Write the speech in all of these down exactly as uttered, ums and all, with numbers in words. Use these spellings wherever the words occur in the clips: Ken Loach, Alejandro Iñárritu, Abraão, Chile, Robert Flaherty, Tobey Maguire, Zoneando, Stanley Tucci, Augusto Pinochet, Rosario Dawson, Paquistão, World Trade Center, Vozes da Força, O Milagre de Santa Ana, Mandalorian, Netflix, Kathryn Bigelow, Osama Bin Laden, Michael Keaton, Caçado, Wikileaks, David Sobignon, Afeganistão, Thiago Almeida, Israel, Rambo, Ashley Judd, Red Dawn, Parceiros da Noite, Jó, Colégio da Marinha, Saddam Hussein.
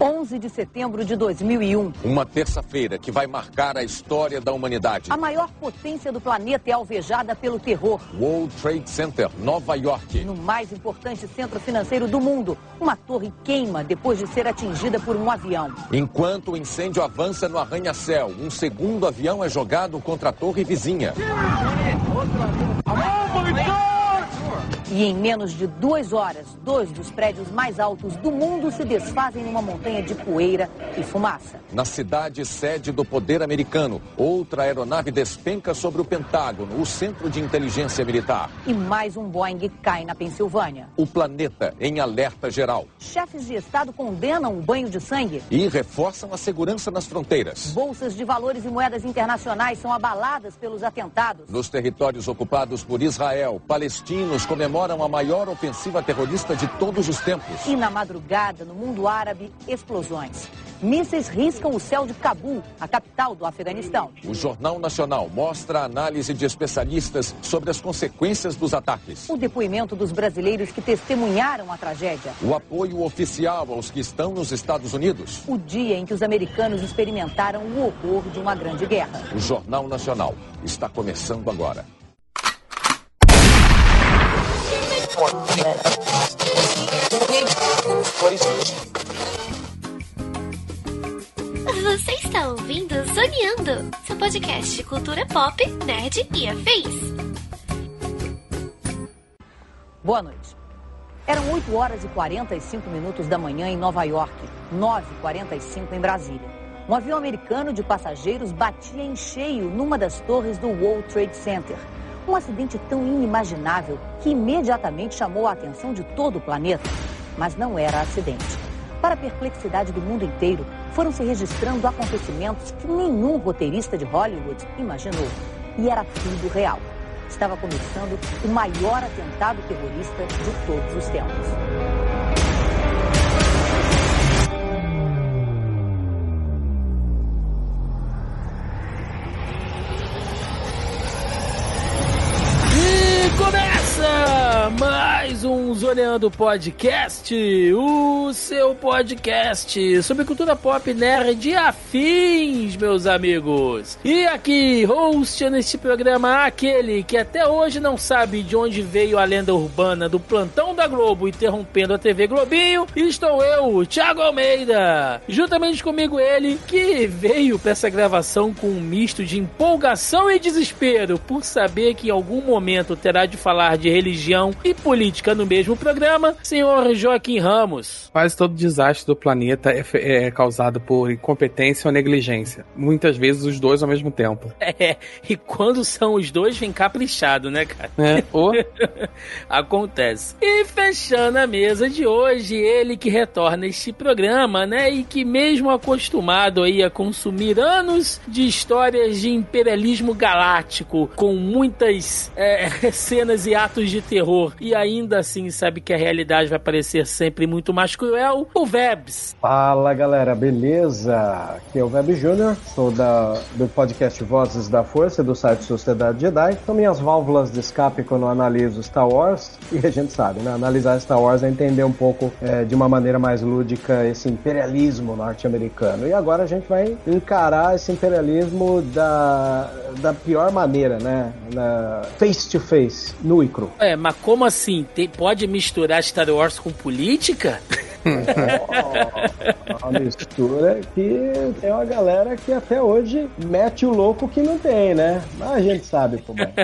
onze de setembro de dois mil e um. Uma terça-feira que vai marcar a história da humanidade. A maior potência do planeta é alvejada pelo terror. World Trade Center, Nova York. No mais importante centro financeiro do mundo, uma torre queima depois de ser atingida por um avião. Enquanto o incêndio avança no arranha-céu, um segundo avião é jogado contra a torre vizinha. E em menos de duas horas, dois dos prédios mais altos do mundo se desfazem numa montanha de poeira e fumaça. Na cidade sede do poder americano, outra aeronave despenca sobre o Pentágono, o centro de inteligência militar. E mais um Boeing cai na Pensilvânia. O planeta em alerta geral. Chefes de Estado condenam o banho de sangue. E reforçam a segurança nas fronteiras. Bolsas de valores e moedas internacionais são abaladas pelos atentados. Nos territórios ocupados por Israel, palestinos comemoram a maior ofensiva terrorista de todos os tempos. E na madrugada, no mundo árabe, explosões. Mísseis riscam o céu de Cabul, a capital do Afeganistão. O Jornal Nacional mostra a análise de especialistas sobre as consequências dos ataques. O depoimento dos brasileiros que testemunharam a tragédia. O apoio oficial aos que estão nos Estados Unidos. O dia em que os americanos experimentaram o horror de uma grande guerra. O Jornal Nacional está começando agora. Você está ouvindo Zoneando, seu podcast de cultura pop, nerd e afins. Boa noite. Eram oito horas e quarenta e cinco minutos da manhã em Nova York, nove e quarenta e cinco em Brasília. Um avião americano de passageiros batia em cheio numa das torres do World Trade Center. Um acidente tão inimaginável que imediatamente chamou a atenção de todo o planeta. Mas não era acidente. Para a perplexidade do mundo inteiro, foram se registrando acontecimentos que nenhum roteirista de Hollywood imaginou. E era tudo real. Estava começando o maior atentado terrorista de todos os tempos. Mais um Zoneando Podcast, o seu podcast sobre cultura pop, nerd e afins, meus amigos. E aqui, hosteando este programa, aquele que até hoje não sabe de onde veio a lenda urbana do plantão da Globo interrompendo a T V Globinho, estou eu, Thiago Almeida. Juntamente comigo ele, que veio para essa gravação com um misto de empolgação e desespero por saber que em algum momento terá de falar de religião e política no mesmo programa, senhor Joaquim Ramos. Quase todo desastre do planeta é, é causado por incompetência ou negligência. Muitas vezes os dois ao mesmo tempo. É, e quando são os dois, vem caprichado, né, cara? É, ou... Acontece. E fechando a mesa de hoje, ele que retorna este programa, né, e que mesmo acostumado aí a consumir anos de histórias de imperialismo galáctico, com muitas é, cenas e atos de terror, e ainda assim sabe que a realidade vai parecer sempre muito mais cruel, o Vebs. Fala, galera, beleza? Aqui é o Vebs Júnior, sou da, do podcast Vozes da Força, do site Sociedade Jedi. São minhas válvulas de escape quando eu analiso Star Wars, e a gente sabe, né? Analisar Star Wars é entender um pouco é, de uma maneira mais lúdica esse imperialismo norte-americano. E agora a gente vai encarar esse imperialismo da, da pior maneira, né? Na, face to face, nu e cru. É, mas como assim? Tem, pode misturar Star Wars com política? Uma mistura que tem uma galera que até hoje mete o louco que não tem, né? Mas a gente sabe como é.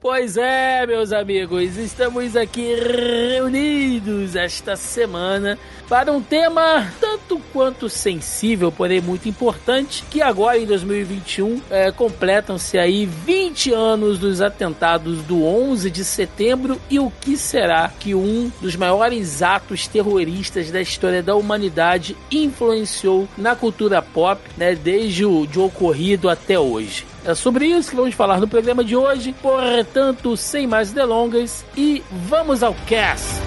Pois é, meus amigos, estamos aqui reunidos esta semana para um tema tanto quanto sensível, porém muito importante, que agora em dois mil e vinte e um é, completam-se aí vinte anos dos atentados do onze de setembro e o que será que um dos maiores atos terroristas terroristas da história da humanidade influenciou na cultura pop, né, desde o de ocorrido até hoje. É sobre isso que vamos falar no programa de hoje, portanto, sem mais delongas, e vamos ao cast!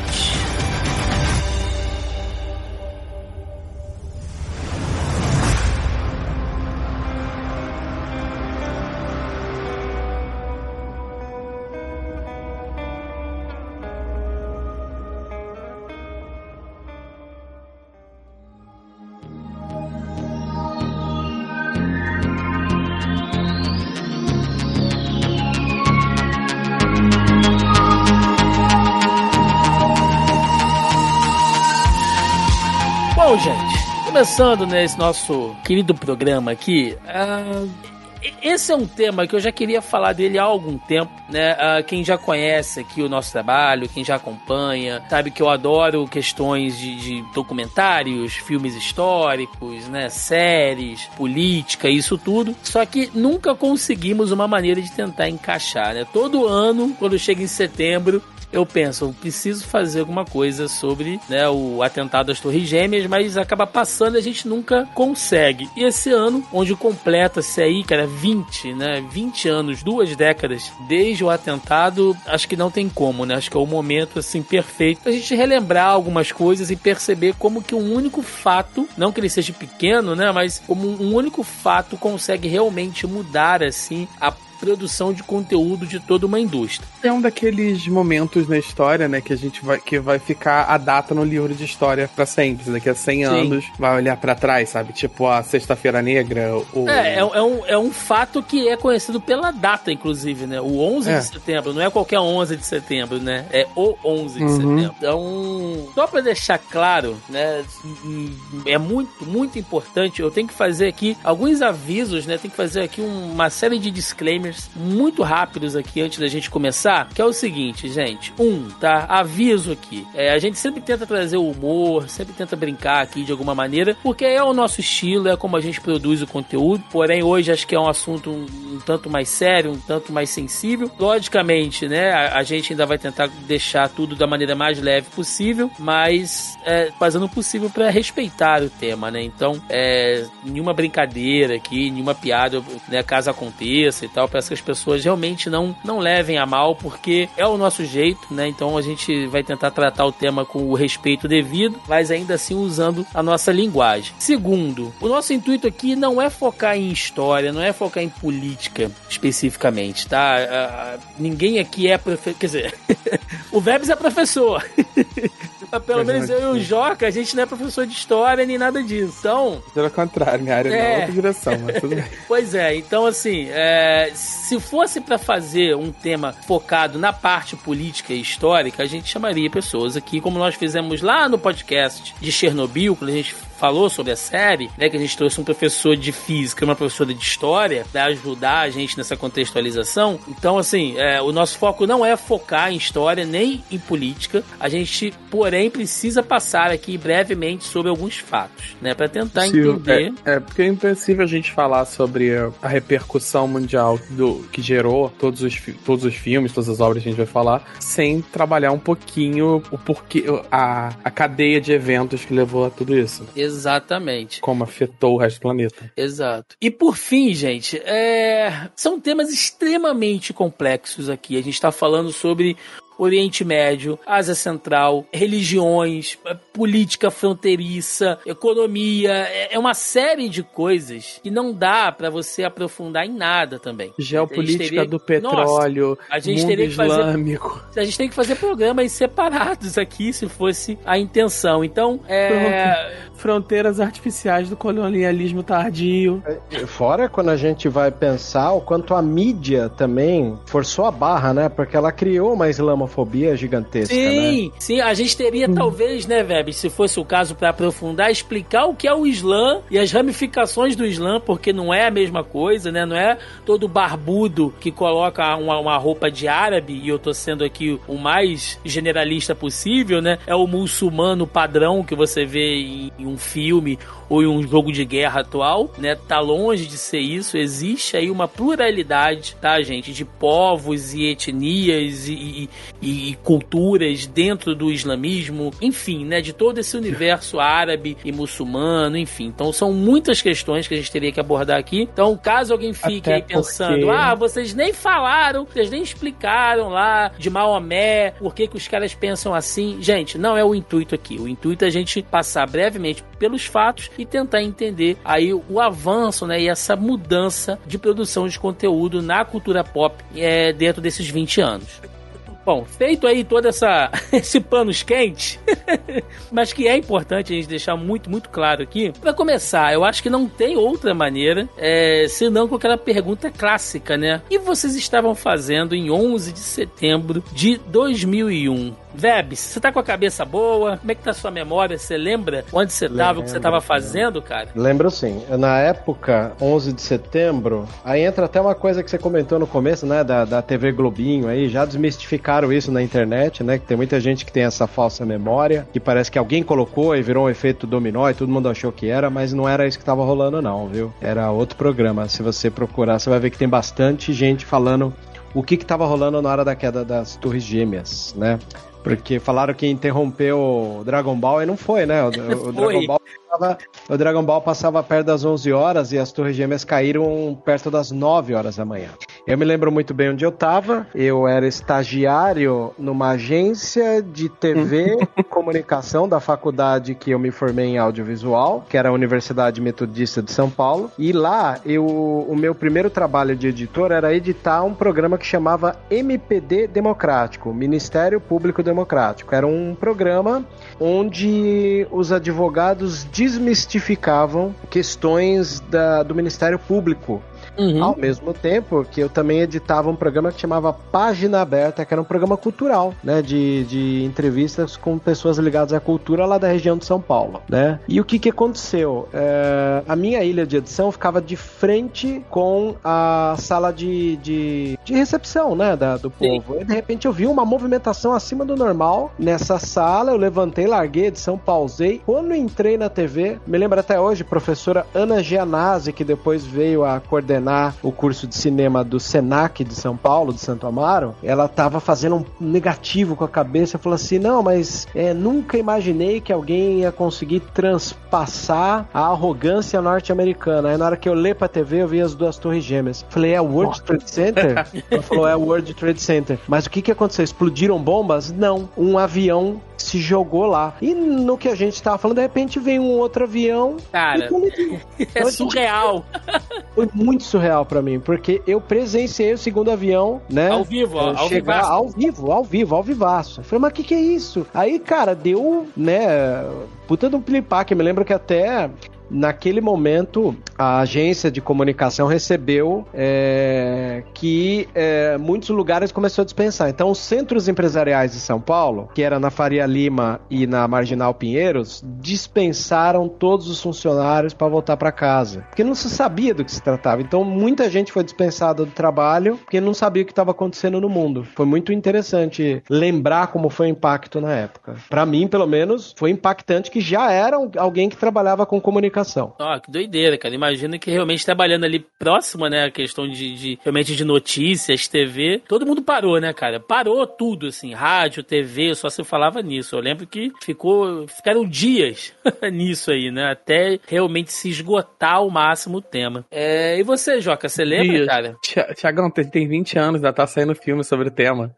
Bom, gente, começando nesse nosso querido programa aqui, uh, esse é um tema que eu já queria falar dele há algum tempo, né? Uh, quem já conhece aqui o nosso trabalho, quem já acompanha, sabe que eu adoro questões de, de documentários, filmes históricos, né? Séries, política, isso tudo. Só que nunca conseguimos uma maneira de tentar encaixar, né? Todo ano, quando chega em setembro, eu penso, eu preciso fazer alguma coisa sobre, né, o atentado às Torres Gêmeas, mas acaba passando e a gente nunca consegue. E esse ano, onde completa-se aí, cara, vinte, né, vinte anos, duas décadas desde o atentado, acho que não tem como, né, acho que é o momento, assim, perfeito pra gente relembrar algumas coisas e perceber como que um único fato, não que ele seja pequeno, né, mas como um único fato consegue realmente mudar, assim, a produção de conteúdo de toda uma indústria. É um daqueles momentos na história, né, que a gente vai, que vai ficar a data no livro de história pra sempre. Daqui a cem Sim. anos vai olhar pra trás, sabe? Tipo a Sexta-feira Negra. Ou... É, é, é, um, é um fato que é conhecido pela data, inclusive, né? O onze é. de setembro. Não é qualquer onze de setembro, né? É o onze uhum. de setembro. Então, só pra deixar claro, né, é muito, muito importante. Eu tenho que fazer aqui alguns avisos, né? Tenho que fazer aqui uma série de disclaimers muito rápidos aqui antes da gente começar, que é o seguinte, gente. Um, tá? Aviso aqui. É, a gente sempre tenta trazer o humor, sempre tenta brincar aqui de alguma maneira, porque é o nosso estilo, é como a gente produz o conteúdo, porém hoje acho que é um assunto um, um tanto mais sério, um tanto mais sensível. Logicamente, né? A, a gente ainda vai tentar deixar tudo da maneira mais leve possível, mas é, fazendo o possível para respeitar o tema, né? Então, é, nenhuma brincadeira aqui, nenhuma piada, né? Caso aconteça e tal, peço que as pessoas realmente não, não levem a mal, porque é o nosso jeito, né? Então a gente vai tentar tratar o tema com o respeito devido, mas ainda assim usando a nossa linguagem. Segundo, o nosso intuito aqui não é focar em história, não é focar em política especificamente, tá? Uh, ninguém aqui é professor, quer dizer, o Vebs é professor. Pelo mas menos eu e o Joca, a gente não é professor de história nem nada disso, então... Pelo contrário, minha área é na outra direção, mas tudo bem. Pois é, então assim, é... se fosse pra fazer um tema focado na parte política e histórica, a gente chamaria pessoas aqui, como nós fizemos lá no podcast de Chernobyl, quando a gente falou sobre a série, né, que a gente trouxe um professor de física e uma professora de história pra ajudar a gente nessa contextualização. Então, assim, é... o nosso foco não é focar em história nem em política, a gente, porém, precisa passar aqui brevemente sobre alguns fatos, né, pra tentar Sim, entender. É, é, porque é impossível a gente falar sobre a repercussão mundial do, que gerou todos os, todos os filmes, todas as obras que a gente vai falar, sem trabalhar um pouquinho o porquê, a, a cadeia de eventos que levou a tudo isso. Exatamente. Como afetou o resto do planeta. Exato. E por fim, gente, é... são temas extremamente complexos aqui. A gente tá falando sobre Oriente Médio, Ásia Central, religiões, política fronteiriça, economia, é uma série de coisas que não dá pra você aprofundar em nada também. Geopolítica teria... do petróleo, Nossa, a gente mundo teria que islâmico. Fazer... A gente tem que fazer programas separados aqui, se fosse a intenção. Então, é... fronteiras artificiais do colonialismo tardio. Fora quando a gente vai pensar o quanto a mídia também forçou a barra, né? Porque ela criou uma islâmica fobia gigantesca, sim, né? Sim, a gente teria talvez, né, Vebs, se fosse o caso pra aprofundar, explicar o que é o Islã e as ramificações do Islã, porque não é a mesma coisa, né, não é todo barbudo que coloca uma, uma roupa de árabe, e eu tô sendo aqui o mais generalista possível, né, é o muçulmano padrão que você vê em, em um filme ou em um jogo de guerra atual, né, tá longe de ser isso, existe aí uma pluralidade, tá, gente, de povos e etnias e, e e culturas dentro do islamismo, enfim, né, de todo esse universo árabe e muçulmano, enfim, então são muitas questões que a gente teria que abordar aqui, então caso alguém fique Até aí pensando, porque... ah, vocês nem falaram, vocês nem explicaram lá de Maomé, por que que os caras pensam assim, gente, não é o intuito aqui, o intuito é a gente passar brevemente pelos fatos e tentar entender aí o avanço, né, e essa mudança de produção de conteúdo na cultura pop é, dentro desses vinte anos. Bom, feito aí todo essa, esse pano quente, mas que é importante a gente deixar muito, muito claro aqui. Pra começar, eu acho que não tem outra maneira, é, senão com aquela pergunta clássica, né? O que vocês estavam fazendo em onze de setembro de dois mil e um? Vebs, você tá com a cabeça boa? Como é que tá a sua memória? Você lembra onde você tava, lembro, o que você tava fazendo, cara? Lembro sim. Na época, onze de setembro, aí entra até uma coisa que você comentou no começo, né, da, da T V Globinho aí, já desmistificaram isso na internet, né, que tem muita gente que tem essa falsa memória, que parece que alguém colocou e virou um efeito dominó e todo mundo achou que era, mas não era isso que tava rolando não, viu? Era outro programa. Se você procurar, você vai ver que tem bastante gente falando o que que tava rolando na hora da queda das Torres Gêmeas, né? Porque falaram que interrompeu o Dragon Ball e não foi, né? O, o, o, Dragon, Ball passava, o Dragon Ball passava perto das onze horas e as Torres Gêmeas caíram perto das nove horas da manhã. Eu me lembro muito bem onde eu tava. Eu era estagiário numa agência de T V e comunicação da faculdade que eu me formei em audiovisual, que era a Universidade Metodista de São Paulo. E lá, eu, o meu primeiro trabalho de editor era editar um programa que chamava M P D Democrático, Ministério Público Democrático. Democrático. Era um programa onde os advogados desmistificavam questões da, do Ministério Público. Uhum. Ao mesmo tempo que eu também editava um programa que chamava Página Aberta, que era um programa cultural, né, de, de entrevistas com pessoas ligadas à cultura lá da região de São Paulo, né? E o que que aconteceu? É, a minha ilha de edição ficava de frente com a sala de, de, de recepção, né, da, do povo. Sim. E de repente eu vi uma movimentação acima do normal nessa sala, eu levantei, larguei a edição, pausei. Quando entrei na T V, me lembro até hoje, professora Ana Gianazzi, que depois veio a coordenar o curso de cinema do Senac de São Paulo, de Santo Amaro, ela tava fazendo um negativo com a cabeça, falou assim, não, mas é, nunca imaginei que alguém ia conseguir transpassar a arrogância norte-americana. Aí na hora que eu lê pra T V, eu vi as duas torres gêmeas. Falei, é o World Trade Center? Ela falou, é o World Trade Center. Mas o que que aconteceu? Explodiram bombas? Não. Um avião se jogou lá. E no que a gente tava falando, de repente veio um outro avião. Cara, e é surreal. Foi muito surreal pra mim, porque eu presenciei o segundo avião, né? Ao vivo, ó, ao vivo. Ao vivo, ao vivo, ao vivaço. Eu falei, mas o que que é isso? Aí, cara, deu, né, puta de um pilipaque. Eu me lembro que até... Naquele momento, a agência de comunicação recebeu é, que é, muitos lugares começou a dispensar. Então, os centros empresariais de São Paulo, que era na Faria Lima e na Marginal Pinheiros, dispensaram todos os funcionários para voltar para casa, porque não se sabia do que se tratava. Então, muita gente foi dispensada do trabalho porque não sabia o que estava acontecendo no mundo. Foi muito interessante lembrar como foi o impacto na época. Para mim, pelo menos, foi impactante, que já era alguém que trabalhava com comunicação. Ah, que doideira, cara. Imagina que realmente trabalhando ali próximo, né, a questão de, de realmente de notícias, T V, todo mundo parou, né, cara? Parou tudo, assim, rádio, T V, só se falava nisso. Eu lembro que ficou, ficaram dias nisso aí, né, até realmente se esgotar ao máximo o tema. É, e você, Joca, você lembra, dias. Cara? Tiagão, tem vinte anos, já tá saindo filme sobre o tema.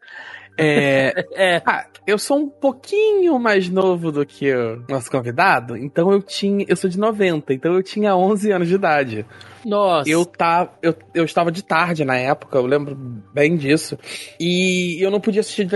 É, é. Ah, eu sou um pouquinho mais novo do que o nosso convidado, então eu tinha, eu sou de noventa, então eu tinha onze anos de idade. Nossa. Eu, tá, eu, eu estava de tarde na época, eu lembro bem disso. E eu não podia assistir,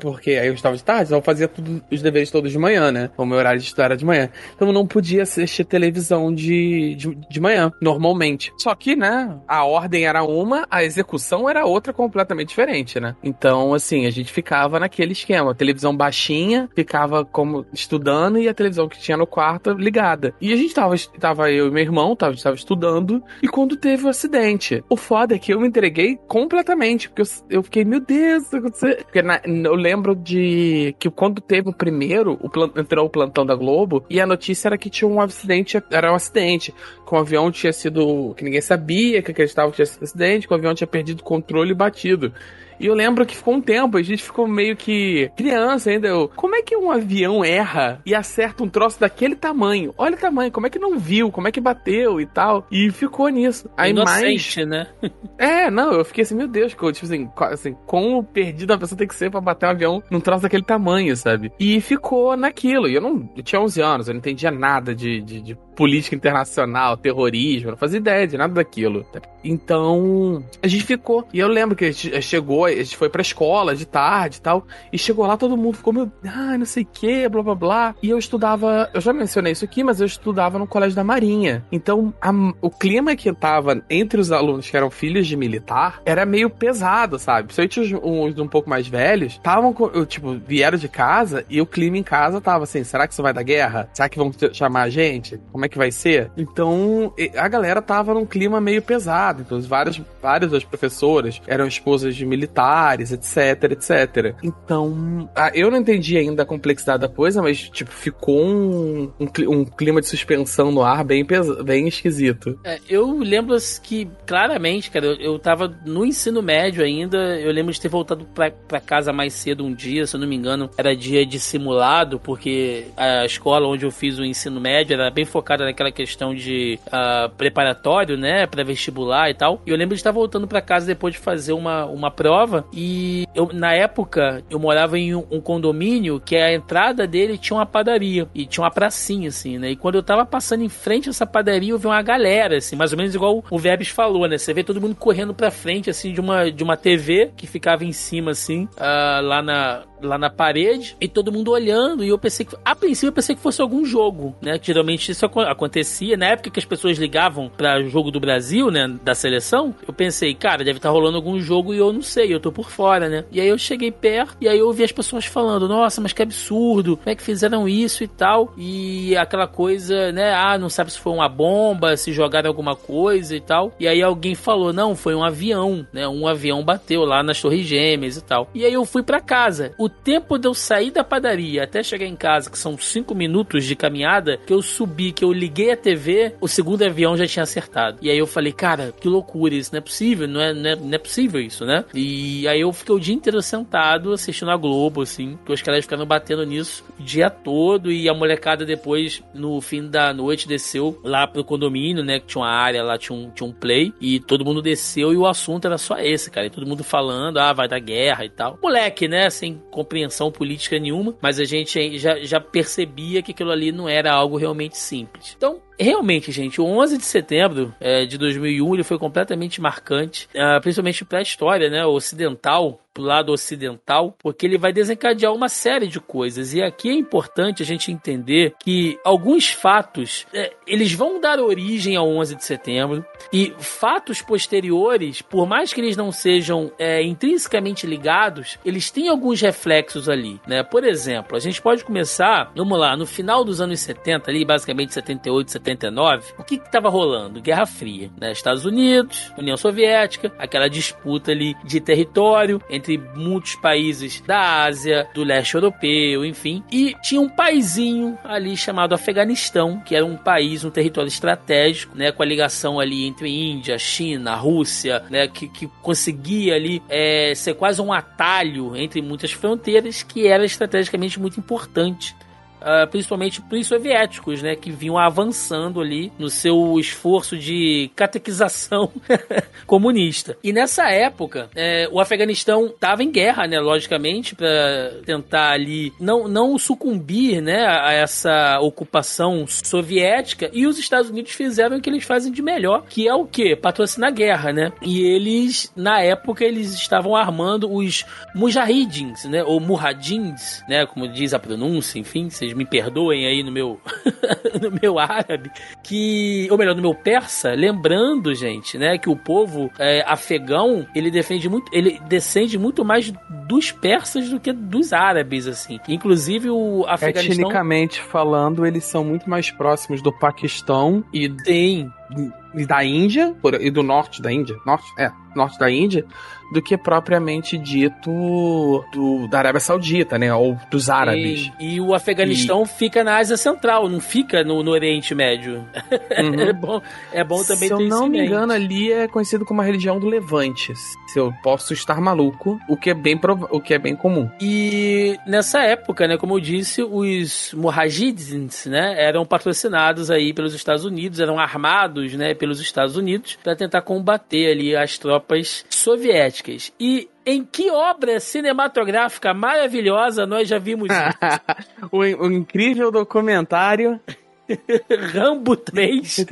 porque aí eu estava de tarde, eu fazia tudo, os deveres todos de manhã, né? O meu horário de estudar era de manhã. Então eu não podia assistir televisão de, de, de manhã, normalmente. Só que, né, a ordem era uma, a execução era outra, completamente diferente, né? Então, assim, a gente ficava naquele esquema. A televisão baixinha, ficava como estudando, e a televisão que tinha no quarto ligada. E a gente tava, tava eu e meu irmão, tava, a gente tava estudando. E quando teve o acidente, o foda é que eu me entreguei completamente, porque eu, eu fiquei, meu Deus, o que aconteceu? Porque na, eu lembro de que quando teve o primeiro, o plan, entrou o plantão da Globo, e a notícia era que tinha um acidente, era um acidente, que o avião tinha sido, que ninguém sabia, que acreditava que tinha sido acidente, que o avião tinha perdido o controle e batido. E eu lembro que ficou um tempo, a gente ficou meio que criança ainda. Eu, como é que um avião erra e acerta um troço daquele tamanho? Olha o tamanho, como é que não viu? Como é que bateu e tal? E ficou nisso. Aí inocente, mais... né? É, não, eu fiquei assim, meu Deus, tipo assim, assim, como perdida a pessoa tem que ser pra bater um avião num troço daquele tamanho, sabe? E ficou naquilo. E eu não eu tinha onze anos, eu não entendia nada de... de, de política internacional, terrorismo, não fazia ideia de nada daquilo. Então, a gente ficou. E eu lembro que a gente chegou, a gente foi pra escola de tarde e tal, e chegou lá, todo mundo ficou meio, ah, não sei o que, blá, blá, blá. E eu estudava, eu já mencionei isso aqui, mas eu estudava no Colégio da Marinha. Então, a, o clima que tava entre os alunos que eram filhos de militar era meio pesado, sabe? Principalmente os, os um pouco mais velhos, estavam, tipo, vieram de casa e o clima em casa tava assim, será que isso vai dar guerra? Será que vão chamar a gente? Como é que vai ser? Então, a galera tava num clima meio pesado. Então, várias, várias das professoras eram esposas de militares, etc, etcétera. Então, eu não entendi ainda a complexidade da coisa, mas, tipo, ficou um, um clima de suspensão no ar bem, pesa- bem esquisito. É, eu lembro que, claramente, cara, eu, eu tava no ensino médio ainda, eu lembro de ter voltado pra, pra casa mais cedo um dia, se eu não me engano, era dia de simulado, porque a escola onde eu fiz o ensino médio era bem focada naquela questão de uh, preparatório, né, pré-vestibular e tal, e eu lembro de estar voltando pra casa depois de fazer uma, uma prova, e eu, na época, eu morava em um, um condomínio que a entrada dele tinha uma padaria, e tinha uma pracinha, assim, né, e quando eu tava passando em frente a essa padaria, eu vi uma galera, assim, mais ou menos igual o Vebs falou, né, você vê todo mundo correndo pra frente, assim, de uma, de uma T V que ficava em cima, assim, uh, lá na... lá na parede, e todo mundo olhando, e eu pensei que, a princípio eu pensei que fosse algum jogo, né, geralmente isso acontecia na época que as pessoas ligavam pra jogo do Brasil, né, da seleção. Eu pensei, cara, deve estar rolando algum jogo e eu não sei, eu tô por fora, né, e aí eu cheguei perto, e aí eu ouvi as pessoas falando, nossa, mas que absurdo, como é que fizeram isso e tal, e aquela coisa, né, ah, não sabe se foi uma bomba, se jogaram alguma coisa e tal, e aí alguém falou, não, foi um avião, né, um avião bateu lá nas Torres Gêmeas e tal, e aí eu fui pra casa. O tempo de eu sair da padaria até chegar em casa, que são cinco minutos de caminhada, que eu subi, que eu liguei a T V, o segundo avião já tinha acertado. E aí eu falei, cara, que loucura, isso não é possível, não é, não é, não é possível isso, né? E aí eu fiquei o dia inteiro sentado, assistindo a Globo, assim, que os caras ficaram batendo nisso o dia todo, e a molecada depois, no fim da noite, desceu lá pro condomínio, né, que tinha uma área lá, tinha um, tinha um play, e todo mundo desceu, e o assunto era só esse, cara, e todo mundo falando, ah, vai dar guerra e tal. Moleque, né, assim, compreensão política nenhuma, mas a gente já, já percebia que aquilo ali não era algo realmente simples. Então, realmente, gente, o onze de setembro é, de dois mil e um, ele foi completamente marcante, uh, principalmente para a história, né, ocidental, pro lado ocidental, porque ele vai desencadear uma série de coisas, e aqui é importante a gente entender que alguns fatos, é, eles vão dar origem ao onze de setembro, e fatos posteriores, por mais que eles não sejam é, intrinsecamente ligados, eles têm alguns reflexos ali, né, por exemplo, a gente pode começar, vamos lá, no final dos anos setenta, ali, basicamente setenta e oito, setenta e nove, o que estava rolando? Guerra Fria, né? Estados Unidos, União Soviética, aquela disputa ali de território entre muitos países da Ásia, do leste europeu, enfim, e tinha um paizinho ali chamado Afeganistão, que era um país, um território estratégico, né, com a ligação ali entre Índia, China, Rússia, né, que, que conseguia ali é, ser quase um atalho entre muitas fronteiras, que era estrategicamente muito importante. Uh, principalmente para os soviéticos, né, que vinham avançando ali no seu esforço de catequização comunista. E nessa época, é, o Afeganistão estava em guerra, né, logicamente, para tentar ali não, não sucumbir, né, a essa ocupação soviética, e os Estados Unidos fizeram o que eles fazem de melhor, que é o quê? Patrocinar a guerra, né? E eles, na época, eles estavam armando os Mujahidins, né, ou Mujahidins, né, como diz a pronúncia, enfim, vocês me perdoem aí no meu no meu árabe, que, ou melhor, no meu persa, lembrando, gente, né, que o povo é, afegão, ele defende muito, ele descende muito mais dos persas do que dos árabes, assim. Inclusive o Afeganistão, etnicamente falando, eles são muito mais próximos do Paquistão e tem e da Índia, e do norte da Índia, norte, é, norte da Índia, do que propriamente dito do, da Arábia Saudita, né, ou dos árabes. E, e o Afeganistão e... fica na Ásia Central, não fica no, no Oriente Médio. Uhum. É bom, é bom também ter isso em mente. Se eu não me engano, ali é conhecido como a religião do Levante, se eu posso estar maluco, o que é bem, prov... o que é bem comum. E nessa época, né, como eu disse, os Mujahidins, né, eram patrocinados aí pelos Estados Unidos, eram armados, né, pelos Estados Unidos, para tentar combater ali as tropas soviéticas. E em que obra cinematográfica maravilhosa nós já vimos isso? o, o incrível documentário Rambo três.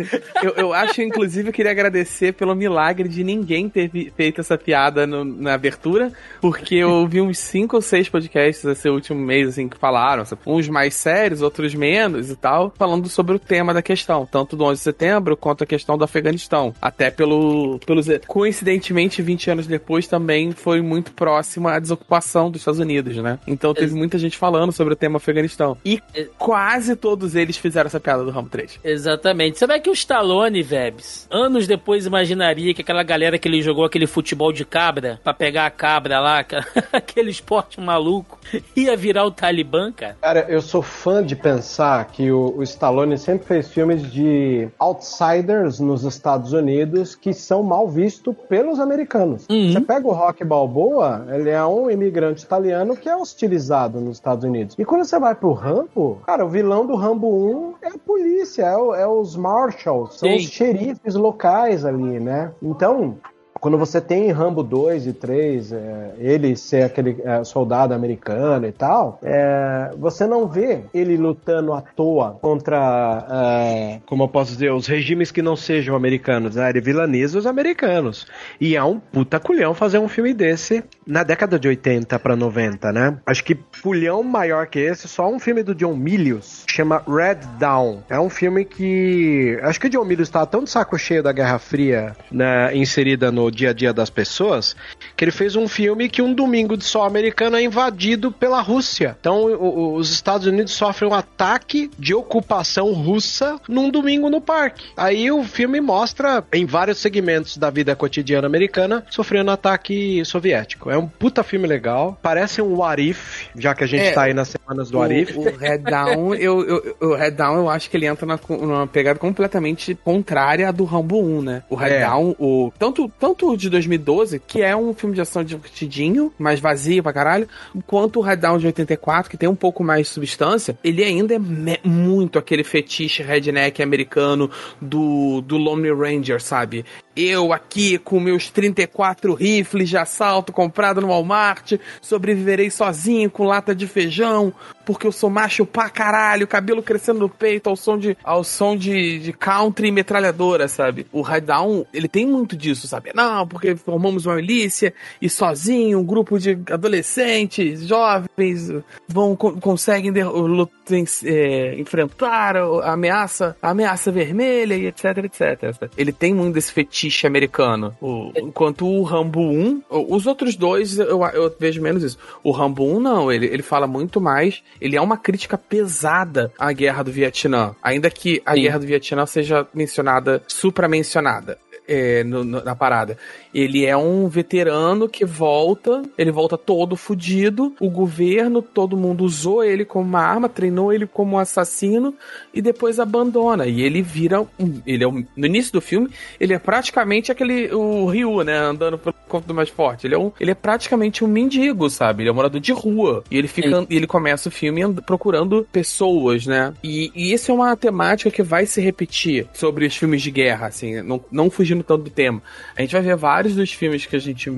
Eu, eu acho, inclusive, eu queria agradecer pelo milagre de ninguém ter feito essa piada no, na abertura, porque eu ouvi uns cinco ou seis podcasts esse último mês, assim, que falaram, sabe? Uns mais sérios, outros menos e tal, falando sobre o tema da questão, tanto do onze de setembro quanto a questão do Afeganistão. Até pelo, pelos... Coincidentemente, vinte anos depois, também foi muito próxima à desocupação dos Estados Unidos, né? Então teve muita gente falando sobre o tema Afeganistão. E quase todos eles fizeram essa piada do Rambo três. Exatamente. Será que o Stallone, Vebs, anos depois imaginaria que aquela galera que ele jogou aquele futebol de cabra, pra pegar a cabra lá, cara, aquele esporte maluco, ia virar o Talibã, cara? Cara, eu sou fã de pensar que o, o Stallone sempre fez filmes de outsiders nos Estados Unidos que são mal vistos pelos americanos. Uhum. Você pega o Rocky Balboa, ele é um imigrante italiano que é hostilizado nos Estados Unidos. E quando você vai pro Rambo, cara, o vilão do Rambo um é a polícia, é, o, é os marshals, são Sim. os xerifes locais ali, né? Então... Quando você tem Rambo dois e três, é, ele ser aquele é, soldado americano e tal, é, você não vê ele lutando à toa contra, é, como eu posso dizer, os regimes que não sejam americanos, né? Ele vilaniza os americanos. E é um puta culhão fazer um filme desse na década de oitenta pra noventa, né? Acho que culhão maior que esse, só um filme do John Milius, chama Red Dawn. É um filme que... Acho que o John Milius tá tão de saco cheio da Guerra Fria, né, inserida no dia a dia das pessoas, que ele fez um filme que um domingo de sol americano é invadido pela Rússia. Então o, o, os Estados Unidos sofrem um ataque de ocupação russa num domingo no parque. Aí o filme mostra em vários segmentos da vida cotidiana americana sofrendo ataque soviético. É um puta filme legal. Parece um What If, já que a gente é, tá aí nas semanas do o, What If. O Red Dawn, eu, eu, eu, o Red Dawn eu acho que ele entra na, numa pegada completamente contrária à do Rambo um, né? O Red é. Dawn, o... Tanto, tanto tanto de dois mil e doze, que é um filme de ação divertidinho, mais vazio pra caralho, quanto o Red Dawn de oitenta e quatro, que tem um pouco mais de substância, ele ainda é me- muito aquele fetiche redneck americano do, do Lone Ranger, sabe? Eu aqui com meus trinta e quatro rifles de assalto comprado no Walmart, sobreviverei sozinho com lata de feijão, porque eu sou macho pra caralho, cabelo crescendo no peito ao som de, ao som de, de country e metralhadora, sabe? O Red Dawn, ele tem muito disso, sabe? Não, porque formamos uma milícia e sozinho um grupo de adolescentes, jovens, vão, conseguem der- lutem, é, enfrentar a ameaça, a ameaça vermelha e etc, etcétera. Ele tem muito desse fetiche americano. O, enquanto o Rambo um, os outros dois eu, eu vejo menos isso. O Rambo um não, ele, ele fala muito mais, ele é uma crítica pesada à guerra do Vietnã, ainda que a Sim. guerra do Vietnã seja mencionada, supramencionada. É, no, no, na parada. Ele é um veterano que volta, ele volta todo fudido, o governo, todo mundo usou ele como uma arma, treinou ele como um assassino e depois abandona. E ele vira, um, ele é um, no início do filme, ele é praticamente aquele, o Ryu, né, andando pelo conto do mais forte. Ele é, um, ele é praticamente um mendigo, sabe? Ele é um morador de rua. E ele, fica, ele começa o filme and, procurando pessoas, né? E, e isso é uma temática que vai se repetir sobre os filmes de guerra, assim, não, não fugindo tanto do tema. A gente vai ver vários dos filmes que a gente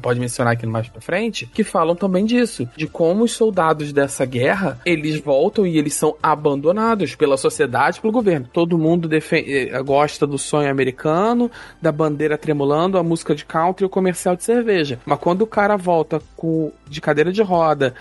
pode mencionar aqui mais pra frente, que falam também disso, de como os soldados dessa guerra, eles voltam e eles são abandonados pela sociedade, pelo governo. Todo mundo defen- gosta do sonho americano, da bandeira tremulando, a música de country e o comercial de cerveja. Mas quando o cara volta com, de cadeira de roda,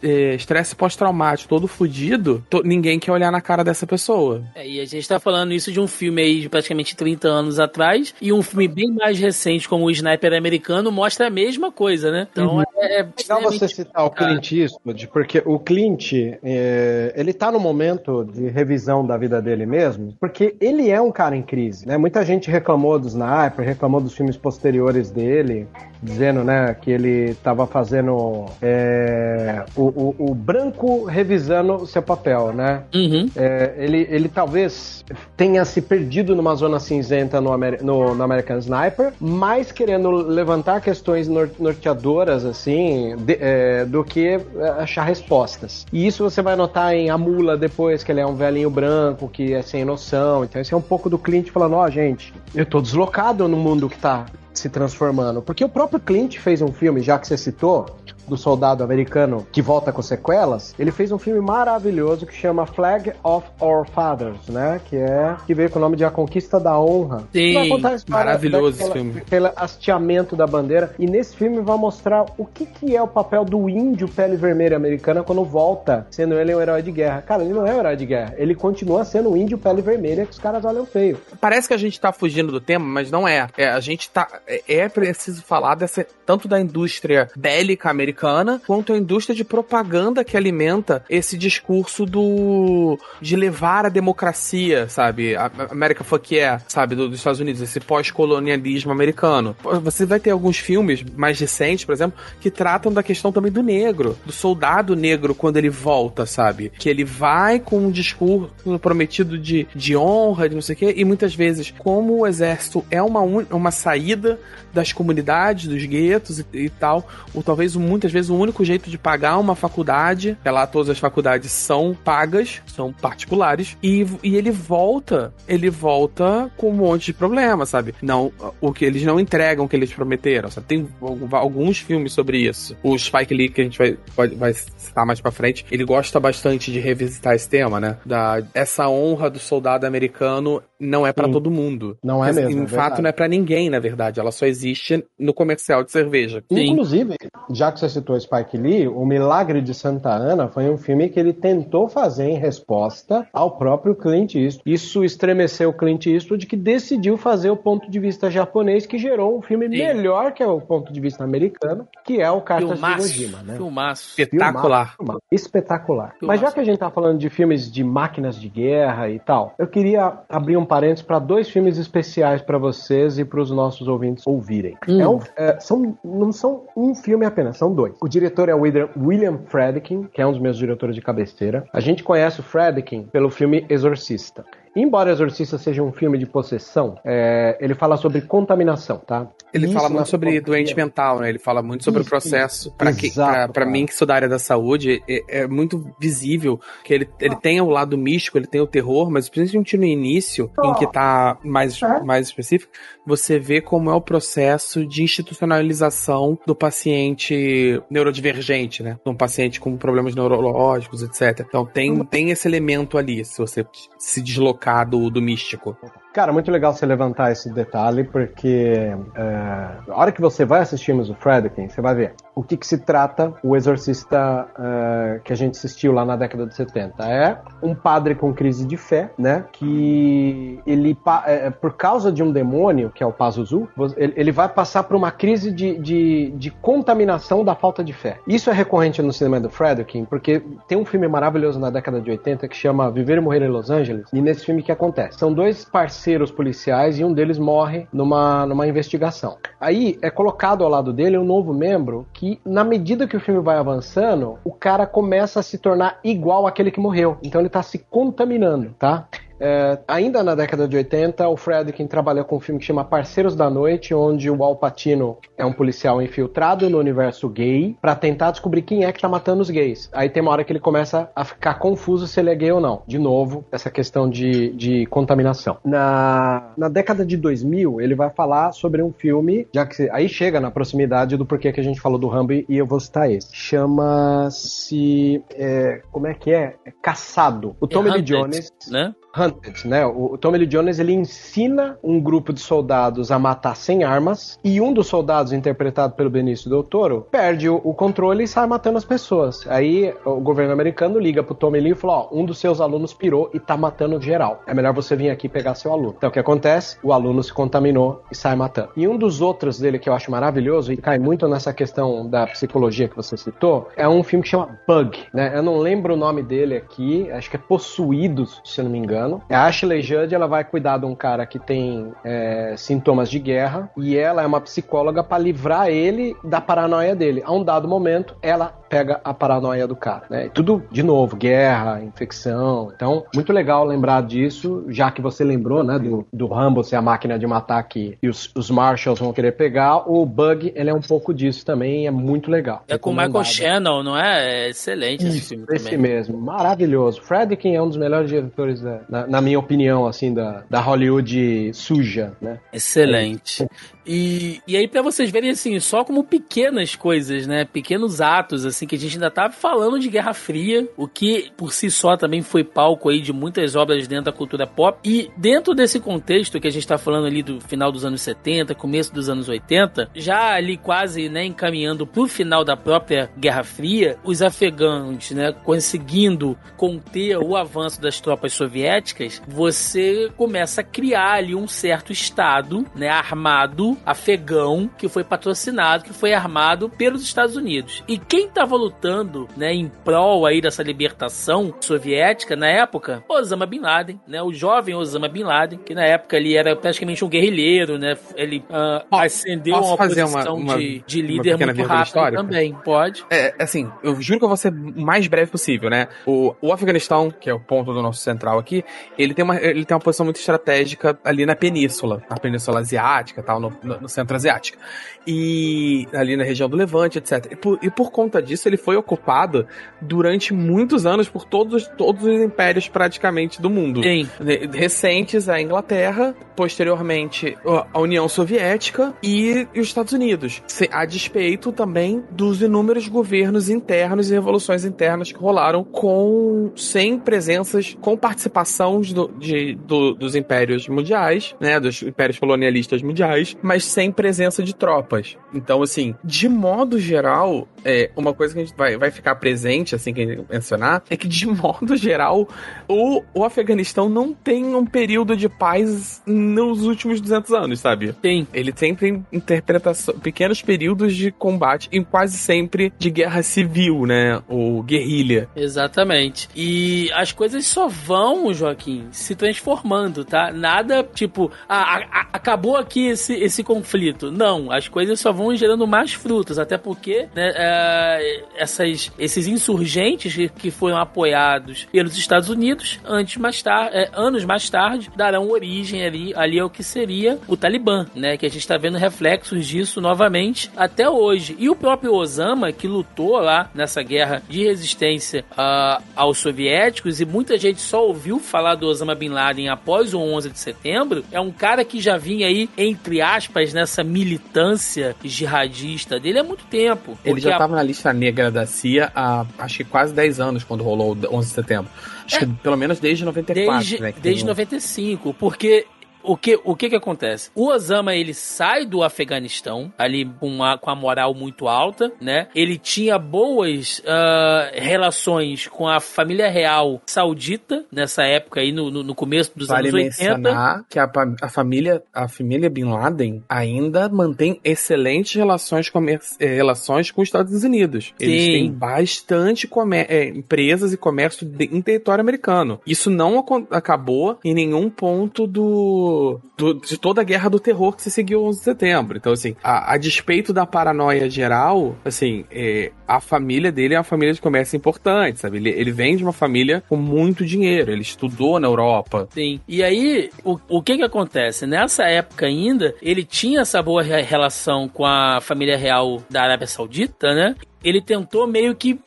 estresse pós-traumático, todo fudido, to- ninguém quer olhar na cara dessa pessoa. É, e a gente tá falando isso de um filme aí de praticamente trinta anos atrás, e um filme bem mais recente como o Sniper Americano mostra a mesma coisa, né? Então uhum. é, é legal você citar o Clint Eastwood, porque o Clint é, ele tá no momento de revisão da vida dele mesmo, porque ele é um cara em crise, né? Muita gente reclamou do Sniper, reclamou dos filmes posteriores dele, dizendo, né, que ele tava fazendo é, o, o, o branco revisando o seu papel, né? Uhum. É, ele, ele talvez tenha se perdido numa zona cinzenta no, Amer- no, no American Sniper, mais querendo levantar questões nor- norteadoras, assim, de, é, do que achar respostas. E isso você vai notar em A Mula depois, que ele é um velhinho branco, que é sem noção. Então esse é um pouco do Clint falando, ó, oh, gente, eu tô deslocado no mundo que tá se transformando. Porque o próprio Clint fez um filme, já que você citou, do soldado americano que volta com sequelas, ele fez um filme maravilhoso que chama Flag of Our Fathers, né? Que é que veio com o nome de A Conquista da Honra. Sim, vai contar a história, maravilhoso daquela, esse filme. Pelo hasteamento da bandeira. E nesse filme vai mostrar o que, que é o papel do índio pele vermelha americana quando volta, sendo ele um herói de guerra. Cara, ele não é um herói de guerra. Ele continua sendo um índio pele vermelha que os caras olham feio. Parece que a gente tá fugindo do tema, mas não é. É a gente tá... É preciso falar dessa, tanto da indústria bélica americana quanto a indústria de propaganda que alimenta esse discurso do... de levar a democracia, sabe? A America fuck yeah, sabe? Do, dos Estados Unidos. Esse pós-colonialismo americano. Você vai ter alguns filmes mais recentes, por exemplo, que tratam da questão também do negro, do soldado negro quando ele volta, sabe? Que ele vai com um discurso prometido de, de honra, de não sei o quê, e muitas vezes, como o exército é uma, un... uma saída das comunidades, dos guetos e, e tal, ou talvez muitas vezes o único jeito de pagar uma faculdade, é lá todas as faculdades são pagas, são particulares, e, e ele volta, ele volta com um monte de problema, sabe? Não, o que eles não entregam o que eles prometeram, sabe? Tem alguns filmes sobre isso. O Spike Lee, que a gente vai, pode, vai citar mais pra frente, ele gosta bastante de revisitar esse tema, né? Da, essa honra do soldado americano não é pra Sim. todo mundo. Não é mesmo. Em é fato, verdade. Não é pra ninguém, na verdade. Ela só existe no comercial de cerveja. Sim. Inclusive, já que você citou Spike Lee, O Milagre de Santa Ana foi um filme que ele tentou fazer em resposta ao próprio Clint Eastwood. Isso estremeceu o Clint Eastwood, que decidiu fazer o ponto de vista japonês, que gerou um filme Sim. melhor que é o ponto de vista americano, que é o Cartas de Hiroshima, né? Filmaço. Espetacular. Filmaço. Espetacular. Filmaço. Mas já que a gente tá falando de filmes de máquinas de guerra e tal, eu queria abrir um parênteses para dois filmes especiais para vocês e para os nossos ouvintes ouvirem. Hum. É um, é, são, não são um filme apenas, são dois. O diretor é o William Friedkin, que é um dos meus diretores de cabeceira. A gente conhece o Friedkin pelo filme Exorcista. Embora Exorcista seja um filme de possessão, é, ele fala sobre contaminação, tá? Ele isso fala muito sobre doente mental, né? Ele fala muito sobre isso, o processo. Pra, que, Exato, pra, pra mim, que sou da área da saúde, é, é muito visível que ele, ele ah. tem o lado místico, ele tem o terror, mas principalmente no início, ah. em que tá mais, ah. mais específico, você vê como é o processo de institucionalização do paciente neurodivergente, né? Um paciente com problemas neurológicos, etcétera. Então tem, tem esse elemento ali, se você se deslocar Do, do místico. Cara, muito legal você levantar esse detalhe, porque é, a hora que você vai assistirmos o Friedkin, você vai ver o que, que se trata o Exorcista é, que a gente assistiu lá na década de setenta. É um padre com crise de fé, né? Que ele, é, por causa de um demônio, que é o Pazuzu, ele, ele vai passar por uma crise de, de, de contaminação da falta de fé. Isso é recorrente no cinema do Friedkin, porque tem um filme maravilhoso na década de oitenta que chama Viver e Morrer em Los Angeles, e nesse filme que acontece. São dois parceiros policiais e um deles morre numa, numa investigação. Aí é colocado ao lado dele um novo membro que, na medida que o filme vai avançando, o cara começa a se tornar igual àquele que morreu. Então ele tá se contaminando, tá? É, ainda na década de oitenta, o Friedkin trabalhou com um filme que chama Parceiros da Noite, onde o Al Pacino é um policial infiltrado no universo gay pra tentar descobrir quem é que tá matando os gays. Aí tem uma hora que ele começa a ficar confuso se ele é gay ou não. De novo, essa questão de, de contaminação. Na, na década de dois mil, ele vai falar sobre um filme, já que aí chega na proximidade do porquê que a gente falou do Rambo, e eu vou citar esse. Chama-se... É, como é que é? é Caçado. O Tommy Lee Jones... né? Hunted, né? O Tommy Lee Jones, ele ensina um grupo de soldados a matar sem armas, e um dos soldados, interpretado pelo Benício Del Toro, perde o, o controle e sai matando as pessoas. Aí o governo americano liga pro Tommy Lee e fala, ó, um dos seus alunos pirou e tá matando geral. É melhor você vir aqui pegar seu aluno. Então o que acontece? O aluno se contaminou e sai matando. E um dos outros dele que eu acho maravilhoso, e cai muito nessa questão da psicologia que você citou, é um filme que chama Bug, né? Eu não lembro o nome dele aqui, acho que é Possuídos, se não me engano. A Ashley Judd, ela vai cuidar de um cara que tem é, sintomas de guerra, e ela é uma psicóloga para livrar ele da paranoia dele. A um dado momento, ela pega a paranoia do cara, né? E tudo, de novo, guerra, infecção. Então, muito legal lembrar disso, já que você lembrou, né, do, do Rambo ser a máquina de matar aqui e os, os Marshals vão querer pegar. O Bug, ele é um pouco disso também, é muito legal. É com o Michael Shannon, não é? É excelente esse filme também. Esse mesmo, maravilhoso. Friedkin é um dos melhores diretores da Na, na minha opinião, assim, da, da Hollywood suja, né? Excelente. E, e aí pra vocês verem, assim, só como pequenas coisas, né? Pequenos atos, assim, que a gente ainda tá falando de Guerra Fria, o que por si só também foi palco aí de muitas obras dentro da cultura pop. E dentro desse contexto que a gente tá falando ali do final dos anos setenta, começo dos anos oitenta, já ali quase, né, encaminhando pro final da própria Guerra Fria, os afegãos, né, conseguindo conter o avanço das tropas soviéticas, você começa a criar ali um certo estado, né, armado afegão, que foi patrocinado, que foi armado pelos Estados Unidos. E quem estava lutando, né, em prol aí dessa libertação soviética na época? Osama Bin Laden, né, o jovem Osama Bin Laden, que na época ele era praticamente um guerrilheiro, né, ele uh, ascendeu a uma posição uma, uma, de, de líder muito rápido também. Pode? É, assim, eu juro que eu vou ser o mais breve possível, né? O, o Afeganistão, que é o ponto do nosso central aqui, ele tem uma, ele tem uma posição muito estratégica ali na península, na península asiática, tal, no, no, no centro asiático. E ali na região do Levante, etcétera. E por, e por conta disso, ele foi ocupado durante muitos anos por todos, todos os impérios praticamente do mundo. Sim. Recentes, a Inglaterra, posteriormente a União Soviética e, e os Estados Unidos. A despeito também dos inúmeros governos internos e revoluções internas que rolaram com sem presenças, com participação do, de, do, dos impérios mundiais, né, dos impérios colonialistas mundiais, mas sem presença de tropas. Então, assim, de modo geral, é, uma coisa que a gente vai, vai ficar presente, assim, que a gente mencionar, é que de modo geral, o, o Afeganistão não tem um período de paz nos últimos duzentos anos, sabe? Tem. Ele sempre interpreta pequenos períodos de combate e quase sempre de guerra civil, né, ou guerrilha. Exatamente. E as coisas só vão, Joaquim, se transformando, tá? Nada, tipo, ah, a, a, acabou aqui esse, esse conflito. Não, as coisas só vão gerando mais frutos, até porque, né, é, essas, esses insurgentes que foram apoiados pelos Estados Unidos, antes mais tar, é, anos mais tarde, darão origem ali, ali ao que seria o Talibã, né, que a gente está vendo reflexos disso novamente até hoje. E o próprio Osama, que lutou lá nessa guerra de resistência uh, aos soviéticos, e muita gente só ouviu falar do Osama Bin Laden após o onze de setembro, é um cara que já vinha aí, entre aspas, nessa militância jihadista dele há muito tempo. Ele já estava a... na lista negra da C I A há, acho que quase dez anos, quando rolou o onze de setembro. Acho é. que pelo menos desde noventa e quatro. Desde, né, desde um... noventa e cinco, porque... O que, o que que acontece? O Osama, ele sai do Afeganistão, ali com a, com a moral muito alta, né? Ele tinha boas uh, relações com a família real saudita, nessa época aí, no, no começo dos vale anos oitenta. Vale mencionar que a, a, família, a família Bin Laden ainda mantém excelentes relações, comer, relações com os Estados Unidos. Eles Sim. têm bastante é, empresas e comércio de, em território americano. Isso não acabou em nenhum ponto do Do, de toda a guerra do terror que se seguiu ao onze de setembro. Então, assim, a, a despeito da paranoia geral, assim, é, a família dele é uma família de comércio importante, sabe? Ele, ele vem de uma família com muito dinheiro, ele estudou na Europa. Sim. E aí, o, o que que acontece? Nessa época ainda, ele tinha essa boa relação com a família real da Arábia Saudita, né? Ele tentou meio que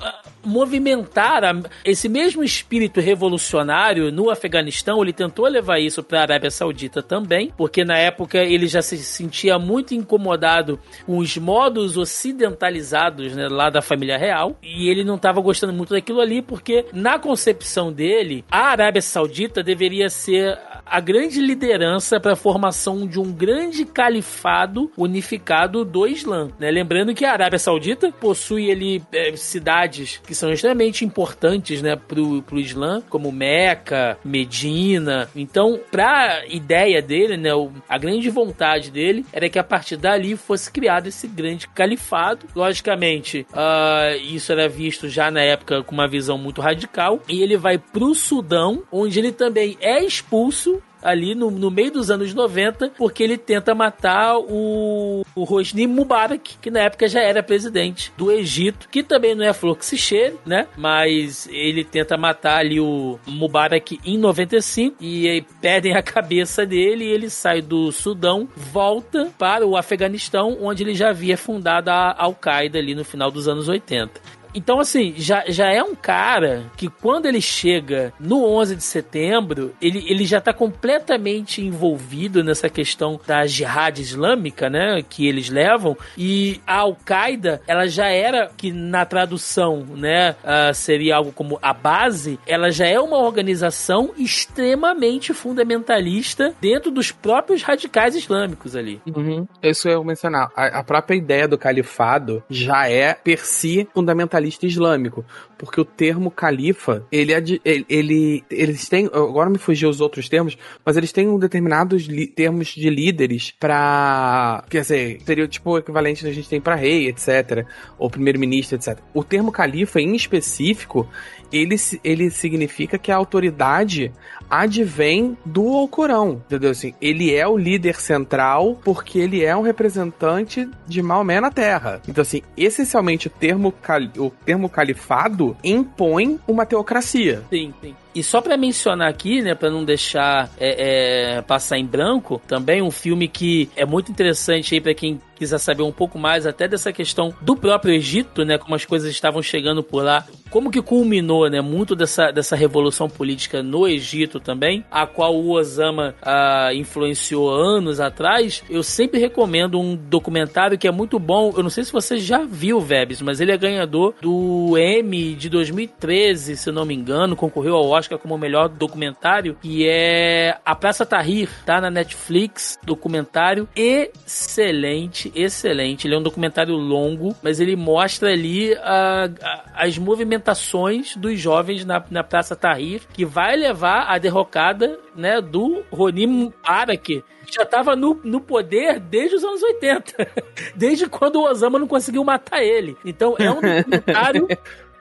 movimentar esse mesmo espírito revolucionário no Afeganistão. Ele tentou levar isso para a Arábia Saudita também, porque na época ele já se sentia muito incomodado com os modos ocidentalizados, né, lá da família real, e ele não estava gostando muito daquilo ali, porque na concepção dele, a Arábia Saudita deveria ser a grande liderança para a formação de um grande califado unificado do Islã, né? Lembrando que a Arábia Saudita possui ali, é, cidades que são extremamente importantes, né, para o Islã, como Meca, Medina. Então, para a ideia dele, né, a grande vontade dele era que a partir dali fosse criado esse grande califado. Logicamente, uh, isso era visto já na época com uma visão muito radical. E ele vai para o Sudão, onde ele também é expulso ali no, no meio dos anos noventa, porque ele tenta matar o, o Hosni Mubarak, que na época já era presidente do Egito, que também não é flor que se cheire, né? Mas ele tenta matar ali o Mubarak em noventa e cinco, e aí perdem a cabeça dele, e ele sai do Sudão, volta para o Afeganistão, onde ele já havia fundado a Al-Qaeda ali no final dos anos oitenta. Então, assim, já, já é um cara que quando ele chega no onze de setembro, ele, ele já tá completamente envolvido nessa questão da jihad islâmica, né, que eles levam, e a Al-Qaeda, ela já era, que na tradução, né, uh, seria algo como a base, ela já é uma organização extremamente fundamentalista dentro dos próprios radicais islâmicos ali. Uhum. Isso eu ia mencionar. A, a própria ideia do califado já é, per si, fundamentalista islâmico, porque o termo califa, ele, ele, ele eles têm, agora me fugiu os outros termos, mas eles têm um determinados li, termos de líderes pra, quer dizer, seria tipo o equivalente que a gente tem pra rei, etcétera, ou primeiro-ministro, etcétera. O termo califa, em específico, ele, ele significa que a autoridade advém do Alcorão, entendeu? Assim, ele é o líder central porque ele é um representante de Maomé na Terra. Então, assim, essencialmente o termo, cali, o termo califado impõe uma teocracia. Sim, sim. E só pra mencionar aqui, né, pra não deixar é, é, passar em branco, também um filme que é muito interessante aí pra quem quiser saber um pouco mais até dessa questão do próprio Egito, né, como as coisas estavam chegando por lá, como que culminou, né, muito dessa, dessa revolução política no Egito também, a qual o Osama ah, influenciou anos atrás. Eu sempre recomendo um documentário que é muito bom, eu não sei se você já viu, Vebs, mas ele é ganhador do Emmy de dois mil e treze, se não me engano, concorreu ao Oscar como o melhor documentário, que é A Praça Tahrir, tá na Netflix, documentário excelente, excelente, ele é um documentário longo, mas ele mostra ali a, a, as movimentações dos jovens na, na Praça Tahrir, que vai levar à derrocada, né, do Hosni Mubarak, que já estava no, no poder desde os anos oitenta, desde quando o Osama não conseguiu matar ele. Então é um documentário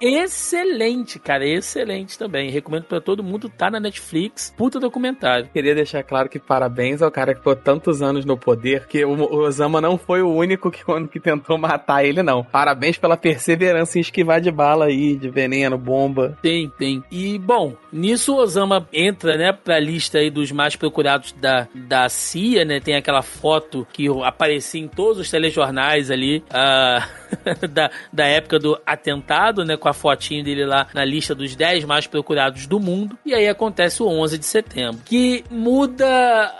excelente, cara, excelente também. Recomendo pra todo mundo, tá na Netflix. Puta documentário. Queria deixar claro que parabéns ao cara que ficou tantos anos no poder, que o Osama não foi o único que, que tentou matar ele, não. Parabéns pela perseverança em esquivar de bala aí, de veneno, bomba. Tem, tem. E, bom, nisso o Osama entra, né, pra lista aí dos mais procurados da, da C I A, né, tem aquela foto que aparecia em todos os telejornais ali, uh, da, da época do atentado, né, com a fotinho dele lá na lista dos dez mais procurados do mundo. E aí acontece o onze de setembro, que muda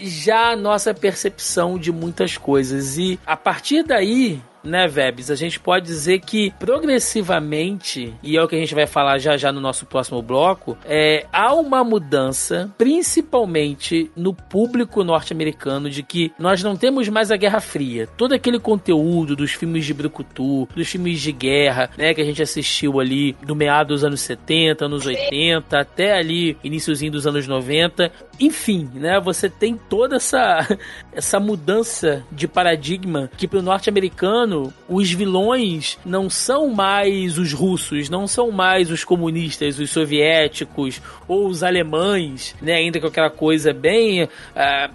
já a nossa percepção de muitas coisas. E a partir daí, né, Vebs, a gente pode dizer que progressivamente, e é o que a gente vai falar já já no nosso próximo bloco, é, há uma mudança, principalmente no público norte-americano, de que nós não temos mais a Guerra Fria. Todo aquele conteúdo dos filmes de brucutu, dos filmes de guerra, né, que a gente assistiu ali do meado dos anos setenta, anos oitenta, até ali iniciozinho dos anos noventa. Enfim, né, você tem toda essa, essa mudança de paradigma que para o norte-americano os vilões não são mais os russos, não são mais os comunistas, os soviéticos ou os alemães, né? Ainda com aquela coisa bem, uh,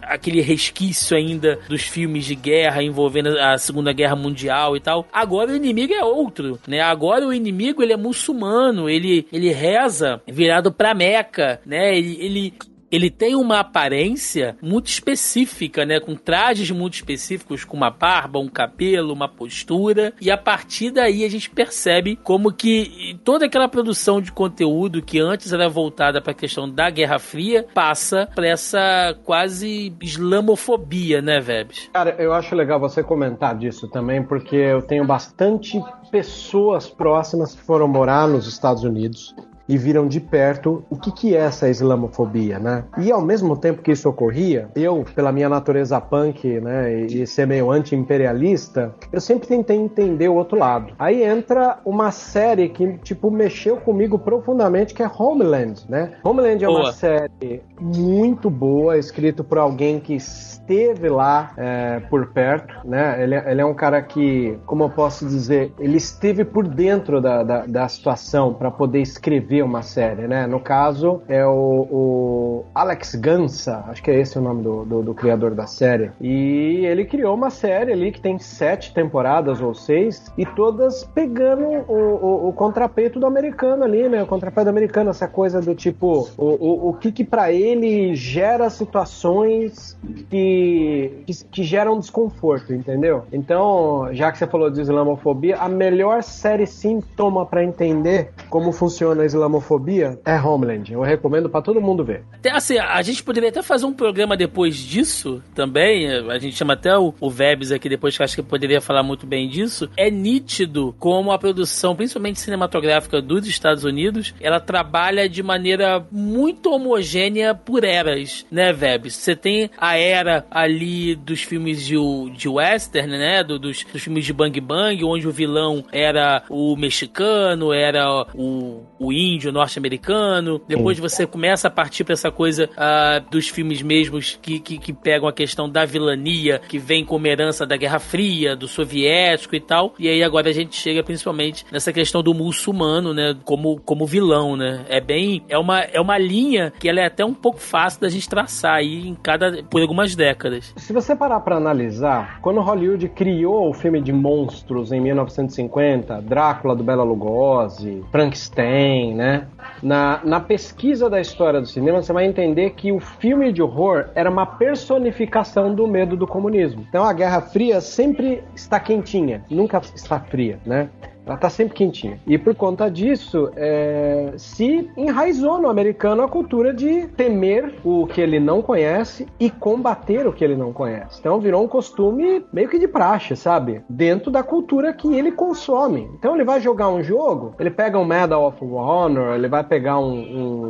aquele resquício ainda dos filmes de guerra envolvendo a Segunda Guerra Mundial e tal. Agora o inimigo é outro, né? Agora o inimigo, ele é muçulmano, ele, ele reza virado pra Meca, né? Ele... ele... Ele tem uma aparência muito específica, né? Com trajes muito específicos, com uma barba, um cabelo, uma postura. E a partir daí a gente percebe como que toda aquela produção de conteúdo que antes era voltada para a questão da Guerra Fria passa para essa quase islamofobia, né, Vebs? Cara, eu acho legal você comentar disso também, porque eu tenho bastante pessoas próximas que foram morar nos Estados Unidos e viram de perto o que, que é essa islamofobia, né? E ao mesmo tempo que isso ocorria, eu, pela minha natureza punk, né, e ser meio anti-imperialista, eu sempre tentei entender o outro lado. Aí entra uma série que, tipo, mexeu comigo profundamente, que é Homeland, né? Homeland é uma boa. série muito boa, escrito por alguém que esteve lá é, por perto, né? Ele, ele é um cara que, como eu posso dizer, ele esteve por dentro da, da, da situação para poder escrever escrevia uma série, né? No caso, é o, o Alex Gansa, acho que é esse o nome do, do, do criador da série. E ele criou uma série ali que tem sete temporadas ou seis, e todas pegando o, o, o contrapeito do americano ali, né? O contrapeito do americano, essa coisa do tipo, o, o, o que que pra ele gera situações que, que, que geram desconforto, entendeu? Então, já que você falou de islamofobia, a melhor série sintoma pra entender como funciona a islamofobia é Homeland. Eu recomendo pra todo mundo ver. Até assim, a gente poderia até fazer um programa depois disso também, a gente chama até o, o Vebs aqui depois, que acho que poderia falar muito bem disso. É nítido como a produção, principalmente cinematográfica dos Estados Unidos, ela trabalha de maneira muito homogênea por eras, né, Vebs? Você tem a era ali dos filmes de, de western, né, do, dos, dos filmes de Bang Bang, onde o vilão era o mexicano, era o, o índio norte-americano. Depois você começa a partir pra essa coisa uh, dos filmes mesmos que, que, que pegam a questão da vilania, que vem como herança da Guerra Fria, do soviético e tal. E aí agora a gente chega principalmente nessa questão do muçulmano, né, como, como vilão, né? É bem... É uma, é uma linha que ela é até um pouco fácil da gente traçar aí em cada... por algumas décadas. Se você parar pra analisar, quando Hollywood criou o filme de monstros em mil novecentos e cinquenta, Drácula do Bela Lugosi, Frankenstein, né? Na, na pesquisa da história do cinema, você vai entender que o filme de horror era uma personificação do medo do comunismo. Então a Guerra Fria sempre está quentinha, nunca está fria, né? Ela tá sempre quentinha. E por conta disso, é, se enraizou no americano a cultura de temer o que ele não conhece e combater o que ele não conhece. Então virou um costume meio que de praxe, sabe? Dentro da cultura que ele consome. Então ele vai jogar um jogo, ele pega um Medal of Honor, ele vai pegar um,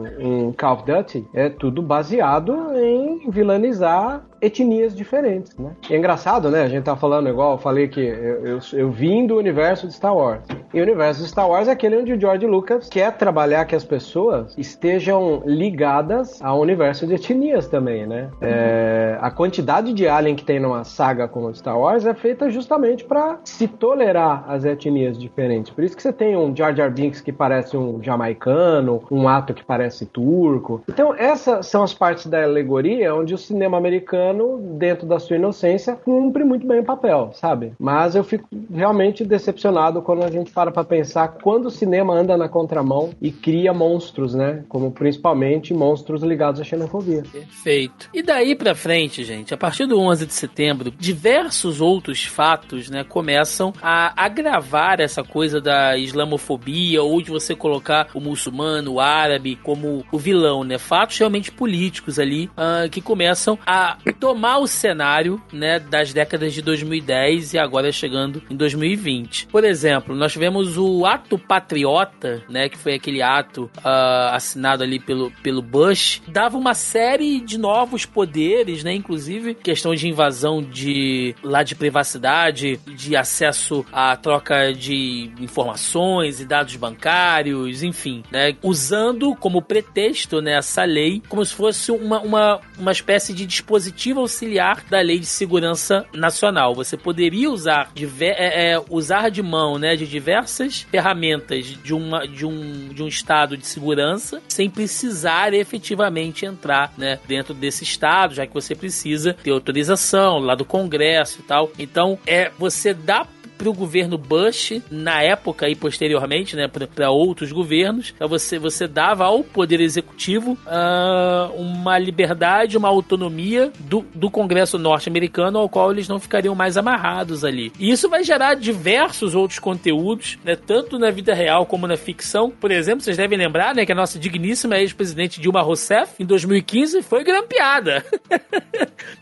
um, um Call of Duty. É tudo baseado em vilanizar etnias diferentes, né? E é engraçado, né? A gente tá falando igual, eu falei que eu, eu, eu vim do universo de Star Wars. E o universo de Star Wars é aquele onde o George Lucas quer trabalhar que as pessoas estejam ligadas ao universo de etnias também, né? É, a quantidade de alien que tem numa saga como Star Wars é feita justamente pra se tolerar as etnias diferentes. Por isso que você tem um Jar Jar Binks que parece um jamaicano, um ato que parece turco. Então essas são as partes da alegoria onde o cinema americano, dentro da sua inocência, cumpre muito bem o papel, sabe? Mas eu fico realmente decepcionado quando a gente para pra pensar quando o cinema anda na contramão e cria monstros, né? Como principalmente monstros ligados à xenofobia. Perfeito. E daí pra frente, gente, a partir do onze de setembro, diversos outros fatos, né, começam a agravar essa coisa da islamofobia ou de você colocar o muçulmano, o árabe como o vilão, né? Fatos realmente políticos ali uh, que começam a tomar o cenário, né, das décadas de dois mil e dez e agora chegando em dois mil e vinte. Por exemplo, nós tivemos o ato patriota, né, que foi aquele ato uh, assinado ali pelo, pelo Bush, dava uma série de novos poderes, né, inclusive questão de invasão de lá de privacidade, de acesso à troca de informações e dados bancários, enfim, né, usando como pretexto, né, essa lei como se fosse uma, uma, uma espécie de dispositivo auxiliar da Lei de Segurança Nacional. Você poderia usar diver, é, é, usar de mão, né, de diversas ferramentas de, uma, de, um, de um estado de segurança sem precisar efetivamente entrar, né, dentro desse estado, já que você precisa ter autorização lá do Congresso e tal. Então, é, você dá para o governo Bush, na época e posteriormente, né, para outros governos, você, você dava ao Poder Executivo uh, uma liberdade, uma autonomia do, do Congresso norte-americano, ao qual eles não ficariam mais amarrados ali. E isso vai gerar diversos outros conteúdos, né, tanto na vida real como na ficção. Por exemplo, vocês devem lembrar, né, que a nossa digníssima ex-presidente Dilma Rousseff, em dois mil e quinze, foi grampeada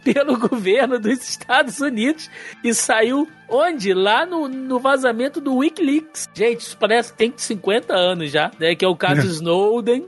pelo governo dos Estados Unidos e saiu onde? Lá no, no vazamento do Wikileaks. Gente, isso parece que tem cinquenta anos já, né? Que é o caso Snowden.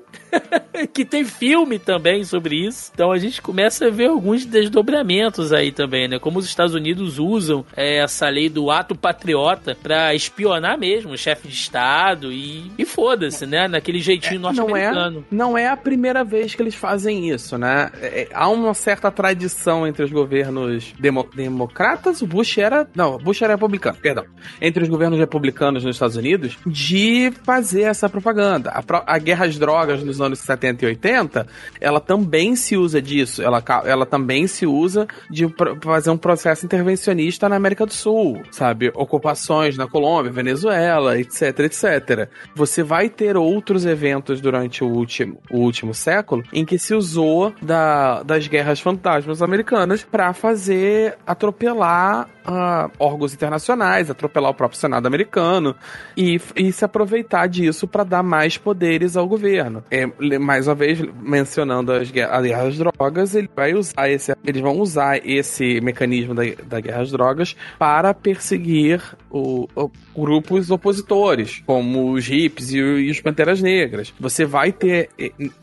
que tem filme também sobre isso. Então a gente começa a ver alguns desdobramentos aí também, né? Como os Estados Unidos usam é, essa lei do ato patriota pra espionar mesmo o chefe de Estado e, e foda-se, né? Naquele jeitinho é, norte-americano. Não é, não é a primeira vez que eles fazem isso, né? É, há uma certa tradição entre os governos demo, democratas. O Bush era... Não, Bush era republicano, perdão. Entre os governos republicanos nos Estados Unidos de fazer essa propaganda. A, pro, a guerra às drogas nos anos setenta e oitenta, ela também se usa disso. Ela, ela também se usa de pra, fazer um processo intervencionista na América do Sul, sabe? Ocupações na Colômbia, Venezuela, etc, etcétera. Você vai ter outros eventos durante o último, o último século em que se usou da, das guerras fantasmas americanas para fazer atropelar uh, órgãos internacionais, atropelar o próprio Senado americano e, e se aproveitar disso para dar mais poderes ao governo. É, mais uma vez, mencionando as guerras, a guerra às drogas, ele vai usar esse, eles vão usar esse mecanismo da, da guerra às drogas para perseguir o, o, grupos opositores, como os hippies e, e os Panteras Negras. Você vai ter,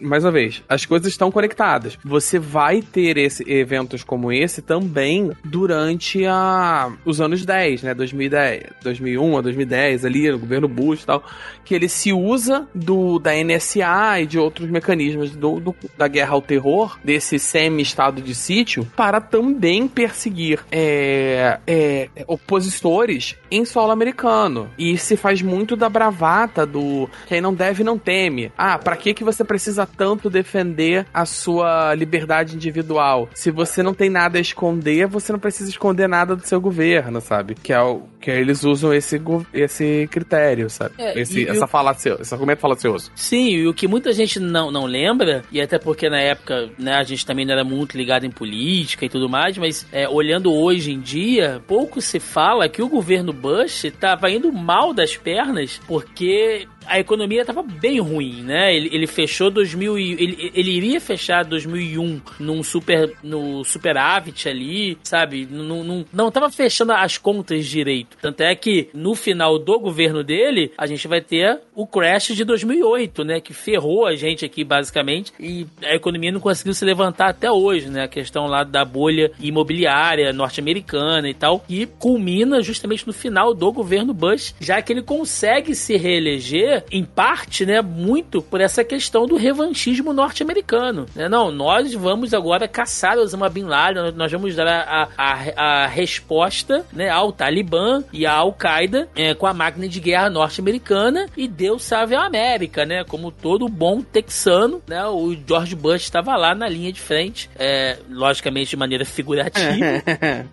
mais uma vez, as coisas estão conectadas. Você vai ter esse, eventos como esse também durante a, os anos dez, né? dois mil e dez, dois mil e um a dois mil e dez, ali, no governo Bush e tal, que ele se usa do, da N S A e de outros mecanismos do, do, da guerra ao terror, desse semi-estado de sítio, para também perseguir é, é, opositores em solo americano. E se faz muito da bravata do quem não deve não teme. Ah, pra que que você precisa tanto defender a sua liberdade individual? Se você não tem nada a esconder, você não precisa esconder nada do seu governo, sabe? Que é o que eles usam esse, esse critério, sabe? É, esse, essa eu... falácia, esse argumento falacioso. Sim, e o que muita gente não, não lembra, e até porque na época, né, a gente também não era muito ligado em política e tudo mais, mas é, olhando hoje em dia, pouco se fala que o governo Bush estava indo mal das pernas porque a economia estava bem ruim, né? Ele, ele fechou dois mil e, ele, ele iria fechar dois mil e um num super, no superávit ali, sabe? Num, num, não estava fechando as contas direito. Tanto é que no final do governo dele, a gente vai ter o crash de dois mil e oito, né? Que ferrou a gente aqui, basicamente, e a economia não conseguiu se levantar até hoje, né? A questão lá da bolha imobiliária norte-americana e tal, e culmina justamente no final do governo Bush, já que ele consegue se reeleger em parte, né, muito por essa questão do revanchismo norte-americano, né? Não, nós vamos agora caçar Osama Bin Laden, nós vamos dar a, a, a resposta, né, ao Talibã e à Al-Qaeda é, com a máquina de guerra norte-americana, e Deus salve a América, né? Como todo bom texano, né, o George Bush estava lá na linha de frente, é, logicamente de maneira figurativa,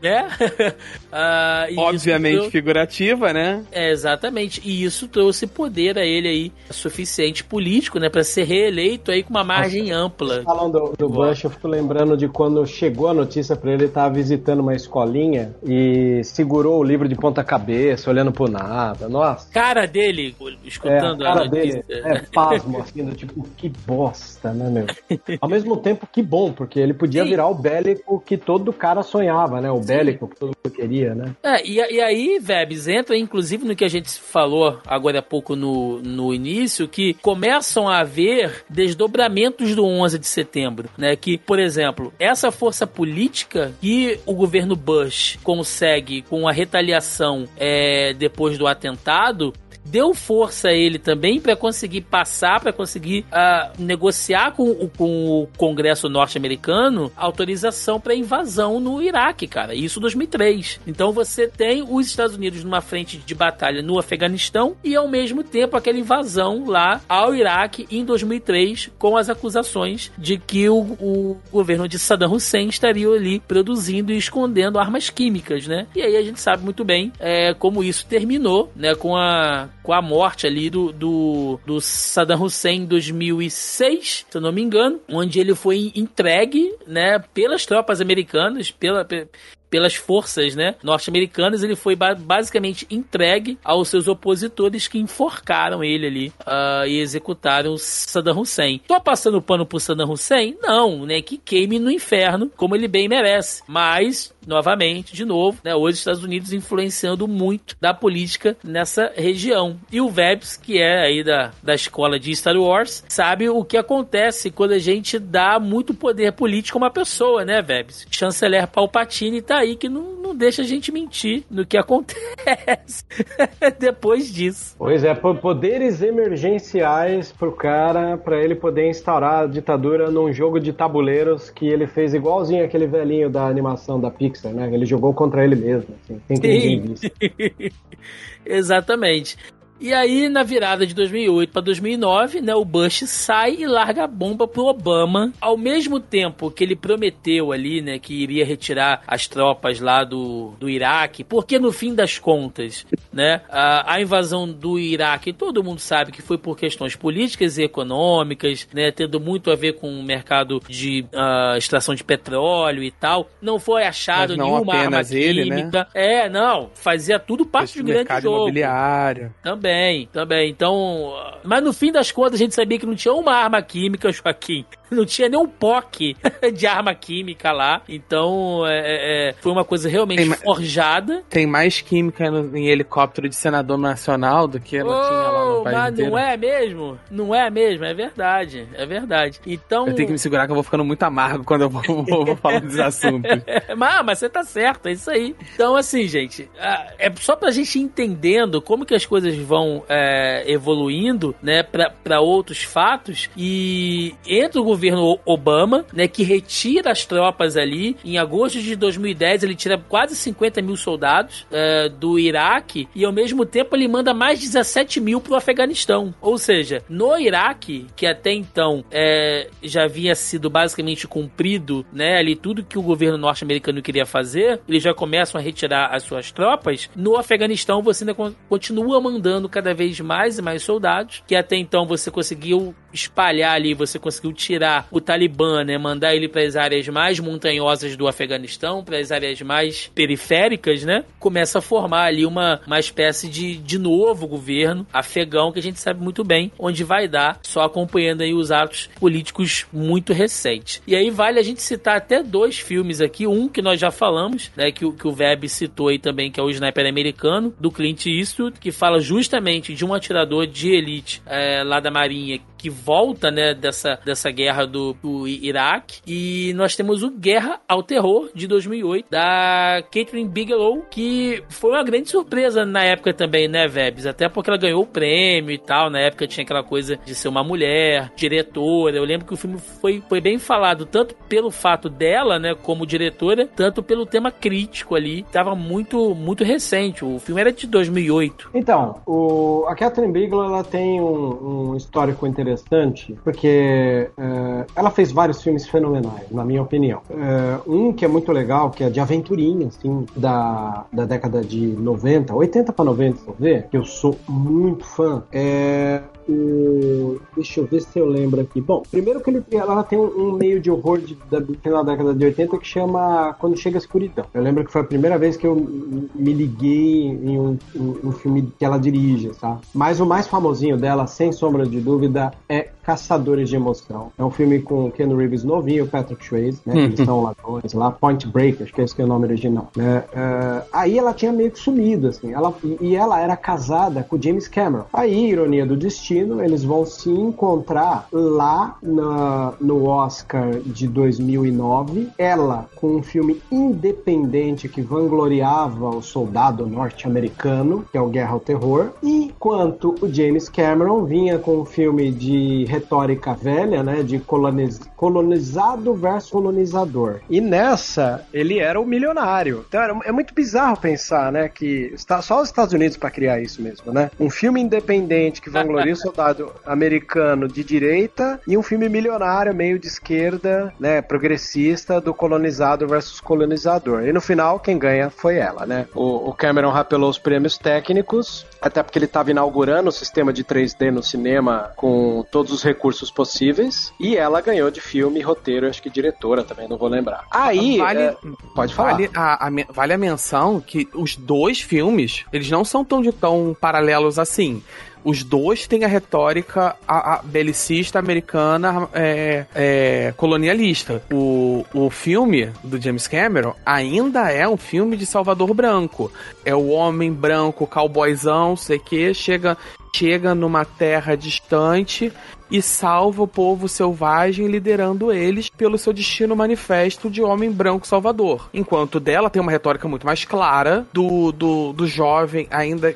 né? ah, obviamente trou... figurativa, né? É, exatamente, e isso trouxe poder a ele aí suficiente político, né, pra ser reeleito aí com uma margem ampla. Falando do, do Bush, eu fico lembrando de quando chegou a notícia pra ele, ele tava visitando uma escolinha e segurou o livro de ponta cabeça, olhando pro nada, nossa. Cara dele, escutando é, a, cara a notícia. Dele, é, pasmo, assim, do tipo, que bosta, né, meu? Ao mesmo tempo, que bom, porque ele podia Sim. virar o bélico que todo cara sonhava, né, o Sim. bélico que todo mundo queria, né? É, e, e aí, Vebs, entra inclusive no que a gente falou agora há pouco no no início, que começam a haver desdobramentos do onze de setembro, né, que, por exemplo, essa força política que o governo Bush consegue com a retaliação é, depois do atentado, deu força a ele também para conseguir passar, para conseguir uh, negociar com, com o Congresso norte-americano autorização para invasão no Iraque, cara. Isso em dois mil e três. Então você tem os Estados Unidos numa frente de batalha no Afeganistão e ao mesmo tempo aquela invasão lá ao Iraque em dois mil e três, com as acusações de que o, o governo de Saddam Hussein estaria ali produzindo e escondendo armas químicas, né? E aí a gente sabe muito bem é, como isso terminou, né? Com a com a morte ali do, do, do Saddam Hussein em dois mil e seis, se eu não me engano, onde ele foi entregue, né, pelas tropas americanas, pela, pelas forças, né, norte-americanas, ele foi ba- basicamente entregue aos seus opositores que enforcaram ele ali uh, e executaram Saddam Hussein. Tô passando o pano pro Saddam Hussein? Não, né, que queime no inferno, como ele bem merece. Mas, novamente, de novo, né, hoje os Estados Unidos influenciando muito da política nessa região. E o Vebs, que é aí da, da escola de Star Wars, sabe o que acontece quando a gente dá muito poder político a uma pessoa, né, Vebs? Chanceler Palpatine tá aí, que não, não deixa a gente mentir no que acontece depois disso. Pois é, poderes emergenciais pro cara, pra ele poder instaurar a ditadura num jogo de tabuleiros que ele fez igualzinho aquele velhinho da animação da Pixar, né? Ele jogou contra ele mesmo, assim, sem ter ninguém visto. Exatamente. E aí, na virada de dois mil e oito para dois mil e nove, né, o Bush sai e larga a bomba pro Obama. Ao mesmo tempo que ele prometeu ali, né, que iria retirar as tropas lá do, do Iraque, porque no fim das contas, né, a, a invasão do Iraque, todo mundo sabe que foi por questões políticas e econômicas, né, tendo muito a ver com o mercado de uh, extração de petróleo e tal. Não foi achado não nenhuma arma ele, química. Né? É, não. Fazia tudo parte do grande mercado jogo. Imobiliário. Também. Também, também, então... Mas no fim das contas a gente sabia que não tinha uma arma química, Joaquim. Não tinha nem um P O C de arma química lá. Então, é, é, foi uma coisa realmente tem forjada. Ma- tem mais química no, em helicóptero de senador nacional do que oh, ela tinha lá no país inteiro. Não é mesmo? Não é mesmo? É verdade. É verdade. Então... Eu tenho que me segurar que eu vou ficando muito amargo quando eu vou, vou, vou falar desses assuntos. Mas, mas você tá certo, é isso aí. Então, assim, gente, é só pra gente ir entendendo como que as coisas vão é, evoluindo, né, pra, pra outros fatos. E entra o governo governo Obama, né, que retira as tropas ali. Em agosto de dois mil e dez, ele tira quase cinquenta mil soldados uh, do Iraque e, ao mesmo tempo, ele manda mais dezessete mil pro Afeganistão. Ou seja, no Iraque, que até então é, já havia sido basicamente cumprido, né, ali tudo que o governo norte-americano queria fazer, eles já começam a retirar as suas tropas. No Afeganistão, você ainda continua mandando cada vez mais e mais soldados, que até então você conseguiu espalhar ali, você conseguiu tirar o Talibã, né, mandar ele para as áreas mais montanhosas do Afeganistão, para as áreas mais periféricas, né, começa a formar ali uma, uma espécie de, de novo governo afegão, que a gente sabe muito bem onde vai dar, só acompanhando aí os atos políticos muito recentes. E aí vale a gente citar até dois filmes aqui, um que nós já falamos, né, que, que o Web citou aí também, que é o Sniper Americano, do Clint Eastwood, que fala justamente de um atirador de elite é, lá da Marinha, que volta, né, dessa, dessa guerra Do, do Iraque. E nós temos o Guerra ao Terror de dois mil e oito, da Kathryn Bigelow, que foi uma grande surpresa na época também, né, Vebs? Até porque ela ganhou o prêmio e tal. Na época tinha aquela coisa de ser uma mulher diretora. Eu lembro que o filme foi, foi bem falado, tanto pelo fato dela, né, como diretora, tanto pelo tema crítico ali. Tava muito, muito recente. O filme era de dois mil e oito. Então, o, a Kathryn Bigelow, ela tem um, um histórico interessante, porque... É... ela fez vários filmes fenomenais, na minha opinião. Um que é muito legal, que é de aventurinha, assim, da, da década de noventa, oitenta para noventa, talvez, que eu sou muito fã, é... Uh, deixa eu ver se eu lembro aqui. Bom, primeiro que ele, ela tem um, um meio de horror de, da, do final da década de oitenta que chama Quando Chega a Escuridão. Eu lembro que foi a primeira vez que eu me liguei em um, um, um filme que ela dirige, tá? Mas o mais famosinho dela, sem sombra de dúvida, é Caçadores de Emoção. É um filme com o Keanu Reeves novinho e o Patrick Swayze, né? Uhum. Eles são ladrões lá, Point Break, acho que é esse que é o nome original, né? Uh, aí ela tinha meio que sumido, assim. Ela, e ela era casada com o James Cameron. Aí, ironia do destino, eles vão se encontrar lá na, no Oscar de dois mil e nove, ela com um filme independente que vangloriava o soldado norte-americano, que é o Guerra ao Terror, e enquanto o James Cameron vinha com um filme de retórica velha, né, de coloniz, colonizado versus colonizador. E nessa, ele era o milionário. Então era, é muito bizarro pensar, né, que está, só os Estados Unidos para criar isso mesmo, né? Um filme independente que vangloria o soldado americano de direita e um filme milionário meio de esquerda, né, progressista, do colonizado versus colonizador. E no final quem ganha foi ela, né? O, o Cameron rapelou os prêmios técnicos até porque ele estava inaugurando o sistema de três D no cinema com todos os recursos possíveis, e ela ganhou de filme, roteiro, acho que diretora também, não vou lembrar. Aí, vale, é, pode falar. Vale a, a, vale a menção que os dois filmes, eles não são tão, de tão paralelos assim. Os dois têm a retórica a, a belicista americana é, é, colonialista. O, o filme do James Cameron ainda é um filme de Salvador branco. É o homem branco, cowboyzão, sei que, chega, chega numa terra distante e salva o povo selvagem, liderando eles pelo seu destino manifesto de homem branco salvador. Enquanto dela tem uma retórica muito mais clara do, do, do jovem, ainda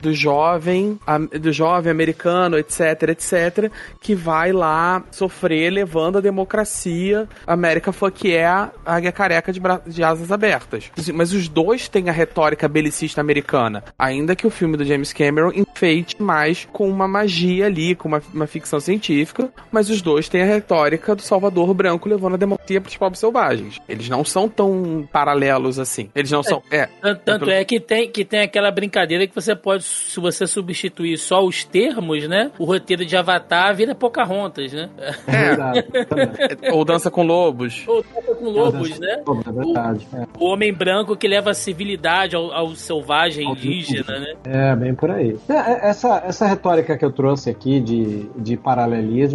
do jovem, do jovem americano, etc, etc, que vai lá sofrer levando a democracia América, que é a águia careca de, de asas abertas. Mas os dois têm a retórica belicista americana, ainda que o filme do James Cameron enfeite mais com uma magia ali, com uma, uma ficção científica científica, mas os dois têm a retórica do Salvador branco levando a democracia para os povos selvagens. Eles não são tão paralelos assim. Eles não é, são... É, tanto é, pelo... é que, tem, que tem aquela brincadeira que você pode, se você substituir só os termos, né? O roteiro de Avatar vira Pocahontas, né? É. Ou Dança com Lobos. Ou Dança com Lobos, né? Com Lobos, é verdade, é. O, o homem branco que leva a civilidade ao, ao selvagem ao indígena, né? É, bem por aí. É, essa, essa retórica que eu trouxe aqui de, de paralelismo,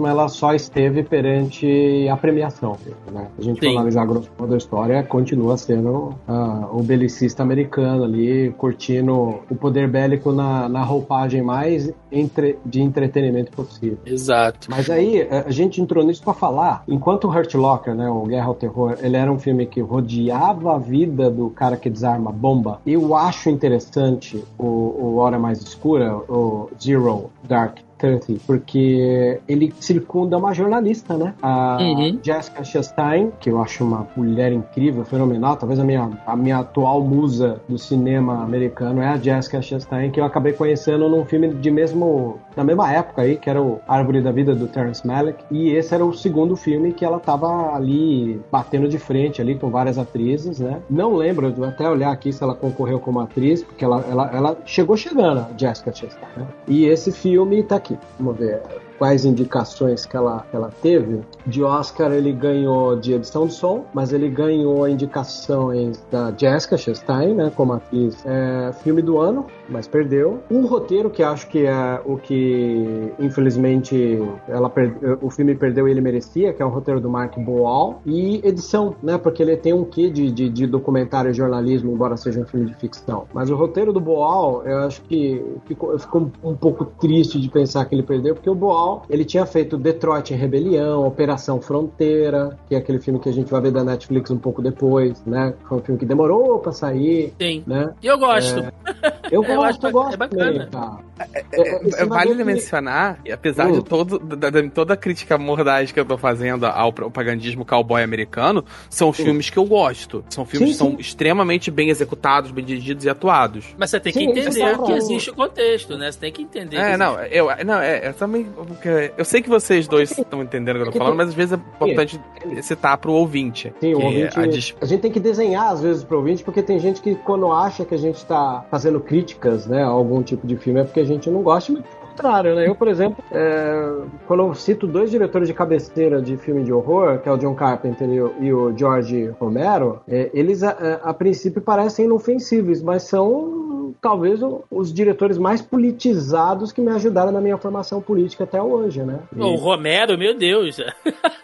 ela só esteve perante a premiação, né? A gente, sim, for analisar a grosso modo da história, continua sendo uh, o belicista americano ali, curtindo o poder bélico na, na roupagem mais entre, de entretenimento possível. Exato. Mas aí, a gente entrou nisso pra falar, enquanto o Hurt Locker, né, o Guerra ao Terror, ele era um filme que rodeava a vida do cara que desarma a bomba, eu acho interessante o, o Hora Mais Escura, o Zero Dark Thirty, porque ele circunda uma jornalista, né? A uhum. Jessica Chastain, que eu acho uma mulher incrível, fenomenal, talvez a minha, a minha atual musa do cinema americano é a Jessica Chastain, que eu acabei conhecendo num filme de mesmo, da mesma época aí, que era o Árvore da Vida, do Terrence Malick, e esse era o segundo filme que ela tava ali batendo de frente ali com várias atrizes, né? Não lembro, vou até olhar aqui se ela concorreu como atriz, porque ela, ela, ela chegou chegando, a Jessica Chastain, né? E esse filme tá aqui. Vamos ver quais indicações que ela, que ela teve. De Oscar, ele ganhou de edição de som, mas ele ganhou a indicação da Jessica Chastain, né, como atriz, é, filme do ano, mas perdeu. Um roteiro que acho que é o que, infelizmente, ela perdeu, o filme perdeu e ele merecia, que é o roteiro do Mark Boal. E edição, né, porque ele tem um quê de, de, de documentário e jornalismo, embora seja um filme de ficção. Mas o roteiro do Boal, eu acho que ficou, ficou um pouco triste de pensar que ele perdeu, porque o Boal, ele tinha feito Detroit em Rebelião, Operação Fronteira, que é aquele filme que a gente vai ver da Netflix um pouco depois, né? Foi um filme que demorou pra sair. Sim. Né? E eu gosto. É... Eu gosto, eu gosto. É bacana. É, é, é, vale que... mencionar, apesar uh. de, todo, de, de toda a crítica mordaz que eu tô fazendo ao propagandismo cowboy americano, são uh. filmes que eu gosto. São filmes, sim, que sim, são extremamente bem executados, bem dirigidos e atuados. Mas você tem que, sim, entender é que existe o contexto, né? Você tem que entender. É, que não, existe... eu, não, é, eu também... Eu sei que vocês dois estão entendendo o que eu tô falando, mas às vezes é importante citar pro ouvinte. Sim, o ouvinte. A, dis... a gente tem que desenhar, às vezes, pro ouvinte, porque tem gente que, quando acha que a gente tá fazendo críticas, né, a algum tipo de filme, é porque a gente não gosta, mas... contrário, né? Eu, por exemplo, é, quando eu cito dois diretores de cabeceira de filme de horror, que é o John Carpenter e o George Romero, é, eles a, a princípio parecem inofensivos, mas são talvez os diretores mais politizados que me ajudaram na minha formação política até hoje, né? E... o Romero, meu Deus!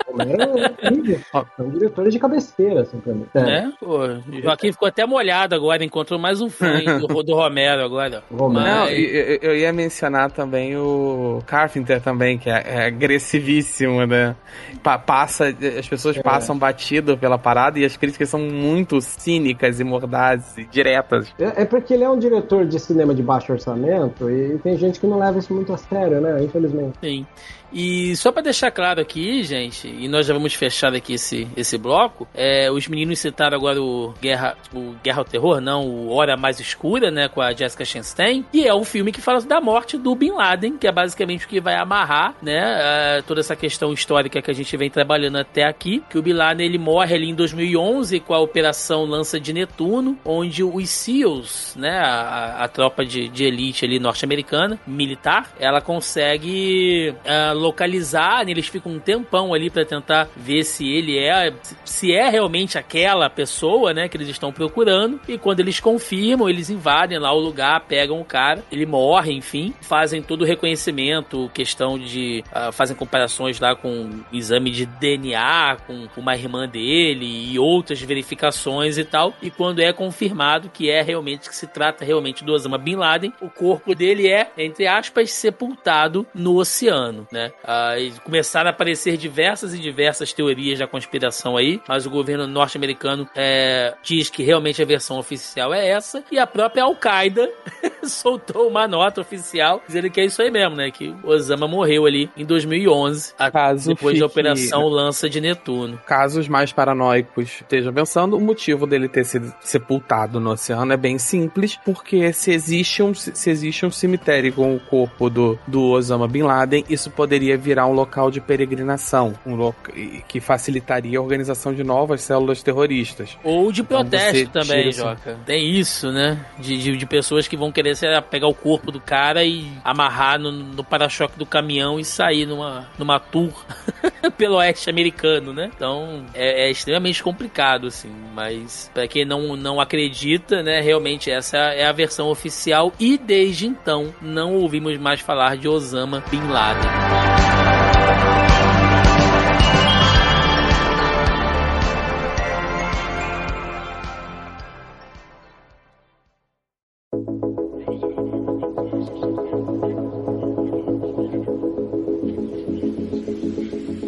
Romero é incrível. São diretores de cabeceira, sempre. Assim, é, né? O Joaquim ficou até molhado agora, encontrou mais um fã do, do Romero agora. Romero. Não, eu, eu ia mencionar também o Carpenter também, que é, é agressivíssimo, né? Pa- passa, as pessoas passam é. batido pela parada e as críticas são muito cínicas e mordazes e diretas. É, é porque ele é um diretor de cinema de baixo orçamento e tem gente que não leva isso muito a sério, né? Infelizmente. Sim. E só para deixar claro aqui, gente, e nós já vamos fechar aqui esse, esse bloco, é, os meninos citaram agora o Guerra, o Guerra ao Terror, não, o Hora Mais Escura, né, com a Jessica Chastain, e é um filme que fala da morte do Bin Laden, que é basicamente o que vai amarrar, né, toda essa questão histórica que a gente vem trabalhando até aqui, que o Bin Laden, ele morre ali em dois mil e onze com a Operação Lança de Netuno, onde os SEALs, né, a, a tropa de, de elite ali norte-americana, militar, ela consegue uh, localizar, né, eles ficam um tempão ali para tentar ver se ele é, se é realmente aquela pessoa, né, que eles estão procurando, e quando eles confirmam, eles invadem lá o lugar, pegam o cara, ele morre, enfim, fazem todo o reconhecimento, questão de, uh, fazem comparações lá com um exame de D N A, com uma irmã dele e outras verificações e tal, e quando é confirmado que é realmente, que se trata realmente do Osama Bin Laden, o corpo dele é, entre aspas, sepultado no oceano, né? Ah, e começaram a aparecer diversas e diversas teorias da conspiração aí, mas o governo norte-americano é, diz que realmente a versão oficial é essa, e a própria Al-Qaeda soltou uma nota oficial dizendo que é isso aí mesmo, né? Que o Osama morreu ali em dois mil e onze, a, depois fique... da Operação Lança de Netuno. Caso os mais paranoicos estejam pensando, o motivo dele ter sido sepultado no oceano é bem simples, porque se existe um, se existe um cemitério com o corpo do, do Osama Bin Laden, isso poderia virar um local de peregrinação, um local que facilitaria a organização de novas células terroristas. Ou de protesto então, também, Joca. Tem isso, né? De, de, de pessoas que vão querer sei lá, pegar o corpo do cara e amarrar no, no para-choque do caminhão e sair numa, numa tour pelo oeste americano, né? Então, é, é extremamente complicado, assim. Mas, pra quem não, não acredita, né? Realmente, essa é a versão oficial. E, desde então, não ouvimos mais falar de Osama Bin Laden.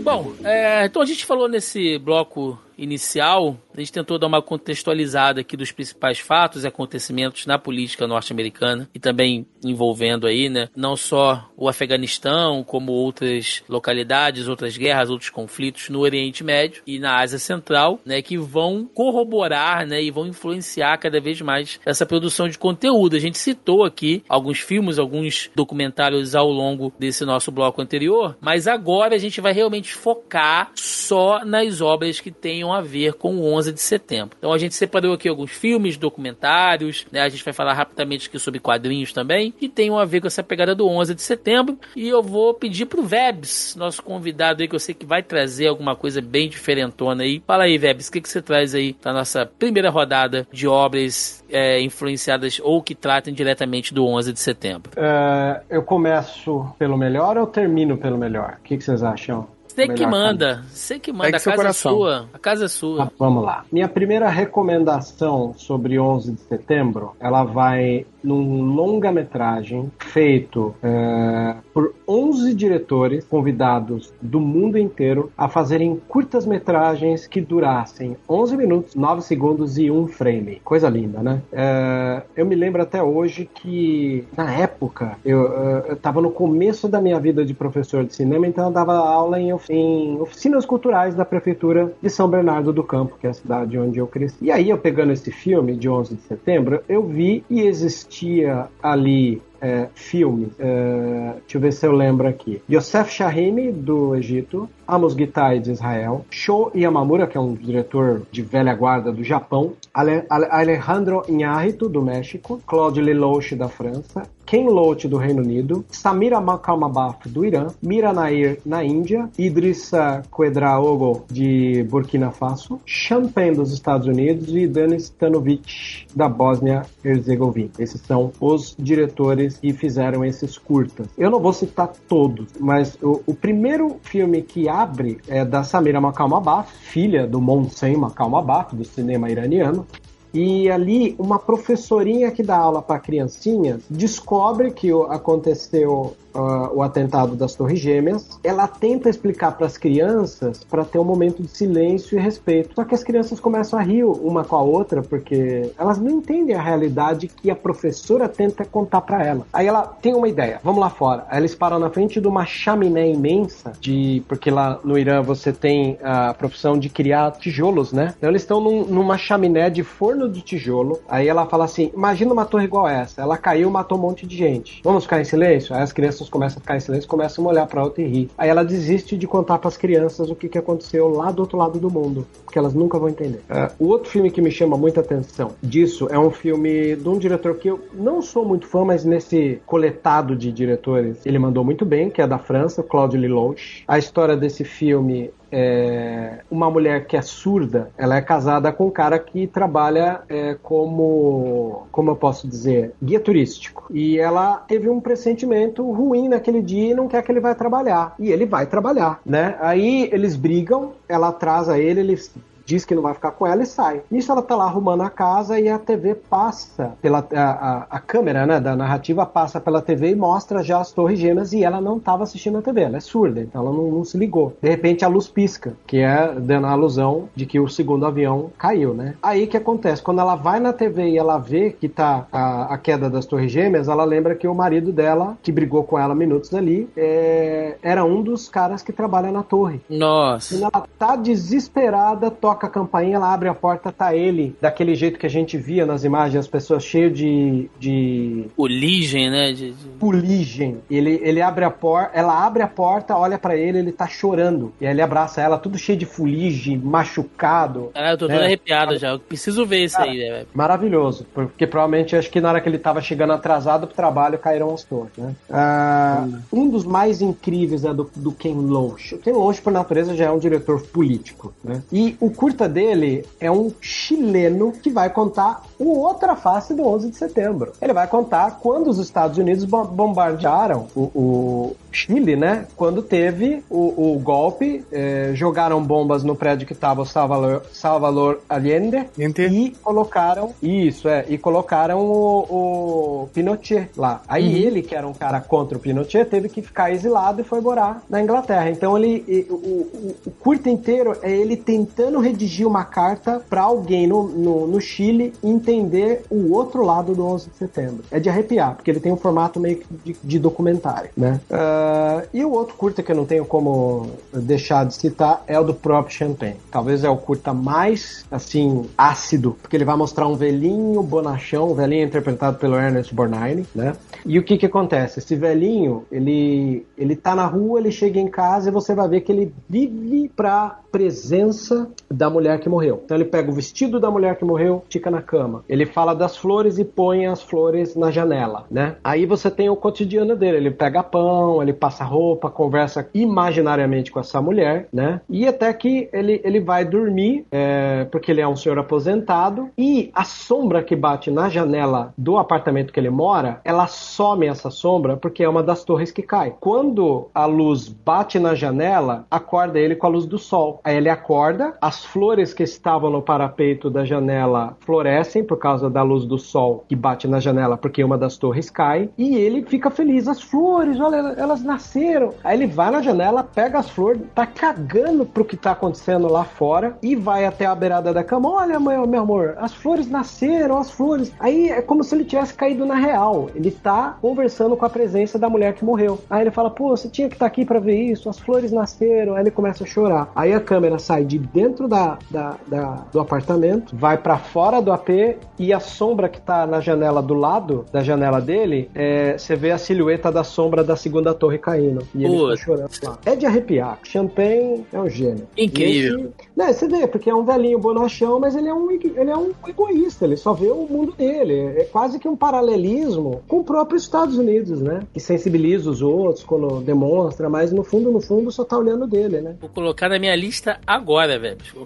Bom, é, então a gente falou nesse bloco inicial, a gente tentou dar uma contextualizada aqui dos principais fatos e acontecimentos na política norte-americana e também envolvendo aí, né, não só o Afeganistão, como outras localidades, outras guerras, outros conflitos no Oriente Médio e na Ásia Central, né, que vão corroborar, né, e vão influenciar cada vez mais essa produção de conteúdo. A gente citou aqui alguns filmes, alguns documentários ao longo desse nosso bloco anterior, mas agora a gente vai realmente focar só nas obras que tenham a ver com o onze de setembro. Então a gente separou aqui alguns filmes, documentários, né? A gente vai falar rapidamente aqui sobre quadrinhos também, que tenham a ver com essa pegada do onze de setembro, e eu vou pedir pro Vebs, nosso convidado aí, que eu sei que vai trazer alguma coisa bem diferentona aí. Fala aí, Vebs, o que, que você traz aí pra nossa primeira rodada de obras é, influenciadas ou que tratem diretamente do onze de setembro? Uh, eu começo pelo melhor ou termino pelo melhor? O que, que vocês acham? Você que manda, você que manda, a casa é sua, a casa é sua. Ah, vamos lá. Minha primeira recomendação sobre onze de setembro, ela vai num longa-metragem feito é, por onze diretores convidados do mundo inteiro a fazerem curtas-metragens que durassem onze minutos, nove segundos e um frame. Coisa linda, né? É, eu me lembro até hoje que, na época, eu estava no começo da minha vida de professor de cinema, então eu dava aula em em oficinas culturais da prefeitura de São Bernardo do Campo, que é a cidade onde eu cresci. E aí eu pegando esse filme de onze de setembro, eu vi e existia ali é, filmes, é, deixa eu ver se eu lembro aqui, Youssef Shahimi do Egito, Amos Gitaï de Israel, Sho Yamamura, que é um diretor de velha guarda do Japão, Ale- Ale- Alejandro Iñárritu do México, Claude Lelouch da França, Ken Loach do Reino Unido, Samira Kalmabaf do Irã, Mira Nair na Índia, Idrissa Quedraogo de Burkina Faso, Champagne dos Estados Unidos e Dani Stanovic da Bósnia-Herzegovina. Esses são os diretores que fizeram esses curtas. Eu não vou citar todos, mas o, o primeiro filme que abre é da Samira Kalmabaf, filha do Mohsen Kalmabaf, do cinema iraniano. E ali, uma professorinha que dá aula para criancinhas descobre que aconteceu uh, o atentado das Torres Gêmeas, ela tenta explicar para as crianças para ter um momento de silêncio e respeito. Só que as crianças começam a rir uma com a outra porque elas não entendem a realidade que a professora tenta contar para ela. Aí ela tem uma ideia, vamos lá fora. Aí eles param na frente de uma chaminé imensa, de porque lá no Irã você tem a profissão de criar tijolos, né? Então eles estão num, numa chaminé de forno de tijolo. Aí ela fala assim, imagina uma torre igual essa. Ela caiu, matou um monte de gente. Vamos ficar em silêncio? Aí as crianças começam a ficar em silêncio, começam a olhar pra outra e rir. Aí ela desiste de contar pras crianças o que, que aconteceu lá do outro lado do mundo, porque elas nunca vão entender. É. O outro filme que me chama muita atenção disso é um filme de um diretor que eu não sou muito fã, mas nesse coletado de diretores ele mandou muito bem, que é da França, Claude Lelouch. A história desse filme é uma mulher que é surda, ela é casada com um cara que trabalha é, como, como eu posso dizer, guia turístico. E ela teve um pressentimento ruim naquele dia e não quer que ele vai trabalhar. E ele vai trabalhar, né? Aí eles brigam, ela atrasa ele, eles... diz que não vai ficar com ela e sai. Nisso ela tá lá arrumando a casa e a T V passa pela... A, a, a câmera, né, da narrativa passa pela T V e mostra já as Torres Gêmeas e ela não tava assistindo a T V. Ela é surda, então ela não, não se ligou. De repente a luz pisca, que é dando a alusão de que o segundo avião caiu, né? Aí o que acontece? Quando ela vai na T V e ela vê que tá a, a queda das Torres Gêmeas, ela lembra que o marido dela, que brigou com ela minutos ali, é, era um dos caras que trabalha na torre. Nossa! E ela tá desesperada, toca a campainha, ela abre a porta, tá ele daquele jeito que a gente via nas imagens, as pessoas cheias de... de... Fuligem, né? De, de... Fuligem. Ele, ele abre a porta, ela abre a porta, olha pra ele, ele tá chorando. E aí ele abraça ela, tudo cheio de fuligem, machucado. Ah, eu tô né? todo arrepiado já, eu preciso ver isso aí, velho. Maravilhoso, porque provavelmente acho que na hora que ele tava chegando atrasado pro trabalho, caíram as torres, né? Ah, um dos mais incríveis é do, do Ken Loach. O Ken Loach, por natureza, já é um diretor político, né? E o curta dele é um chileno que vai contar outra face do onze de setembro. Ele vai contar quando os Estados Unidos bombardearam o, o Chile, né? Quando teve o, o golpe, eh, jogaram bombas no prédio que estava o Salvador, Salvador Allende e colocaram isso, é, e colocaram o, o Pinochet lá. Aí uhum. ele, que era um cara contra o Pinochet, teve que ficar exilado e foi morar na Inglaterra. Então ele, o, o, o curta inteiro é ele tentando redigir uma carta para alguém no, no, no Chile entender o outro lado do onze de setembro. É de arrepiar, porque ele tem um formato meio que de, de documentário, né? Uh, e o outro curta que eu não tenho como deixar de citar é o do próprio Champagne. Talvez é o curta mais, assim, ácido, porque ele vai mostrar um velhinho bonachão, um velhinho interpretado pelo Ernest Borgnine, né? E o que que acontece? Esse velhinho, ele, ele tá na rua, ele chega em casa e você vai ver que ele vive pra presença da mulher que morreu. Então ele pega o vestido da mulher que morreu, tica na cama. Ele fala das flores e põe as flores na janela, né? Aí você tem o cotidiano dele. Ele pega pão, ele passa roupa, conversa imaginariamente com essa mulher, né? E até que ele, ele vai dormir, é, porque ele é um senhor aposentado, e a sombra que bate na janela do apartamento que ele mora, ela some essa sombra porque é uma das torres que cai. Quando a luz bate na janela, acorda ele com a luz do sol. Aí ele acorda, as flores que estavam no parapeito da janela florescem por causa da luz do sol que bate na janela, porque uma das torres cai, e ele fica feliz. As flores, olha, elas nasceram. Aí ele vai na janela, pega as flores, tá cagando pro que tá acontecendo lá fora, e vai até a beirada da cama. Olha, mãe, meu amor, as flores nasceram, as flores. Aí é como se ele tivesse caído na real. Ele tá conversando com a presença da mulher que morreu. Aí ele fala, pô, você tinha que estar aqui pra ver isso, as flores nasceram. Aí ele começa a chorar. Aí a câmera sai de dentro da, da, da, do apartamento, vai pra fora do A P, e a sombra que tá na janela do lado da janela dele, é, você vê a silhueta da sombra da segunda torre caindo. E ele tá chorando lá. É de arrepiar. Champagne é um gênio. Incrível. Esse, né, você vê, porque é um velhinho bonachão, mas ele é, um, ele é um egoísta, ele só vê o mundo dele. É quase que um paralelismo com o próprio Estados Unidos, né? Que sensibiliza os outros quando demonstra, mas no fundo, no fundo, só tá olhando dele, né? Vou colocar na minha lista agora, velho. Rambo.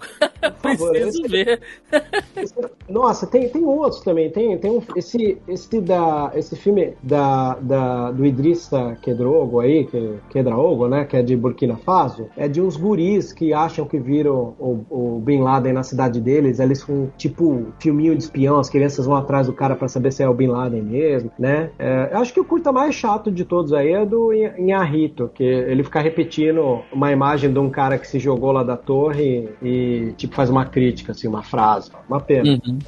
Favor, preciso ver. Esse, nossa, tem, tem outros também. Tem, tem um, esse, esse, da, esse filme da, da, do Idrissa Kedrogo aí, que, Kedraogo, né? Que é de Burkina Faso. É de uns guris que acham que viram o, o Bin Laden na cidade deles. Eles com tipo filminho de espião, as crianças vão atrás do cara pra saber se é o Bin Laden mesmo, né? É, eu acho que o curta mais chato de todos aí é do Inharito, que ele fica repetindo uma imagem de um cara que se jogou lá da torre e tipo faz uma crítica, assim, uma frase. Uma pena. Uhum.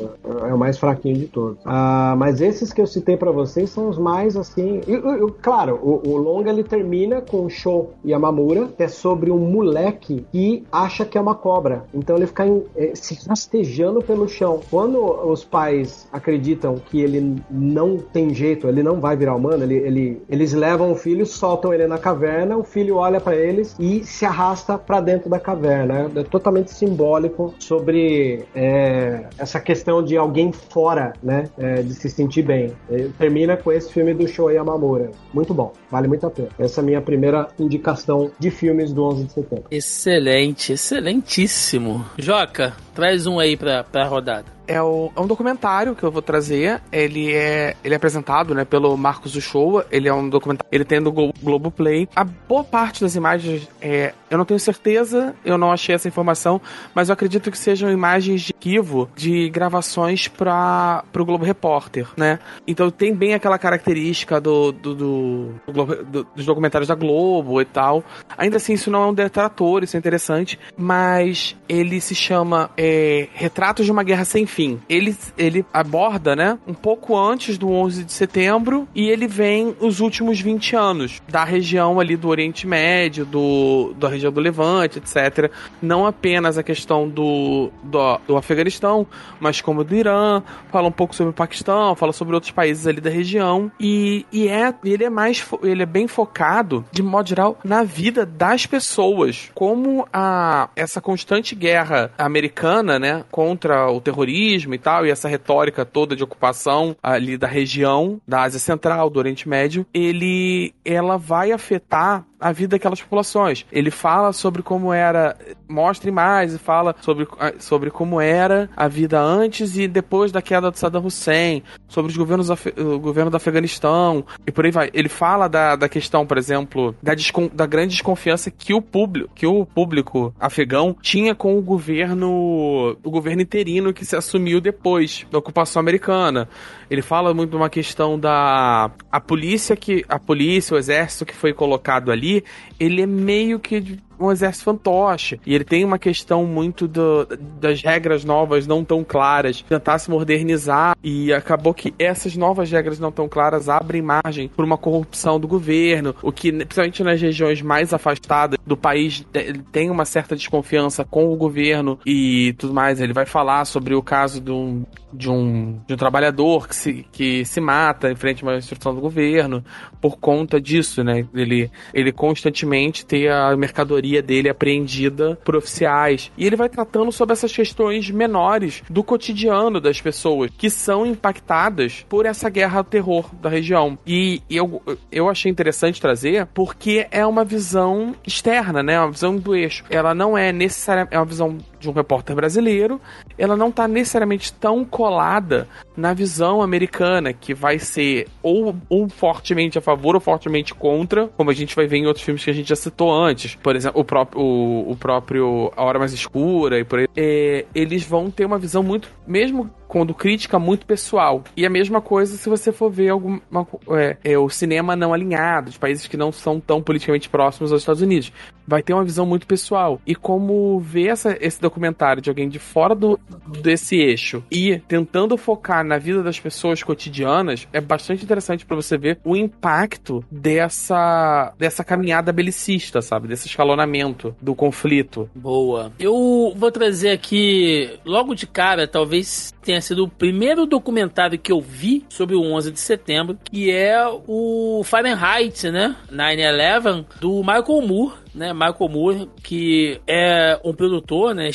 É o mais fraquinho de todos. Ah, mas esses que eu citei pra vocês são os mais, assim... Eu, eu, claro, o, o longa, ele termina com o Sho Yamamura, que é sobre um moleque que acha que é uma cobra. Então ele fica em, se rastejando pelo chão. Quando os pais acreditam que ele não tem jeito, ele não vai virar humano, ele, ele, eles levam o filho, soltam ele na caverna, o filho olha pra eles e se arrasta pra dentro da caverna. É totalmente simbólico sobre é, essa questão de alguém fora, né, é, de se sentir bem. Ele termina com esse filme do Sho Yamamura. Muito bom, vale muito a pena. Essa é a minha primeira indicação de filmes do onze de setembro. Excelente, excelentíssimo. Joca, traz um aí pra, pra rodada. É, o, é um documentário que eu vou trazer. Ele é, ele é apresentado, né, pelo Marcos Uchoa. Ele é um documentário. Ele tem no Globoplay. A boa parte das imagens, é, eu não tenho certeza, eu não achei essa informação, mas eu acredito que sejam imagens de arquivo de gravações para o Globo Repórter, né? Então tem bem aquela característica do, do, do, do Globo, do, dos documentários da Globo e tal. Ainda assim, isso não é um detrator, isso é interessante, mas ele se chama é, Retratos de uma Guerra Sem Fim. Ele, ele aborda, né, um pouco antes do onze de setembro, e ele vem os últimos vinte anos da região ali do Oriente Médio, do, da região do Levante, etcétera. Não apenas a questão do, do, do Afeganistão, mas como do Irã, fala um pouco sobre o Paquistão, fala sobre outros países ali da região, e, e é, ele, é mais, ele é bem focado, de modo geral, na vida das pessoas. Como a, essa constante guerra americana, né, contra o terrorismo e tal, e essa retórica toda de ocupação ali da região da Ásia Central, do Oriente Médio, ele, ela vai afetar a vida daquelas populações. Ele fala sobre como era, mostra imagens, fala sobre, sobre como era a vida antes e depois da queda do Saddam Hussein, sobre os governos, o governo do Afeganistão e por aí vai. Ele fala da, da questão, por exemplo, da, descon, da grande desconfiança que o público, que o público afegão tinha com o governo, o governo interino que se assumiu depois da ocupação americana. Ele fala muito de uma questão da a polícia que a polícia, o exército que foi colocado ali, ele é meio que um exército fantoche, e ele tem uma questão muito do, das regras novas não tão claras, tentar se modernizar, e acabou que essas novas regras não tão claras abrem margem por uma corrupção do governo, o que principalmente nas regiões mais afastadas do país tem uma certa desconfiança com o governo e tudo mais. Ele vai falar sobre o caso de um, de um, de um trabalhador que se, que se mata em frente a uma instrução do governo por conta disso, né? Ele, ele constantemente tem a mercadoria dele apreendida por oficiais. E ele vai tratando sobre essas questões menores do cotidiano das pessoas que são impactadas por essa guerra ao terror da região. E eu, eu achei interessante trazer porque é uma visão externa, né? Uma visão do eixo. Ela não é necessariamente... É uma visão de um repórter brasileiro, ela não está necessariamente tão colada na visão americana, que vai ser ou, ou fortemente a favor ou fortemente contra, como a gente vai ver em outros filmes que a gente já citou antes. Por exemplo, o próprio, o, o próprio A Hora Mais Escura e por aí. É, eles vão ter uma visão muito... mesmo quando crítica, muito pessoal. E a mesma coisa se você for ver alguma, é, é, o cinema não alinhado, de países que não são tão politicamente próximos aos Estados Unidos. Vai ter uma visão muito pessoal. E como ver essa, esse documentário de alguém de fora do, desse eixo e tentando focar na vida das pessoas cotidianas, é bastante interessante pra você ver o impacto dessa, dessa caminhada belicista, sabe? Desse escalonamento do conflito. Boa. Eu vou trazer aqui, logo de cara, talvez tenha sido o primeiro documentário que eu vi sobre o onze de setembro, que é o Fahrenheit, né? nove onze, do Michael Moore, né, Michael Moore, que é um produtor, né,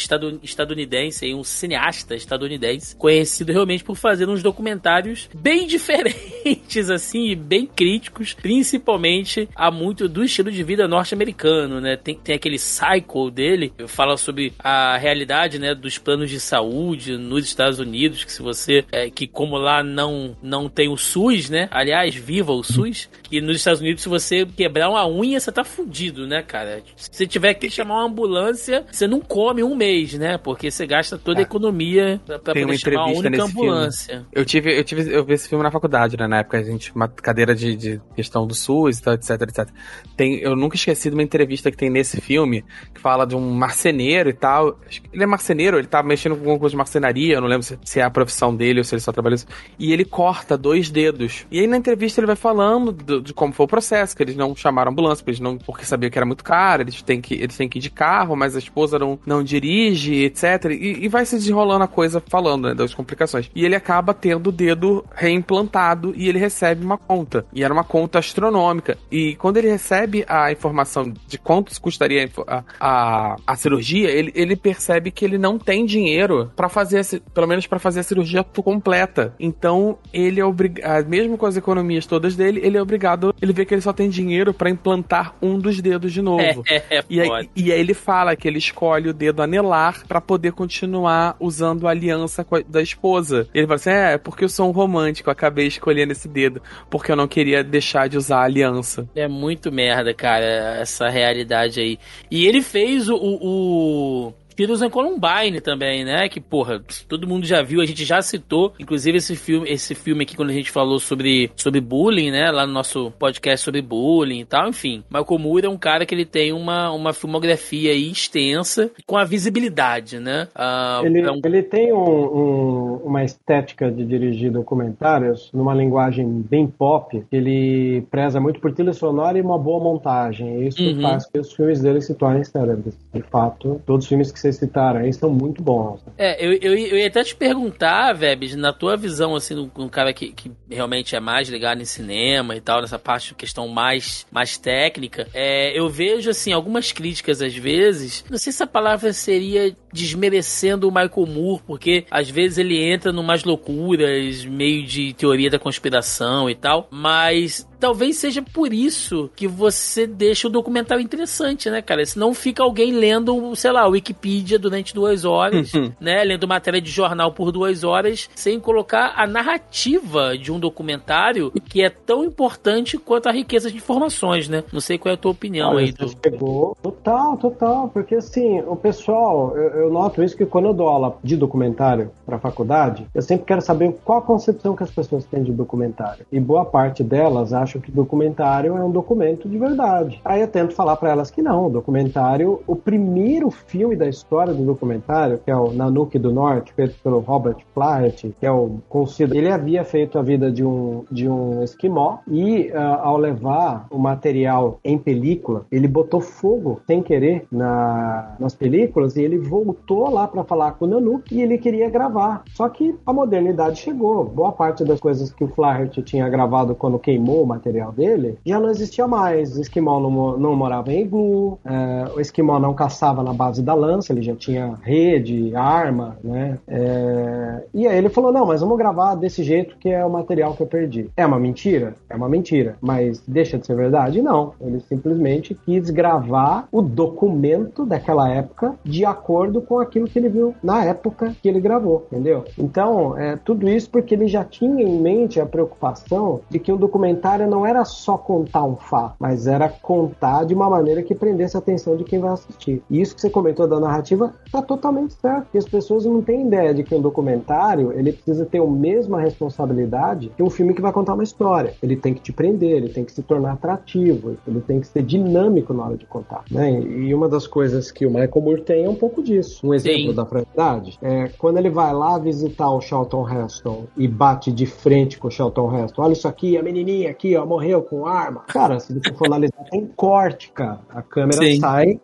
estadunidense, um cineasta estadunidense, conhecido realmente por fazer uns documentários bem diferentes, assim, e bem críticos, principalmente a muito do estilo de vida norte-americano, né? Tem, tem aquele Psycho dele, que fala sobre a realidade, né, dos planos de saúde nos Estados Unidos, que se você, é, que como lá não, não tem o SUS, né, aliás, viva o SUS, que nos Estados Unidos, se você quebrar uma unha, você tá fudido, né, cara? Se você tiver que chamar uma ambulância, você não come um mês, né, porque você gasta toda a economia pra, pra poder chamar uma única ambulância. Filme. Eu tive, eu tive, eu vi esse filme na faculdade, né, na época a gente, uma cadeira de, de questão do SUS, etc, etc. Tem, eu nunca esqueci de uma entrevista que tem nesse filme, que fala de um marceneiro e tal, ele é marceneiro, ele tá mexendo com alguma coisa de marcenaria, eu não lembro se, se é a profissão dele ou se ele só trabalha isso, e ele corta dois dedos. E aí na entrevista ele vai falando do, de como foi o processo, que eles não chamaram a ambulância, porque eles não, porque sabiam que era muito caro, eles têm que, eles têm que ir de carro, mas a esposa não, não dirige, etc, e, e vai se desenrolando a coisa falando, né, das complicações. E ele acaba tendo o dedo reimplantado e ele recebe uma conta, e era uma conta astronômica, e quando ele recebe a informação de quantos custaria a, a, a cirurgia, ele, ele percebe que ele não tem dinheiro pra fazer, pelo menos pra fazer a cirurgia completa. Então ele é obrigado, mesmo com as economias todas dele, ele é obrigado, ele vê que ele só tem dinheiro pra implantar um dos dedos de novo. É, é, e, aí, e aí ele fala que ele escolhe o dedo anelar pra poder continuar usando a aliança com a, da esposa. Ele fala assim, é, porque eu sou um romântico, eu acabei escolhendo esse dedo, porque eu não queria deixar de usar a aliança. É muito merda, cara, essa realidade aí. E ele fez o... o, o... Tiros em Columbine também, né? Que, porra, todo mundo já viu, a gente já citou, inclusive esse filme, esse filme aqui quando a gente falou sobre, sobre bullying, né? Lá no nosso podcast sobre bullying e tal, enfim. Michael Moore é um cara que ele tem uma, uma filmografia aí extensa, com a visibilidade, né? Ah, ele, é um... ele tem um, um, uma estética de dirigir documentários numa linguagem bem pop, que ele preza muito por trilha sonora e uma boa montagem. Isso uhum. faz que os filmes dele se tornem célebres. De fato, todos os filmes que você citaram aí são muito bons. É, eu, eu, eu ia até te perguntar, Vebs, na tua visão, assim, de um cara que, que realmente é mais ligado em cinema e tal, nessa parte de questão mais, mais técnica, é, eu vejo, assim, algumas críticas às vezes, não sei se a palavra seria desmerecendo o Michael Moore, porque às vezes ele entra numas loucuras, meio de teoria da conspiração e tal, mas... talvez seja por isso que você deixa o documentário interessante, né, cara? Senão fica alguém lendo, sei lá, Wikipedia durante duas horas, uhum. né? Lendo matéria de jornal por duas horas, sem colocar a narrativa de um documentário que é tão importante quanto a riqueza de informações, né? Não sei qual é a tua opinião. Olha, aí, do... Chegou. Total, total. Porque, assim, o pessoal... Eu, eu noto isso que quando eu dou aula de documentário pra faculdade, eu sempre quero saber qual a concepção que as pessoas têm de documentário. E boa parte delas acha acho que documentário é um documento de verdade. Aí eu tento falar pra elas que não, o documentário, o primeiro filme da história do documentário, que é o Nanuque do Norte, feito pelo Robert Flaherty, que é o considerado, ele havia feito a vida de um, de um esquimó, e uh, ao levar o material em película, ele botou fogo sem querer na, nas películas, e ele voltou lá pra falar com o Nanuque, e ele queria gravar. Só que a modernidade chegou. Boa parte das coisas que o Flaherty tinha gravado quando queimou o material dele, já não existia mais. O esquimó não, não morava em iglu, é, o esquimó não caçava na base da lança, ele já tinha rede, arma, né? É, e aí ele falou, não, mas vamos gravar desse jeito que é o material que eu perdi. É uma mentira? É uma mentira. Mas deixa de ser verdade? Não. Ele simplesmente quis gravar o documento daquela época de acordo com aquilo que ele viu na época que ele gravou, entendeu? Então, é, tudo isso porque ele já tinha em mente a preocupação de que um documentário não era só contar um fato, mas era contar de uma maneira que prendesse a atenção de quem vai assistir. E isso que você comentou da narrativa está totalmente certo, porque as pessoas não têm ideia de que um documentário, ele precisa ter a mesma responsabilidade que um filme que vai contar uma história. Ele tem que te prender, ele tem que se tornar atrativo, ele tem que ser dinâmico na hora de contar, né? E uma das coisas que o Michael Moore tem é um pouco disso. Um exemplo Sim. da franquidade é quando ele vai lá visitar o Charlton Heston e bate de frente com o Charlton Heston. Olha isso aqui, a menininha aqui, ó, morreu com arma. Cara, se você for analisar, tem corte, cara. A câmera Sim. sai,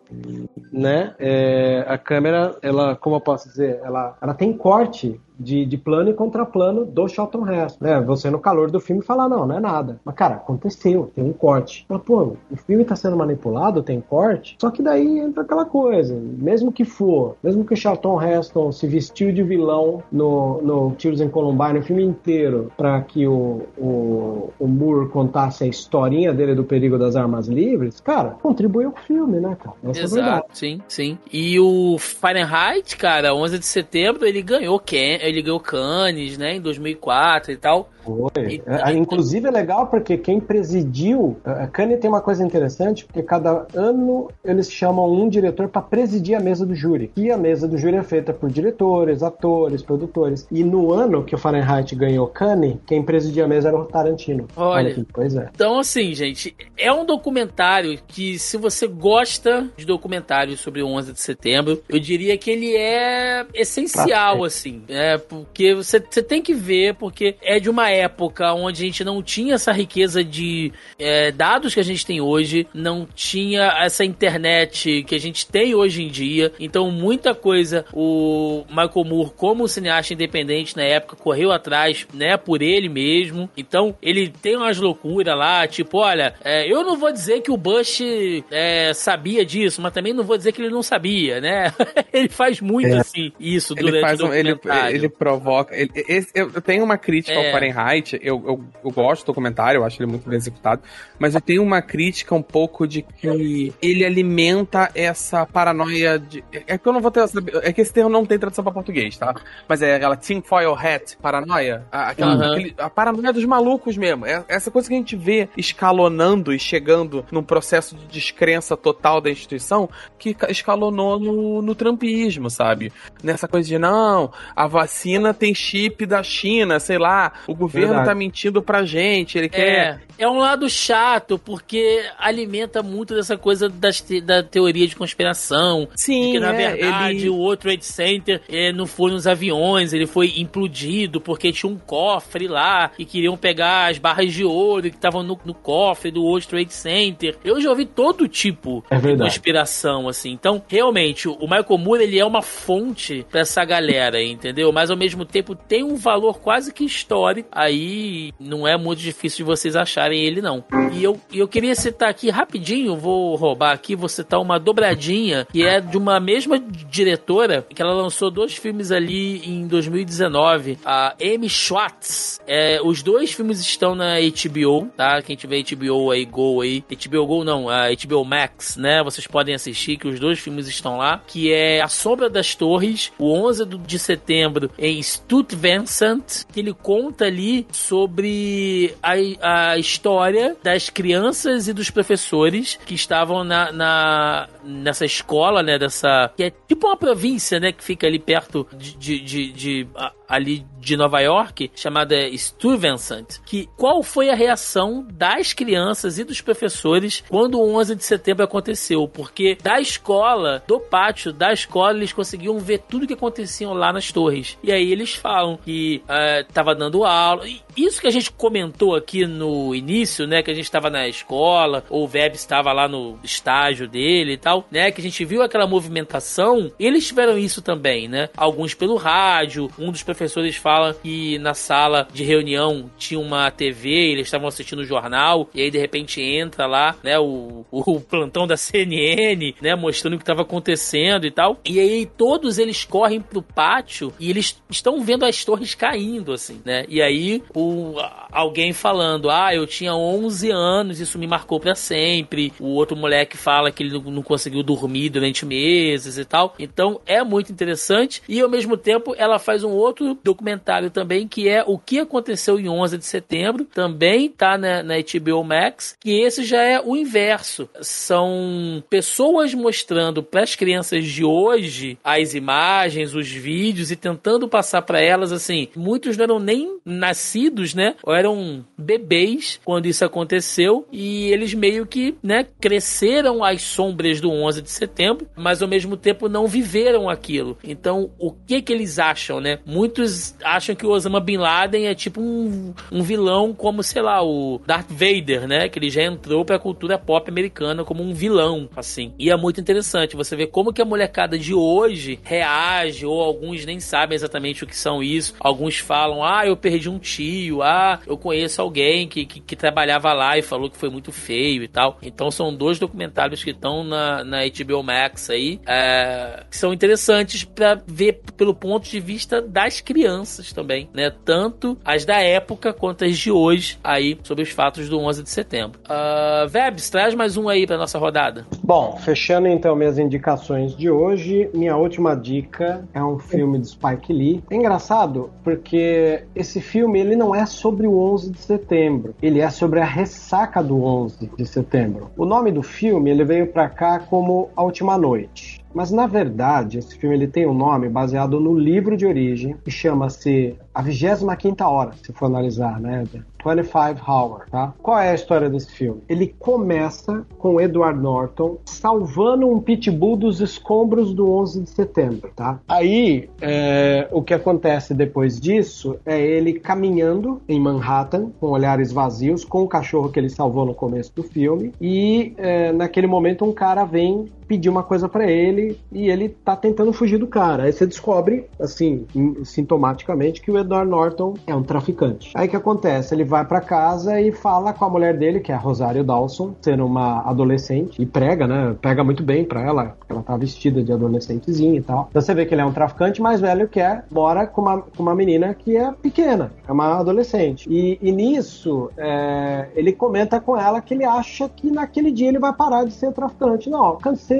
né? É, a câmera, ela, como eu posso dizer, ela, ela tem corte de, de plano e contraplano do Charlton Heston, né? Você no calor do filme falar, não, não é nada. Mas, cara, aconteceu, tem um corte. Mas, pô, o filme tá sendo manipulado, tem corte, só que daí entra aquela coisa. Mesmo que for, mesmo que o Charlton Heston se vestiu de vilão no, no Tears in Columbine, o filme inteiro, pra que o, o, o Moore contasse a historinha dele do perigo das armas livres, cara, contribuiu com o filme, né, cara? Essa Exato, é a verdade. Sim, sim. E o Fahrenheit, cara, onze de setembro, ele ganhou Cannes, ele ganhou Cannes, né, em dois mil e quatro e tal. Foi. E, é, e... Inclusive é legal porque quem presidiu, a Cannes tem uma coisa interessante, porque cada ano eles chamam um diretor para presidir a mesa do júri. E a mesa do júri é feita por diretores, atores, produtores. E no ano que o Fahrenheit ganhou Cannes, quem presidia a mesa era o Tarantino. Olha, Olha que coisa. Então, assim, gente, é um documentário que, se você gosta de documentários sobre o onze de setembro, eu diria que ele é essencial, tá, assim, né? Porque você, você tem que ver, porque é de uma época onde a gente não tinha essa riqueza de é, dados que a gente tem hoje, não tinha essa internet que a gente tem hoje em dia, então muita coisa o Michael Moore, como cineasta independente na época, correu atrás, né, por ele mesmo. Então ele tem umas loucuras lá, tipo, olha, é, eu não vou dizer que o Bush é, sabia disso, mas também não vou dizer que ele não sabia, né? Ele faz muito é. assim, isso ele durante faz um, o documentário. Ele, ele provoca... Ele, esse, eu tenho uma crítica é. ao Fahrenheit, eu, eu, eu gosto do documentário, eu acho ele muito bem executado, mas eu tenho uma crítica um pouco de que ele alimenta essa paranoia de... É que eu não vou ter... Essa, é que esse termo não tem tradução pra português, tá? Mas é aquela tinfoil hat, paranoia, a, aquela, uhum. aquele, a paranoia dos malucos mesmo. É, essa coisa que a gente vê escalonando e chegando num processo de descrença total da instituição, que escalonou no, no trumpismo, sabe? Nessa coisa de, não, a vacina tem chip da China, sei lá, o governo Verdade. tá mentindo pra gente, ele é, quer... É um lado chato, porque alimenta muito dessa coisa das te, da teoria de conspiração. Sim, que na é, verdade, ele... o World Trade Center é, não foi nos aviões, ele foi implodido porque tinha um cofre lá e queriam pegar as barras de ouro que estavam no, no cofre do World Trade Center. Eu já ouvi todo tipo é de conspiração, assim. Então, realmente, o Michael Moore, ele é uma fonte pra essa galera, entendeu? Mas, ao mesmo tempo, tem um valor quase que histórico. Aí, não é muito difícil de vocês acharem ele, não. E eu, eu queria citar aqui, rapidinho, vou roubar aqui, vou citar uma dobradinha, que é de uma mesma diretora, que ela lançou dois filmes ali em dois mil e dezenove, a Amy Schwartz. É, os dois filmes estão na H B O, tá? Quem tiver H B O aí, Go aí. H B O Go não, a H B O Max, né? Vocês podem assistir, que os dois filmes estão lá, que é A Sombra das Torres, o onze de setembro, em Stutt Vincent, que ele conta ali sobre a, a história das crianças e dos professores que estavam na, na nessa escola, né? Dessa... Que é tipo uma província, né? Que fica ali perto de... de, de, de a, ali de Nova York, chamada Stutt Vincent, que qual foi a reação das crianças e dos professores quando o onze de setembro aconteceu, porque da escola, do pátio da escola, eles conseguiam ver tudo que acontecia lá nas torres, e aí eles falam que uh, tava dando aula, e isso que a gente comentou aqui no início, né, que a gente tava na escola, ou o Vebs estava lá no estágio dele e tal, né, que a gente viu aquela movimentação, eles tiveram isso também, né, alguns pelo rádio, um dos professores fala que na sala de reunião tinha uma T V, eles estavam assistindo o jornal, e aí de repente entra lá, né, o, o plantão da C N N, né, mostrando o que estava acontecendo e tal, e aí todos eles correm pro pátio e eles estão vendo as torres caindo, assim, né, e aí o, alguém falando, ah, eu tinha onze anos, isso me marcou pra sempre, o outro moleque fala que ele não conseguiu dormir durante meses e tal, então é muito interessante, e ao mesmo tempo ela faz um outro documentário também, que é O que Aconteceu em onze de setembro, também tá na, na H B O Max, que esse já é o inverso, são pessoas mostrando para as crianças de hoje as imagens, os vídeos, e tentando passar para elas, assim, muitos não eram nem nascidos nascidos, né? Ou eram bebês quando isso aconteceu, e eles meio que, né, cresceram às sombras do onze de setembro, mas ao mesmo tempo não viveram aquilo. Então, o que que eles acham, né? Muitos acham que o Osama Bin Laden é tipo um, um vilão como, sei lá, o Darth Vader, né? Que ele já entrou pra cultura pop americana como um vilão, assim. E é muito interessante você ver como que a molecada de hoje reage, ou alguns nem sabem exatamente o que são isso. Alguns falam, ah, eu perdi um tio, ah, eu conheço alguém que, que, que trabalhava lá e falou que foi muito feio e tal. Então são dois documentários que estão na, na H B O Max aí, é, que são interessantes pra ver pelo ponto de vista das crianças também, né? Tanto as da época quanto as de hoje aí, sobre os fatos do onze de setembro. Uh, Vebs, traz mais um aí pra nossa rodada. Bom, fechando então minhas indicações de hoje, minha última dica é um filme do Spike Lee. É engraçado porque esse filme, ele não é sobre o onze de setembro, ele é sobre a ressaca do onze de setembro. O nome do filme, ele veio pra cá como A Última Noite. Mas, na verdade, esse filme ele tem um nome baseado no livro de origem, que chama-se A vigésima quinta hora, se for analisar, né? vinte e cinco hour, tá? Qual é a história desse filme? Ele começa com Edward Norton salvando um pitbull dos escombros do onze de setembro, tá? Aí, é, o que acontece depois disso é ele caminhando em Manhattan, com olhares vazios, com o cachorro que ele salvou no começo do filme, e, é, naquele momento, um cara vem pedir uma coisa pra ele e ele tá tentando fugir do cara. Aí você descobre, assim, sintomaticamente, que o Edward Norton é um traficante. Aí o que acontece? Ele vai pra casa e fala com a mulher dele, que é a Rosario Dawson, sendo uma adolescente, e prega, né? Pega muito bem pra ela, ela tá vestida de adolescentezinha e tal. Então você vê que ele é um traficante mais velho que é, mora com uma, com uma menina que é pequena, é uma adolescente. E, e nisso, é, ele comenta com ela que ele acha que naquele dia ele vai parar de ser traficante. Não, cansei.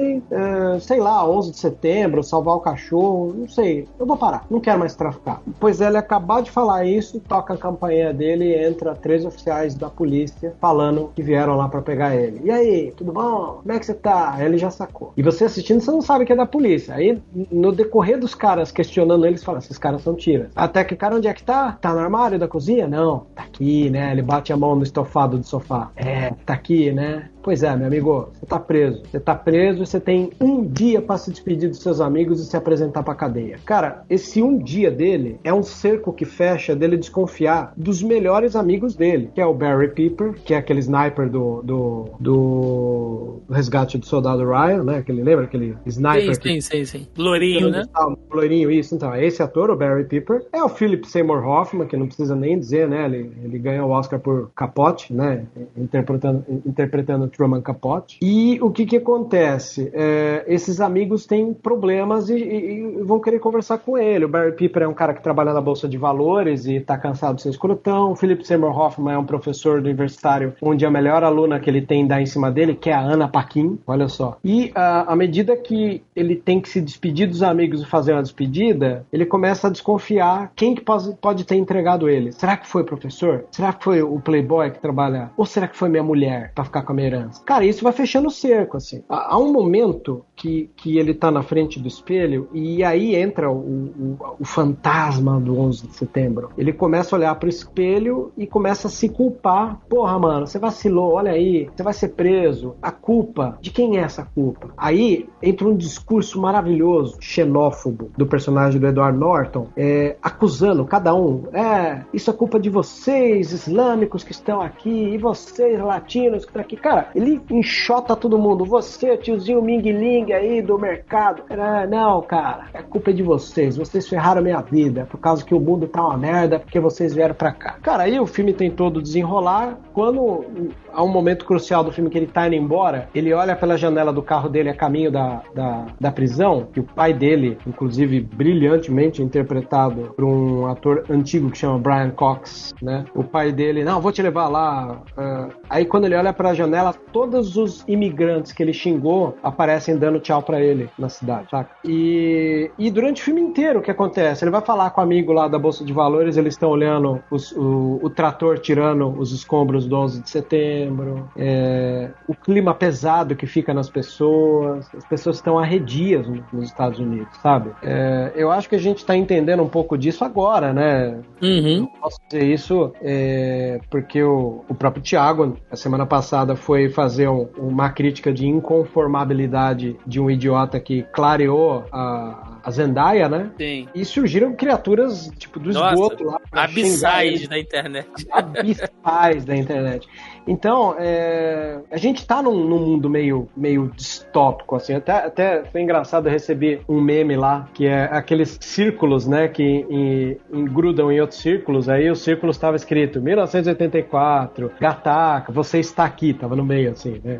Sei lá, onze de setembro, salvar o cachorro, não sei, eu vou parar, não quero mais traficar. Pois ele acabou de falar isso, toca a campainha dele e entra três oficiais da polícia falando que vieram lá pra pegar ele. E aí, tudo bom? Como é que você tá? Ele já sacou. E você assistindo, você não sabe que é da polícia. Aí, no decorrer dos caras questionando eles, fala, esses caras são tiras. Até que, cara, onde é que tá? Tá no armário da cozinha? Não, tá aqui, né? Ele bate a mão no estofado do sofá. É, tá aqui, né? Pois é, meu amigo, você tá preso. Você tá preso, você tem um dia pra se despedir dos seus amigos e se apresentar pra cadeia. Cara, esse um dia dele é um cerco que fecha dele desconfiar dos melhores amigos dele, que é o Barry Pepper, que é aquele sniper do do, do resgate do soldado Ryan, né? Aquele, lembra aquele sniper? Sim, que... sim, sim, sim. Lourinho, né? Lourinho, isso. Então, é esse ator, o Barry Pepper. É o Philip Seymour Hoffman, que não precisa nem dizer, né? Ele, ele ganhou o Oscar por Capote, né? Interpretando, interpretando Truman Capote. E o que que acontece? É, esses amigos têm problemas e, e, e vão querer conversar com ele. O Barry Pepper é um cara que trabalha na Bolsa de Valores e tá cansado de ser escrotão. O Philip Seymour Hoffman é um professor do universitário onde a melhor aluna que ele tem dá em cima dele, que é a Ana Paquin. Olha só. E a, à medida que ele tem que se despedir dos amigos e fazer uma despedida, ele começa a desconfiar quem que pode, pode ter entregado ele. Será que foi o professor? Será que foi o playboy que trabalha? Ou será que foi minha mulher pra ficar com a minha herança? Cara, isso vai fechando o cerco, assim. Há um momento que, que ele tá na frente do espelho e aí entra o, o, o fantasma do onze de setembro. Ele começa a olhar pro espelho e começa a se culpar. Porra, mano, você vacilou, olha aí, você vai ser preso. A culpa, de quem é essa culpa? Aí entra um discurso maravilhoso, xenófobo, do personagem do Edward Norton, é, acusando cada um. É, isso é culpa de vocês, islâmicos que estão aqui, e vocês, latinos que estão aqui. Cara, ele enxota todo mundo. Você, tiozinho mingue-lingue aí do mercado. Ah, não, cara. A culpa é de vocês. Vocês ferraram minha vida. Por causa que o mundo tá uma merda. Porque vocês vieram pra cá. Cara, aí o filme tem todo desenrolar. Quando há um momento crucial do filme que ele tá indo embora, ele olha pela janela do carro dele a caminho da, da, da prisão. Que o pai dele, inclusive brilhantemente interpretado por um ator antigo que chama Brian Cox, né? O pai dele, não, vou te levar lá. Uh, aí quando ele olha pela janela... todos os imigrantes que ele xingou aparecem dando tchau pra ele na cidade, tá? E, e durante o filme inteiro o que acontece? Ele vai falar com o amigo lá da Bolsa de Valores, eles estão olhando os, o, o trator tirando os escombros do onze de setembro, é, o clima pesado que fica nas pessoas, as pessoas estão arredias nos Estados Unidos, sabe? É, eu acho que a gente tá entendendo um pouco disso agora, né? Uhum. Eu posso dizer isso é, porque o, o próprio Thiago, a semana passada, foi fazer um, uma crítica de inconformabilidade de um idiota que clareou a, a Zendaya, né? Sim. E surgiram criaturas, tipo, do Nossa, esgoto lá. Abissais da internet. Abissais da internet. Então, é, a gente tá num, num mundo meio, meio distópico, assim. Até, até foi engraçado, eu recebi um meme lá, que é aqueles círculos, né, que em, em, grudam em outros círculos. Aí o círculo estava escrito mil novecentos e oitenta e quatro, Gataca, você está aqui, tava no meio, assim, né?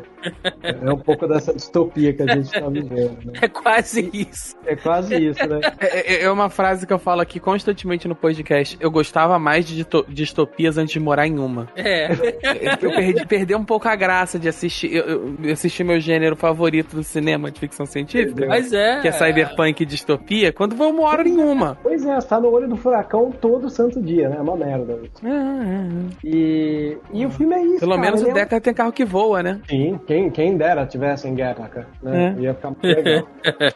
É um pouco dessa distopia que a gente tá vivendo, né? É quase isso. É quase isso, né? É, é uma frase que eu falo aqui constantemente no podcast. Eu gostava mais de distopias antes de morar em uma. É. Eu Perdi, perdi um pouco a graça de assistir. Eu, eu assisti meu gênero favorito do cinema de ficção científica. Mas é. Que é cyberpunk e distopia, quando foi uma hora nenhuma. Pois é, você tá no olho do furacão todo santo dia, né? É uma merda. É, é, é. E, e o filme é isso. Pelo cara, menos o Deca é... tem carro que voa, né? Sim, quem, quem dera tivesse em guerra, cara, né? É. Ia ficar muito legal.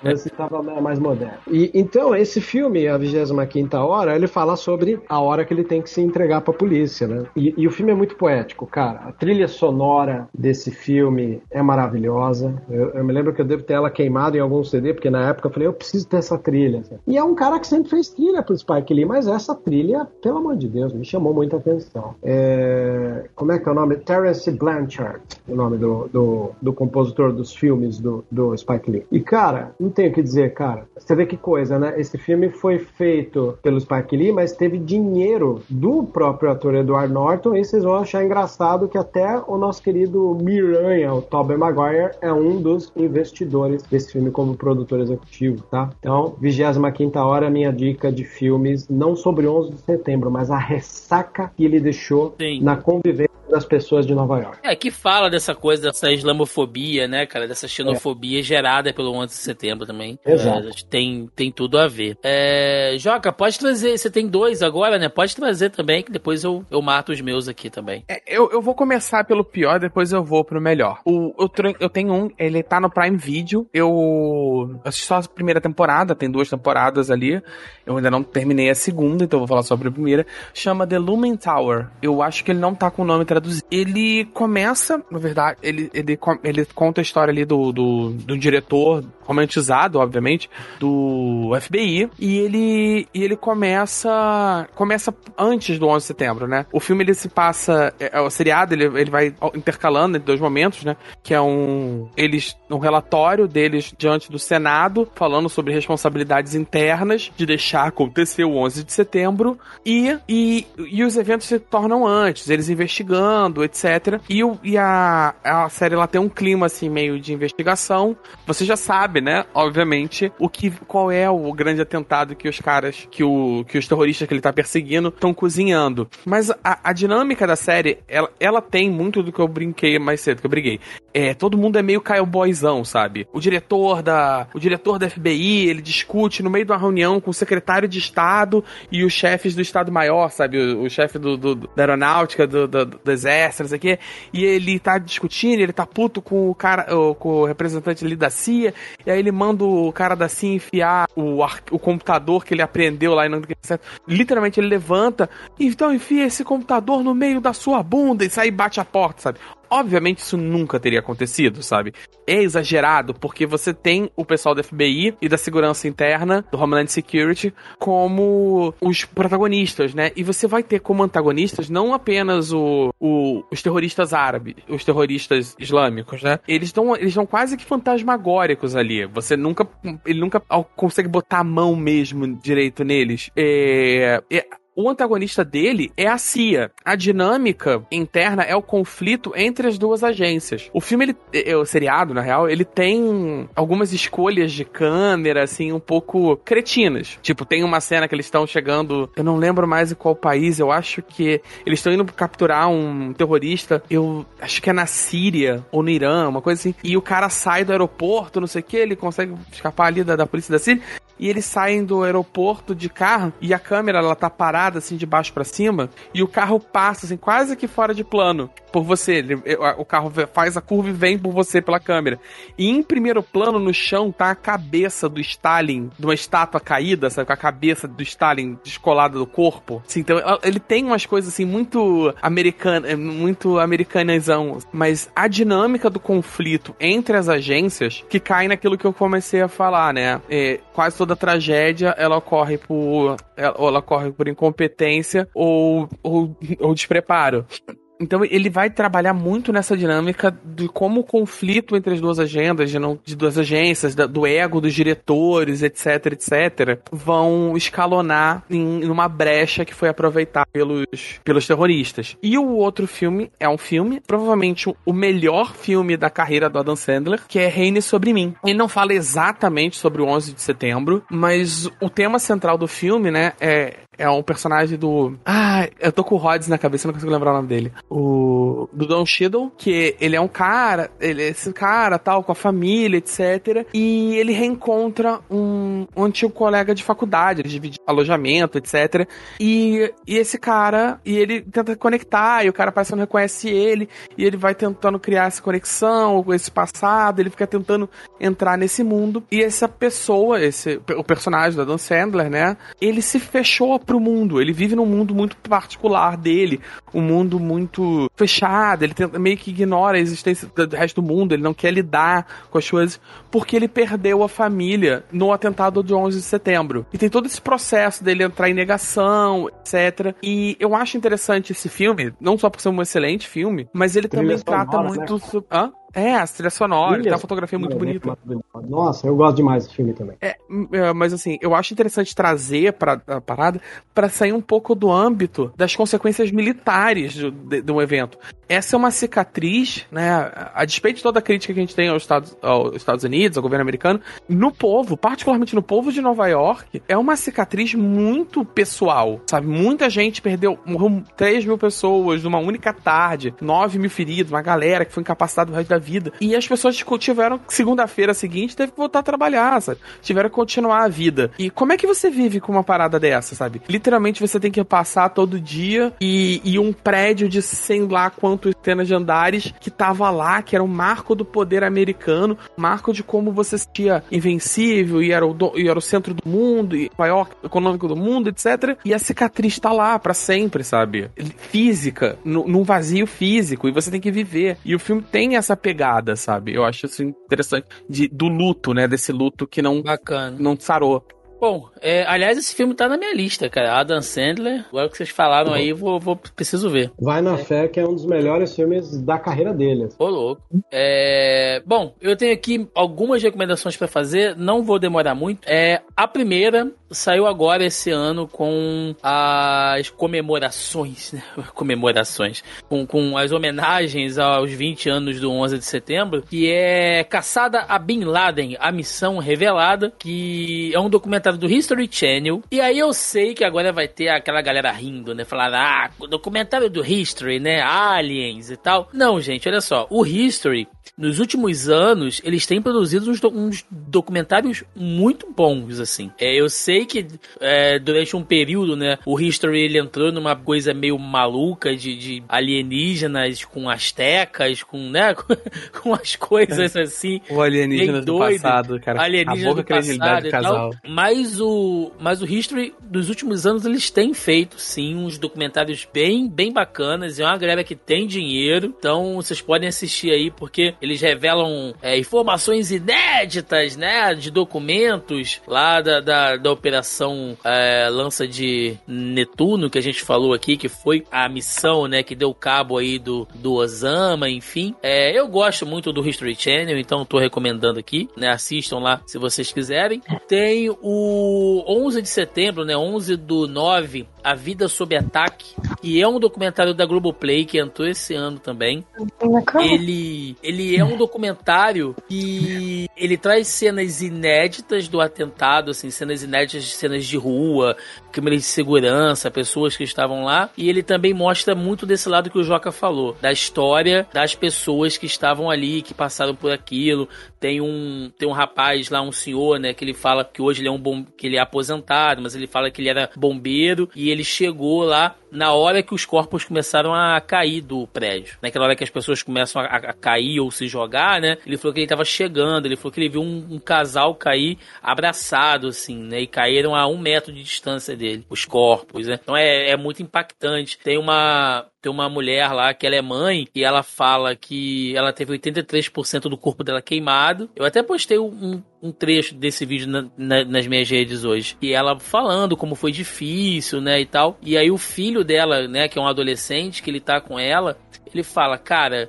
Mas tava mais moderno. E, então, esse filme, a vigésima quinta hora, ele fala sobre a hora que ele tem que se entregar pra polícia, né? E, e o filme é muito poético, cara. A trilha sonora desse filme é maravilhosa. Eu, eu me lembro que eu devo ter ela queimada em algum C D, porque na época eu falei, eu preciso ter essa trilha. E é um cara que sempre fez trilha pro Spike Lee, mas essa trilha, pelo amor de Deus, me chamou muita atenção. É... Como é que é o nome? Terence Blanchard, o nome do, do, do compositor dos filmes do, do Spike Lee. E, cara, não tenho o que dizer, cara. Você vê que coisa, né? Esse filme foi feito pelo Spike Lee, mas teve dinheiro do próprio ator Edward Norton, e vocês vão achar engraçado que até o nosso querido Miranha, o Tobey Maguire, é um dos investidores desse filme como produtor executivo, tá? Então, vigésima quinta hora, minha dica de filmes, não sobre onze de setembro, mas a ressaca que ele deixou Sim. na convivência das pessoas de Nova York. É, que fala dessa coisa, dessa islamofobia, né, cara? Dessa xenofobia é. gerada pelo onze de setembro também. Exato. É, tem, tem tudo a ver. É, Joca, pode trazer, você tem dois agora, né? Pode trazer também, que depois eu, eu mato os meus aqui também. É, eu, eu vou começar pelo pior, depois eu vou pro melhor. O, eu, eu tenho um, ele tá no Prime Video, eu assisti só a primeira temporada, tem duas temporadas ali, eu ainda não terminei a segunda, então eu vou falar sobre a primeira. Chama The Looming Tower. Eu acho que ele não tá com o nome traduzido. Ele começa, na verdade, ele, ele, ele conta a história ali do, do, do diretor, romantizado, obviamente, do F B I, e ele, e ele começa começa antes do onze de setembro, né? O filme, ele se passa, é, é, o seriado, ele, ele vai intercalando em dois momentos, né? Que é um, eles, um relatório deles diante do Senado, falando sobre responsabilidades internas de deixar acontecer o onze de setembro, e, e, e os eventos se tornam antes, eles investigando, etc. E, o, e a, a série, ela tem um clima assim meio de investigação. Você já sabe, né? Obviamente, o que, qual é o grande atentado que os caras, que, o, que os terroristas que ele tá perseguindo estão cozinhando. Mas a, a dinâmica da série, ela, ela tem muito do que eu brinquei mais cedo, que eu briguei. É, todo mundo é meio cowboyzão, sabe? O diretor da, o diretor da F B I, ele discute no meio de uma reunião com o secretário de Estado e os chefes do Estado-Maior, sabe? O, o chefe do, do, da aeronáutica, do, do, do exército, não sei o quê. E ele tá discutindo, ele tá puto com o cara, com o representante ali da C I A, e aí ele manda o cara da C I A enfiar o, o computador que ele apreendeu lá, e não, literalmente ele levanta, então enfia esse computador no meio da sua bunda e sai e bate a porta, sabe? Obviamente isso nunca teria acontecido, sabe? É exagerado, porque você tem o pessoal da F B I e da segurança interna, do Homeland Security, como os protagonistas, né? E você vai ter como antagonistas não apenas o, o, os terroristas árabes, os terroristas islâmicos, né? Eles estão eles estão quase que fantasmagóricos ali. Você nunca... Ele nunca consegue botar a mão mesmo direito neles. É... é o antagonista dele é a C I A. A dinâmica interna é o conflito entre as duas agências. O filme, ele, o seriado, na real, ele tem algumas escolhas de câmera, assim, um pouco cretinas. Tipo, tem uma cena que eles estão chegando, eu não lembro mais em qual país, eu acho que eles estão indo capturar um terrorista, eu acho que é na Síria ou no Irã, uma coisa assim, e o cara sai do aeroporto, não sei o que, ele consegue escapar ali da, da polícia da Síria, e eles saem do aeroporto de carro, e a câmera, ela tá parada, assim, de baixo pra cima, e o carro passa, assim, quase que fora de plano, por você. Ele, o carro faz a curva e vem por você pela câmera. E em primeiro plano, no chão, tá a cabeça do Stalin, de uma estátua caída, sabe, com a cabeça do Stalin descolada do corpo. Assim, então, ele tem umas coisas, assim, muito americana, muito americanizão, mas a dinâmica do conflito entre as agências, que cai naquilo que eu comecei a falar, né, é, quase toda da tragédia, ela ocorre por ela ocorre por incompetência ou, ou, ou despreparo. Então ele vai trabalhar muito nessa dinâmica de como o conflito entre as duas agendas, de, não, de duas agências, da, do ego dos diretores, etc, etc, vão escalonar em uma brecha que foi aproveitada pelos, pelos terroristas. E o outro filme é um filme, provavelmente o melhor filme da carreira do Adam Sandler, que é Reine Sobre Mim. Ele não fala exatamente sobre o onze de setembro, mas o tema central do filme, né, é... É um personagem do... Ah, eu tô com o Rhodes na cabeça, não consigo lembrar o nome dele. O... Do Don Cheadle, que ele é um cara... Ele é esse cara, tal, com a família, etcétera. E ele reencontra um, um antigo colega de faculdade. Eles dividem alojamento, etcétera. E, e esse cara... E ele tenta conectar, e o cara parece que não reconhece ele. E ele vai tentando criar essa conexão com esse passado. Ele fica tentando entrar nesse mundo. E essa pessoa, esse, o personagem do Adam Sandler, né? Ele se fechou pro mundo, ele vive num mundo muito particular dele, um mundo muito fechado, ele tenta, meio que ignora a existência do resto do mundo, ele não quer lidar com as coisas, porque ele perdeu a família no atentado de onze de setembro. E tem todo esse processo dele entrar em negação, etcétera. E eu acho interessante esse filme, não só por ser um excelente filme, mas ele também trata muito... Sobre... Hã? É, a trilha sonora, tem uma fotografia muito bonita. Nossa, eu gosto demais do filme também. É, mas assim, eu acho interessante trazer pra, a parada pra sair um pouco do âmbito das consequências militares de, de, de um evento. Essa é uma cicatriz, né, a despeito de toda a crítica que a gente tem aos Estados, aos Estados Unidos, ao governo americano, no povo, particularmente no povo de Nova York, é uma cicatriz muito pessoal, sabe? Muita gente perdeu, morreu três mil pessoas numa única tarde, nove mil feridos, uma galera que foi incapacitada do resto da vida. E as pessoas tiveram, segunda-feira seguinte, teve que voltar a trabalhar, sabe? Tiveram que continuar a vida. E como é que você vive com uma parada dessa, sabe? Literalmente você tem que passar todo dia e, e um prédio de sei lá quantos centenas de andares que tava lá, que era um marco do poder americano, marco de como você se sentia invencível e era o, do, e era o centro do mundo, e maior econômico do mundo, etcétera. E a cicatriz tá lá pra sempre, sabe? Física, no, num vazio físico, e você tem que viver. E o filme tem essa pegada, sabe? Eu acho isso interessante. De, do luto, né? Desse luto que não... Bacana. Não sarou. Bom, é, aliás, esse filme tá na minha lista, cara. Adam Sandler. Agora que vocês falaram uhum. aí, vou, vou preciso ver. Vai na é. fé, que é um dos melhores filmes da carreira dele. Ô, louco. É, bom, eu tenho aqui algumas recomendações pra fazer. Não vou demorar muito. É, a primeira saiu agora esse ano com as comemorações, né? Comemorações. Com, com as homenagens aos vinte anos do onze de setembro, que é Caçada a Bin Laden, A Missão Revelada, que é um documentário do History Channel, e aí eu sei que agora vai ter aquela galera rindo, né, falando, ah, documentário do History, né, aliens e tal. Não, gente, olha só, o History, nos últimos anos, eles têm produzido uns, do- uns documentários muito bons, assim. É, eu sei que é, durante um período, né, o History, ele entrou numa coisa meio maluca de, de alienígenas com astecas, com, né, com as coisas assim. O alienígena do passado, cara. Alienígena a boca do credibilidade do casal. Mas Mas o, mas o History, dos últimos anos, eles têm feito, sim, uns documentários bem, bem bacanas. É uma galera que tem dinheiro. Então, vocês podem assistir aí, porque filme, eles revelam é, informações inéditas, né, de documentos lá da, da, da operação é, Lança de Netuno, que a gente falou aqui, que foi a missão, né, que deu cabo aí do, do Osama, enfim. É, eu gosto muito do History Channel, então tô recomendando aqui, né, assistam lá se vocês quiserem. Tem o onze de setembro, né, onze do nove, A Vida Sob Ataque, que é um documentário da Globoplay, que entrou esse ano também. Ele, ele é um documentário que ele traz cenas inéditas do atentado, assim, cenas inéditas de cenas de rua, câmeras de segurança, pessoas que estavam lá, e ele também mostra muito desse lado que o Joca falou, da história das pessoas que estavam ali, que passaram por aquilo. Tem um, tem um rapaz lá, um senhor, né, que ele fala que hoje ele é um bom, que ele é aposentado, mas ele fala que ele era bombeiro, e ele chegou lá na hora que os corpos começaram a cair do prédio. Naquela hora que as pessoas começam a, a cair ou se jogar, né? Ele falou que ele estava chegando, ele falou que ele viu um, um casal cair abraçado, assim, né? E caíram a um metro de distância dele, os corpos, né? Então é, é muito impactante. Tem uma... Tem uma mulher lá que ela é mãe e ela fala que ela teve oitenta e três por cento do corpo dela queimado. Eu até postei um, um trecho desse vídeo na, na, nas minhas redes hoje. E ela falando como foi difícil, né, e tal. E aí o filho dela, né, que é um adolescente, que ele tá com ela, ele fala, cara...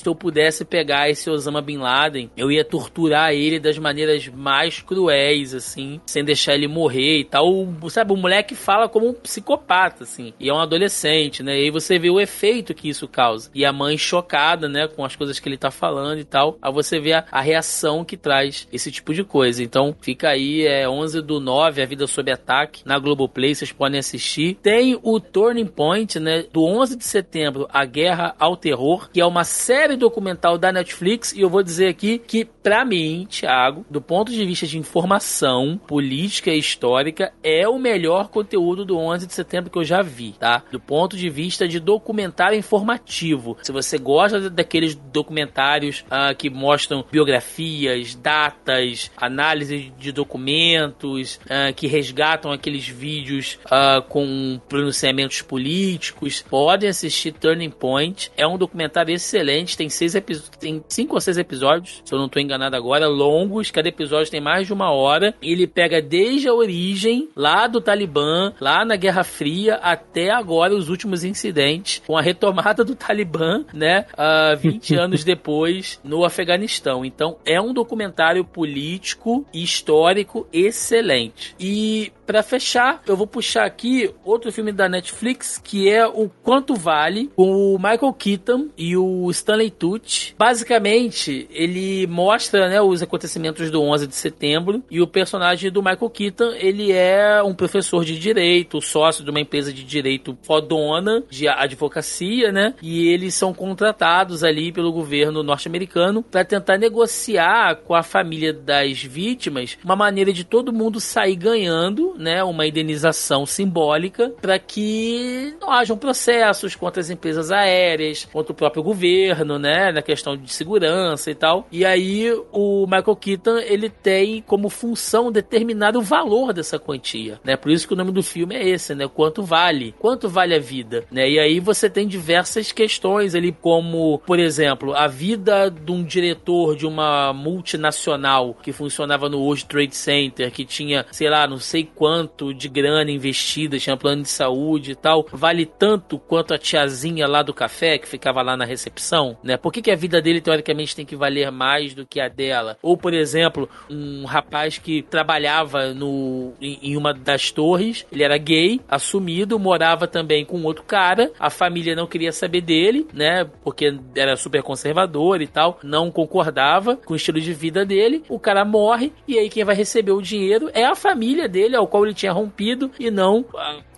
Se eu pudesse pegar esse Osama Bin Laden, eu ia torturar ele das maneiras mais cruéis, assim, sem deixar ele morrer e tal. O, sabe, o moleque fala como um psicopata, assim, e é um adolescente, né? E aí você vê o efeito que isso causa. E a mãe chocada, né, com as coisas que ele tá falando e tal. Aí você vê a, a reação que traz esse tipo de coisa. Então, fica aí, é onze do nove, A Vida Sob Ataque, na Globoplay, vocês podem assistir. Tem o Turning Point, né, do onze de setembro, A Guerra ao Terror, que é uma série documental da Netflix, e eu vou dizer aqui que, pra mim, Thiago, do ponto de vista de informação política e histórica, é o melhor conteúdo do onze de setembro que eu já vi, tá? Do ponto de vista de documentário informativo. Se você gosta daqueles documentários uh, que mostram biografias, datas, análise de documentos, uh, que resgatam aqueles vídeos uh, com pronunciamentos políticos, podem assistir Turning Point. É um documentário excelente. Tem seis episódios, tem cinco ou seis episódios, se eu não estou enganado agora, longos. Cada episódio tem mais de uma hora. Ele pega desde a origem, lá do Talibã, lá na Guerra Fria, até agora os últimos incidentes, com a retomada do Talibã, né, uh, vinte anos depois, no Afeganistão. Então, é um documentário político e histórico excelente. E, para fechar, eu vou puxar aqui outro filme da Netflix, que é o Quanto Vale, com o Michael Keaton e o Stanley Tucci. Basicamente, ele mostra, né, os acontecimentos do onze de setembro, e o personagem do Michael Keaton, ele é um professor de direito, sócio de uma empresa de direito fodona, de advocacia, né, e eles são contratados ali pelo governo norte-americano para tentar negociar com a família das vítimas uma maneira de todo mundo sair ganhando, né, uma indenização simbólica, para que não hajam processos contra as empresas aéreas, contra o próprio governo, né, na questão de segurança e tal. E aí o Michael Keaton, ele tem como função determinar o valor dessa quantia, né? Por isso que o nome do filme é esse, né? Quanto vale? Quanto vale a vida? Né? E aí você tem diversas questões ali, como, por exemplo, a vida de um diretor de uma multinacional que funcionava no World Trade Center, que tinha, sei lá, não sei quanto de grana investida, tinha plano de saúde e tal, vale tanto quanto a tiazinha lá do café que ficava lá na recepção? Né? Por que que a vida dele, teoricamente, tem que valer mais do que a dela? Ou, por exemplo, um rapaz que trabalhava no, em, em uma das torres, ele era gay, assumido, morava também com outro cara, a família não queria saber dele, né, porque era super conservador e tal, não concordava com o estilo de vida dele, o cara morre, e aí quem vai receber o dinheiro é a família dele, ao qual ele tinha rompido, e não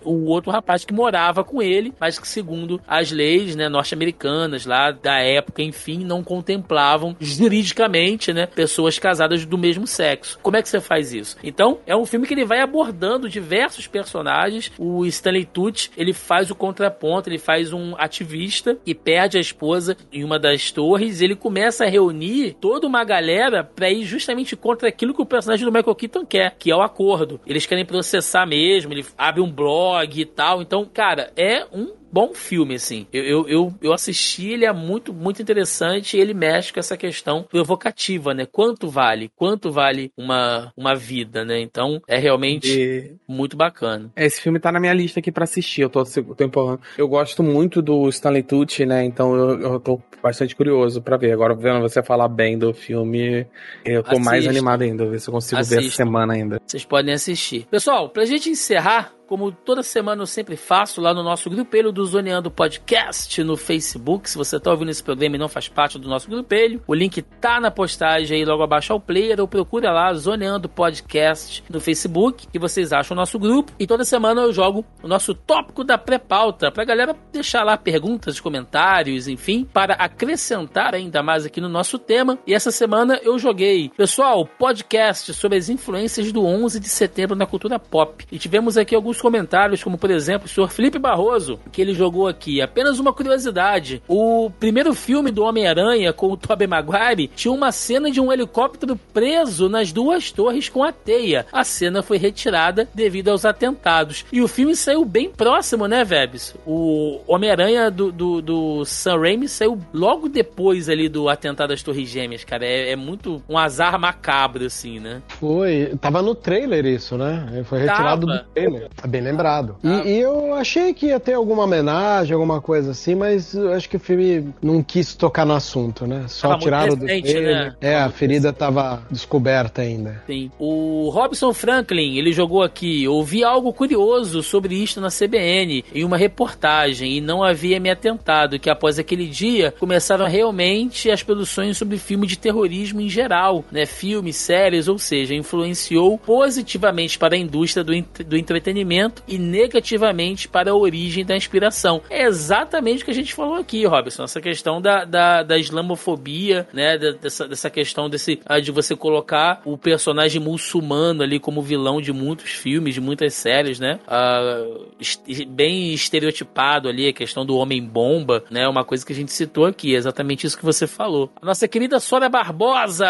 o outro rapaz que morava com ele, mas que, segundo as leis, né, norte-americanas lá da época, enfim, não contemplavam juridicamente, né, pessoas casadas do mesmo sexo. Como é que você faz isso? Então, é um filme que ele vai abordando diversos personagens. O Stanley Tucci, ele faz o contraponto, ele faz um ativista que perde a esposa em uma das torres, e ele começa a reunir toda uma galera pra ir justamente contra aquilo que o personagem do Michael Keaton quer, que é o acordo. Eles querem processar mesmo, ele abre um blog e tal. Então, cara, é um bom filme, assim. Eu, eu, eu, eu assisti, ele é muito, muito interessante, e ele mexe com essa questão evocativa, né? Quanto vale? Quanto vale uma, uma vida, né? Então, é realmente e... muito bacana. Esse filme tá na minha lista aqui pra assistir, eu tô, tô empurrando. Eu gosto muito do Stanley Tucci, né? Então, eu, eu tô bastante curioso pra ver. Agora, vendo você falar bem do filme, eu tô Assista. mais animado ainda, ver se eu consigo Assista. ver essa semana ainda. Vocês podem assistir. Pessoal, pra gente encerrar, como toda semana eu sempre faço, lá no nosso grupelho do Zoneando Podcast no Facebook. Se você está ouvindo esse programa e não faz parte do nosso grupelho, o link tá na postagem aí logo abaixo ao player, ou procura lá Zoneando Podcast no Facebook, que vocês acham o nosso grupo. E toda semana eu jogo o nosso tópico da pré-pauta, pra galera deixar lá perguntas, comentários, enfim, para acrescentar ainda mais aqui no nosso tema. E essa semana eu joguei, pessoal, podcast sobre as influências do onze de setembro na cultura pop. E tivemos aqui alguns comentários, como por exemplo o senhor Felipe Barroso, que ele jogou aqui apenas uma curiosidade: o primeiro filme do Homem-Aranha com o Tobey Maguire tinha uma cena de um helicóptero preso nas duas torres com a teia. A cena foi retirada devido aos atentados, e o filme saiu bem próximo, né, Vebs? O Homem-Aranha do, do, do Sam Raimi saiu logo depois ali do atentado às Torres Gêmeas, cara. É, é muito um azar macabro, assim, né? Foi, tava no trailer isso, né? Foi retirado tava. do trailer. Bem lembrado. E, ah. e eu achei que ia ter alguma homenagem, alguma coisa assim, mas eu acho que o filme não quis tocar no assunto, né? Só tava tiraram do filme. Né? É, tava a ferida estava descoberta ainda. Sim. O Robson Franklin, ele jogou aqui: ouvi algo curioso sobre isto na C B N, em uma reportagem, e não havia me atentado que após aquele dia começaram realmente as produções sobre filme de terrorismo em geral, né? Filmes, séries, ou seja, influenciou positivamente para a indústria do, do entretenimento e negativamente para a origem da inspiração. É exatamente o que a gente falou aqui, Robson, essa questão da, da, da islamofobia, né, dessa, dessa questão desse, de você colocar o personagem muçulmano ali como vilão de muitos filmes, de muitas séries, né, uh, est- bem estereotipado ali, a questão do homem-bomba, né, uma coisa que a gente citou aqui, é exatamente isso que você falou. A nossa querida Sora Barbosa,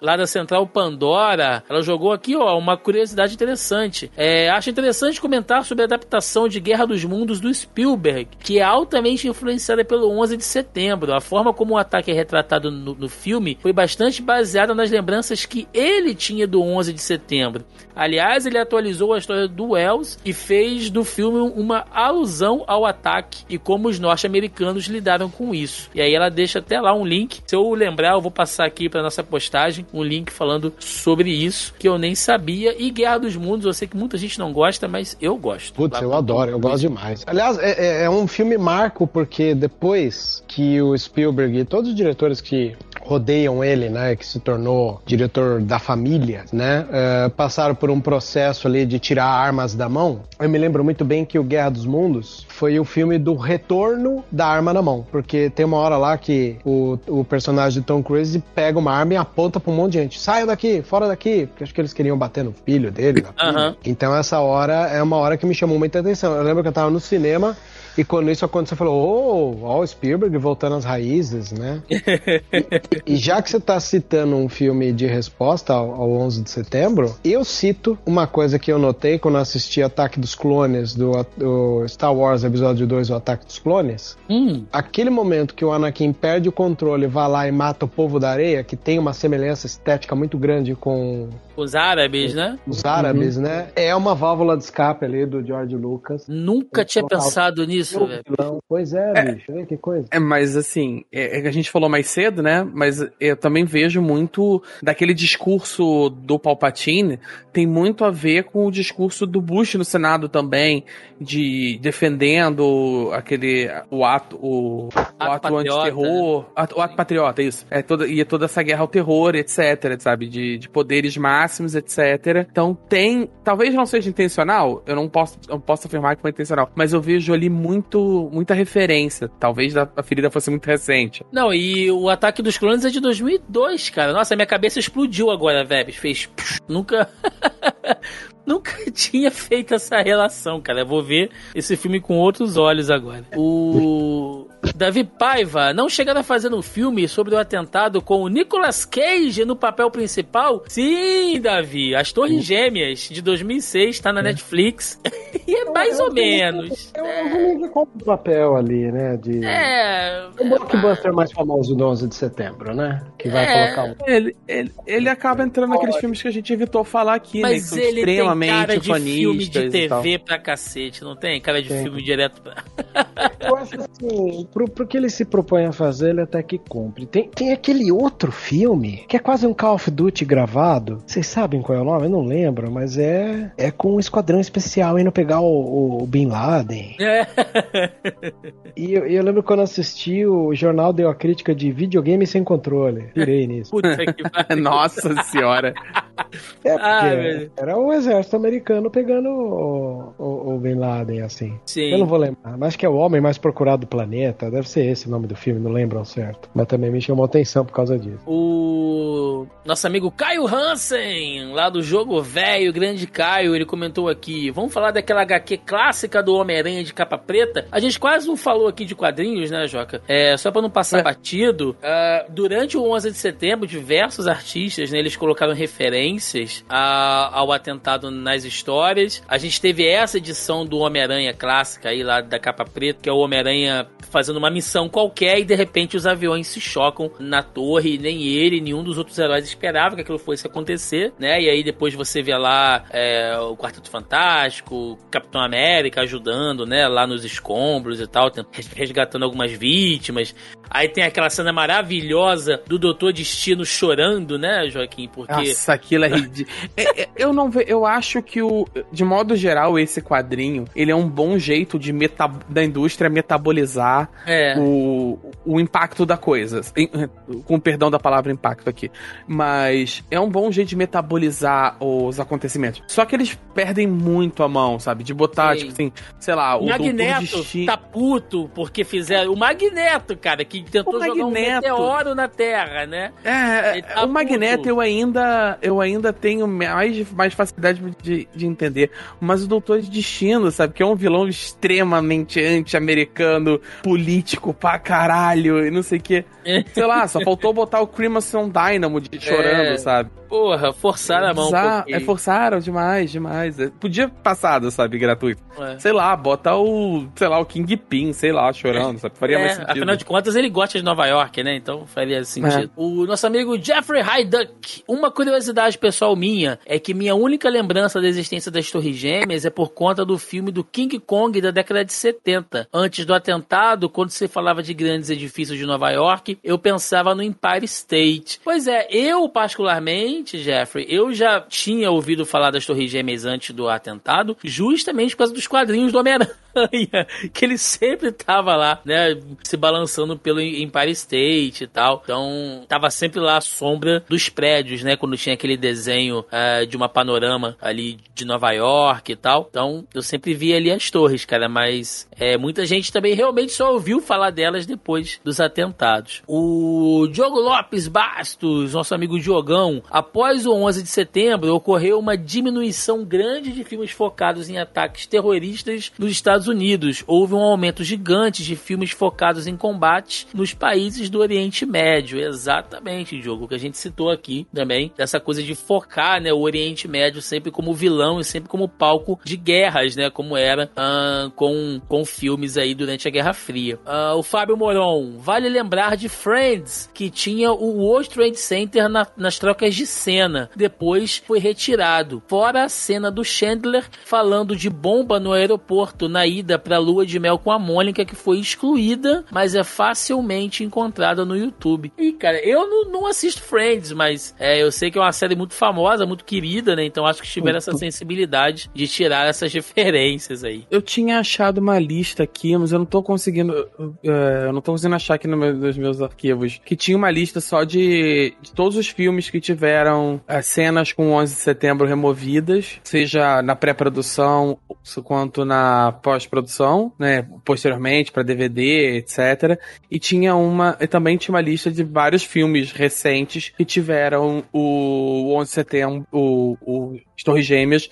lá da Central Pandora, ela jogou aqui, ó, uma curiosidade interessante. É, acho interessante comentar sobre a adaptação de Guerra dos Mundos do Spielberg, que é altamente influenciada pelo onze de setembro. A forma como o ataque é retratado no, no filme foi bastante baseada nas lembranças que ele tinha do onze de setembro. Aliás, ele atualizou a história do Wells e fez do filme uma alusão ao ataque e como os norte-americanos lidaram com isso. E aí ela deixa até lá um link. Se eu lembrar, eu vou passar aqui para nossa postagem um link falando sobre isso, que eu nem sabia. E Guerra dos Mundos, eu sei que muita gente não gosta, mas eu gosto. Putz, eu adoro, eu gosto demais. Aliás, é, é um filme marco, porque depois que o Spielberg e todos os diretores que rodeiam ele, né, que se tornou diretor da família, né, uh, passaram por um processo ali de tirar armas da mão. Eu me lembro muito bem que o Guerra dos Mundos foi o filme do retorno da arma na mão, porque tem uma hora lá que o, o personagem de Tom Cruise pega uma arma e aponta pra um monte de gente: saiam daqui, fora daqui, porque acho que eles queriam bater no filho dele, na filha. Uhum. Então essa hora é uma hora que me chamou muita atenção. Eu lembro que eu tava no cinema e quando isso aconteceu, você falou: oh, ó, o Spielberg voltando às raízes, né? e, e já que você tá citando um filme de resposta ao, ao onze de setembro, eu cito uma coisa que eu notei quando eu assisti Ataque dos Clones, do, do Star Wars Episódio dois, o Ataque dos Clones. Hum. Aquele momento que o Anakin perde o controle, vai lá e mata o povo da areia, que tem uma semelhança estética muito grande com... Os árabes, né? Os árabes, uhum. né? É uma válvula de escape ali do George Lucas. Nunca tinha pensado nisso, velho. Pois é, é, bicho. Vê que coisa. É, mas assim, é, a gente falou mais cedo, né? Mas eu também vejo muito daquele discurso do Palpatine, tem muito a ver com o discurso do Bush no Senado também, de defendendo aquele, o ato, o, o ato, ato antiterror, né? O ato patriota, isso. É toda, e toda essa guerra ao terror, etcétera, sabe? De, de poderes mágicos, etcétera. Então tem, talvez não seja intencional, eu não posso, eu posso afirmar que foi intencional, mas eu vejo ali muito, muita referência, talvez a ferida fosse muito recente. Não, e o Ataque dos Clones é de dois mil e dois, cara. Nossa, minha cabeça explodiu agora, velho. Fez, nunca... Nunca tinha feito essa relação, cara. Eu vou ver esse filme com outros olhos agora. O Davi Paiva, não chegaram a fazer um filme sobre o atentado com o Nicolas Cage no papel principal? Sim, Davi, As Torres Gêmeas, de dois mil e seis, tá na Netflix. E é mais ou menos. É um papel ali, né? De... É... O blockbuster mais famoso do onze de setembro, né? Que vai é, colocar... Ele, ele, ele acaba entrando naqueles filmes que a gente evitou falar aqui, mas né? Que são ele extremamente tem cara de filme de T V pra cacete, não tem? Cara de tem. filme direto pra... Eu acho assim, pro, pro que ele se propõe a fazer, ele até que cumpre. Tem, tem aquele outro filme, que é quase um Call of Duty gravado, vocês sabem qual é o nome? Eu não lembro, mas é, é com um esquadrão especial indo pegar o, o Bin Laden. É. E eu, eu lembro quando assisti, o jornal deu a crítica de videogame sem controle. Pirei nisso. Puta que pariu. Nossa senhora. É porque ah, era o um exército americano pegando o, o, o Bin Laden, assim. Sim. Eu não vou lembrar, mas que é o homem mais procurado do planeta, deve ser esse o nome do filme, não lembro ao certo. Mas também me chamou atenção por causa disso. O nosso amigo Caio Hansen, lá do Jogo Velho, grande Caio, ele comentou aqui, vamos falar daquela agá quê clássica do Homem-Aranha de capa preta? A gente quase não falou aqui de quadrinhos, né, Joca? É, só pra não passar é. batido, uh, durante o onze de setembro, diversos artistas, né, eles colocaram referências a, ao atentado nas histórias. A gente teve essa edição do Homem-Aranha clássica aí, lá da capa preta, que é o Homem-Aranha fazendo uma missão qualquer e de repente os aviões se chocam na torre, e nem ele, nenhum dos outros heróis esperava que aquilo fosse acontecer, né? E aí depois você vê lá é, o Quarteto Fantástico, o Capitão América ajudando, né? Lá nos escombros e tal, resgatando algumas vítimas. Aí tem aquela cena maravilhosa do Doutor Destino chorando, né, Joaquim? Porque... Nossa, aquilo é ridículo. é, eu, não ve... eu acho que, o, de modo geral, esse quadrinho, ele é um bom jeito de meta... da indústria metabolizar é. o, o impacto da coisa. Com perdão da palavra impacto aqui. Mas é um bom jeito de metabolizar os acontecimentos. Só que eles perdem muito a mão, sabe? De botar, Ei. tipo assim, sei lá... O, o Magneto Destino... tá puto porque fizeram... O Magneto, cara, que tentou jogar um meteoro na Terra, né? É, tá o Magneto puto. eu ainda eu ainda tenho mais, mais facilidade de, de entender. Mas o Doutor Destino, sabe? Que é um vilão extremamente anti-americano, político pra caralho e não sei o quê. Sei lá, só faltou botar o Crimson Dynamo de, chorando, é, sabe? Porra, forçaram a mão Forçar, um pouquinho. É, forçaram demais, demais. Podia passado, sabe? Gratuito. É. Sei lá, bota o, sei lá, o Kingpin, sei lá, chorando, sabe? Faria é, mais sentido. Afinal de contas, ele gosta de Nova York, né? Então faria sentido. É. O nosso amigo Jeffrey Hyduck. Uma curiosidade pessoal minha é que minha única lembrança da existência das Torres Gêmeas é por conta do filme do King Kong da década de setenta. Antes do atentado, quando se falava de grandes edifícios de Nova York, eu pensava no Empire State. Pois é, eu particularmente, Jeffrey, eu já tinha ouvido falar das Torres Gêmeas antes do atentado, justamente por causa dos quadrinhos do Homem-Aranha, que ele sempre tava lá, né, se balançando pelo Empire State e tal. Então, tava sempre lá a sombra dos prédios, né, quando tinha aquele desenho uh, de uma panorama ali de Nova York e tal. Então, eu sempre via ali as torres, cara, mas é, muita gente também realmente só ouviu falar delas depois dos atentados. O Diogo Lopes Bastos, nosso amigo Diogão, após o onze de setembro, ocorreu uma diminuição grande de filmes focados em ataques terroristas nos Estados Unidos. Houve um aumento gigante de filmes focados em combates nos países do Oriente Médio. Exatamente, Diogo, que a gente citou aqui também, dessa coisa de focar, né, o Oriente Médio sempre como vilão e sempre como palco de guerras, né, como era uh, com, com filmes aí durante a Guerra Fria. Uh, o Fábio Moron, vale lembrar de Friends, que tinha o World Trade Center na, nas trocas de cena. Depois foi retirado. Fora a cena do Chandler falando de bomba no aeroporto na ida pra Lua de Mel com a Mônica, que foi excluída, mas é facilmente encontrada no YouTube. E, cara, eu não, não assisto Friends, mas é, eu sei que é uma série muito famosa, muito querida, né? Então acho que tiveram essa sensibilidade de tirar essas referências aí. Eu tinha achado uma lista aqui, mas eu não tô conseguindo... Eu não tô conseguindo achar aqui no meu, nos meus arquivos, que tinha uma lista só de, de todos os filmes que tiveram é, cenas com onze de setembro removidas, seja na pré-produção quanto na pós-produção, né, posteriormente para D V D, etcétera. E tinha uma, e também tinha uma lista de vários filmes recentes que tiveram o onze de setembro, o, o Torres Gêmeas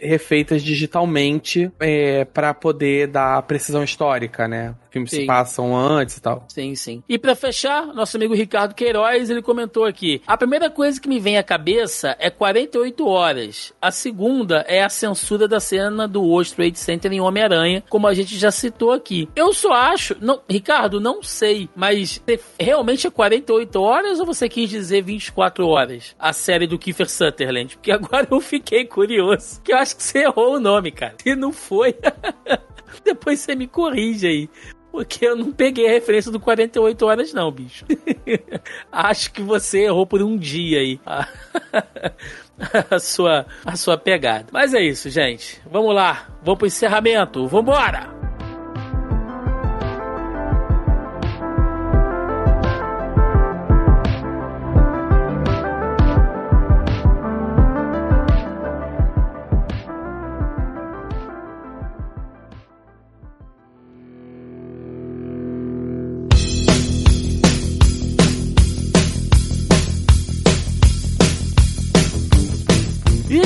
refeitas digitalmente é, para poder dar precisão histórica, né? Filmes se passam antes e tal. Sim, sim. E pra fechar, nosso amigo Ricardo Queiroz, ele comentou aqui: a primeira coisa que me vem à cabeça é quarenta e oito horas. A segunda é a censura da cena do World Trade Center em Homem-Aranha, como a gente já citou aqui. Eu só acho... Não, Ricardo, não sei, mas realmente é quarenta e oito horas ou você quis dizer vinte e quatro horas? A série do Kiefer Sutherland? Porque agora eu fiquei curioso, que eu acho que você errou o nome, cara. Se não foi... Depois você me corrige aí. Porque eu não peguei a referência do quarenta e oito horas não, bicho. Acho que você errou por um dia aí. a, sua, a sua pegada. Mas é isso, gente. Vamos lá. Vamos pro encerramento. Vambora!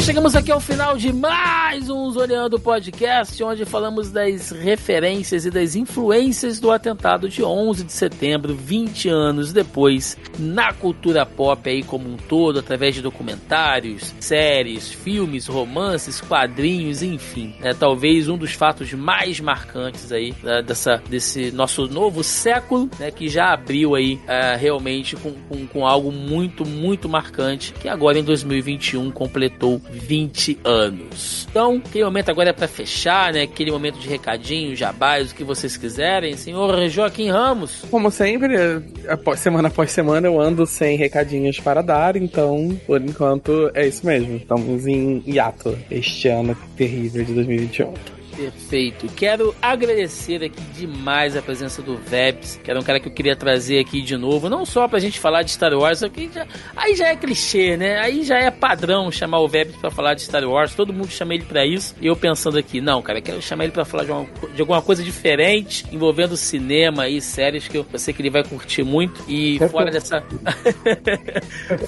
Chegamos aqui ao final de mais um Zoneando Podcast, onde falamos das referências e das influências do atentado de onze de setembro, vinte anos depois, na cultura pop aí como um todo, através de documentários, séries, filmes, romances, quadrinhos, enfim. É talvez um dos fatos mais marcantes aí, né, dessa, desse nosso novo século, né, que já abriu aí é, realmente com, com, com algo muito, muito marcante, que agora em dois mil e vinte e um completou vinte anos. Então, aquele momento agora é pra fechar, né? Aquele momento de recadinho, jabás, o que vocês quiserem. Senhor Joaquim Ramos. Como sempre, semana após semana eu ando sem recadinhos para dar, então, por enquanto, é isso mesmo. Estamos em hiato este ano terrível de dois mil e vinte e um. Perfeito. Quero agradecer aqui demais a presença do Vebs, que era um cara que eu queria trazer aqui de novo, não só pra gente falar de Star Wars, que já, aí já é clichê, né? Aí já é padrão chamar o Vebs pra falar de Star Wars, todo mundo chama ele pra isso, e eu pensando aqui, não, cara, eu quero chamar ele pra falar de, uma, de alguma coisa diferente, envolvendo cinema e séries, que eu sei que ele vai curtir muito, e eu fora tô... dessa...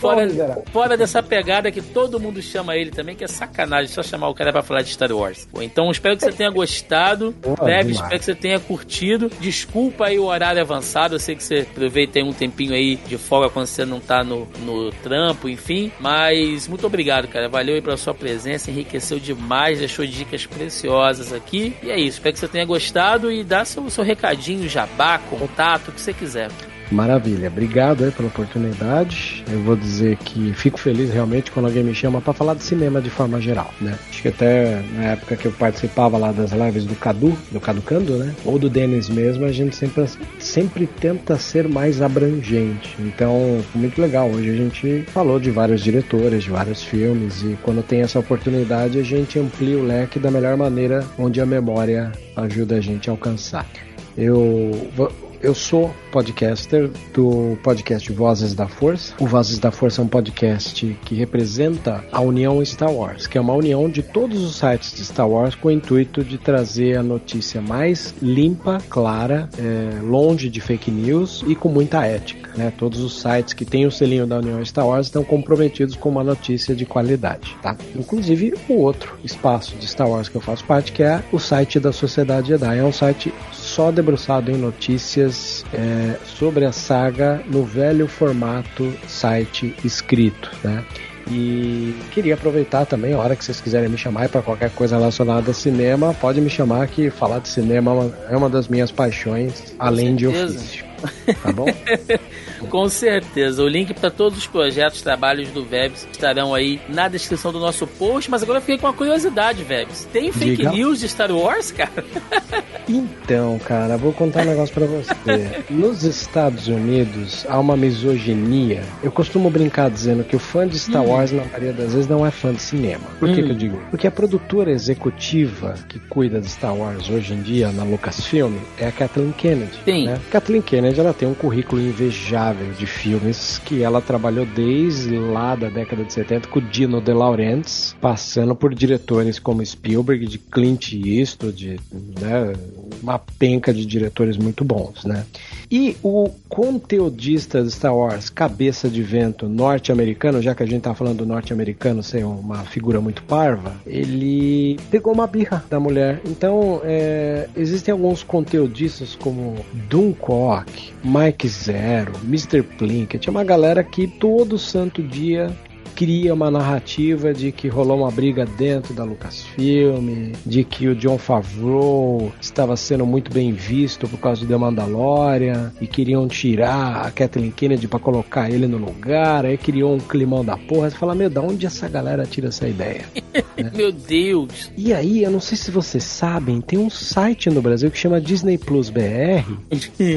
fora, fora dessa pegada que todo mundo chama ele também, que é sacanagem só chamar o cara pra falar de Star Wars. Bom, então, espero que você tenha gostado, Vebs, espero que você tenha curtido, desculpa aí o horário avançado, eu sei que você aproveita aí um tempinho aí de folga quando você não tá no, no trampo, enfim, mas muito obrigado, cara, valeu aí pela sua presença, enriqueceu demais, deixou dicas preciosas aqui, e é isso, espero que você tenha gostado e dá seu, seu recadinho, jabá, contato, o que você quiser. Maravilha, obrigado aí pela oportunidade. Eu vou dizer que fico feliz realmente quando alguém me chama pra falar de cinema de forma geral, né? Acho que até na época que eu participava lá das lives do Cadu, do Caducando, né? Ou do Denis mesmo, a gente sempre, sempre tenta ser mais abrangente. Então, foi muito legal. Hoje a gente falou de vários diretores, de vários filmes, e quando tem essa oportunidade a gente amplia o leque da melhor maneira, onde a memória ajuda a gente a alcançar. Eu vou... Eu sou podcaster do podcast Vozes da Força. O Vozes da Força é um podcast que representa a União Star Wars, que é uma união de todos os sites de Star Wars com o intuito de trazer a notícia mais limpa, clara, é, longe de fake news e com muita ética, né? Todos os sites que têm o selinho da União Star Wars estão comprometidos com uma notícia de qualidade, tá? Inclusive o outro espaço de Star Wars que eu faço parte, que é o site da Sociedade Jedi. É um site só debruçado em notícias é, sobre a saga no velho formato site escrito, né? E queria aproveitar também a hora que vocês quiserem me chamar para qualquer coisa relacionada a cinema, pode me chamar, que falar de cinema é uma das minhas paixões, além de ofício. Tá bom? Com certeza. O link para todos os projetos, trabalhos do Vebs estarão aí na descrição do nosso post. Mas agora eu fiquei com uma curiosidade, Vebs. Tem fake Diga. news de Star Wars, cara? Então, cara, vou contar um negócio pra você. Nos Estados Unidos há uma misoginia. Eu costumo brincar dizendo que o fã de Star hum. Wars, na maioria das vezes, não é fã de cinema. Por hum. que eu digo? Porque a produtora executiva que cuida de Star Wars hoje em dia, na Lucasfilm, é a Kathleen Kennedy. Sim. Né? Kathleen Kennedy, ela tem um currículo invejável de filmes, que ela trabalhou desde lá da década de setenta com o Dino De Laurentiis, passando por diretores como Spielberg, de Clint Eastwood, de, né, uma penca de diretores muito bons, né? E o conteudista de Star Wars, cabeça de vento norte-americano, já que a gente tá falando do norte-americano ser uma figura muito parva, ele pegou uma birra da mulher. Então, é, existem alguns conteudistas como Doomcock, Mike Zero, mister Plinkett, é uma galera que todo santo dia cria uma narrativa de que rolou uma briga dentro da Lucasfilm, de que o Jon Favreau estava sendo muito bem visto por causa de The Mandalorian e queriam tirar a Kathleen Kennedy para colocar ele no lugar, aí criou um climão da porra. Você fala, meu, da onde essa galera tira essa ideia? Né? Meu Deus! E aí, eu não sei se vocês sabem, tem um site no Brasil que chama Disney Plus B R,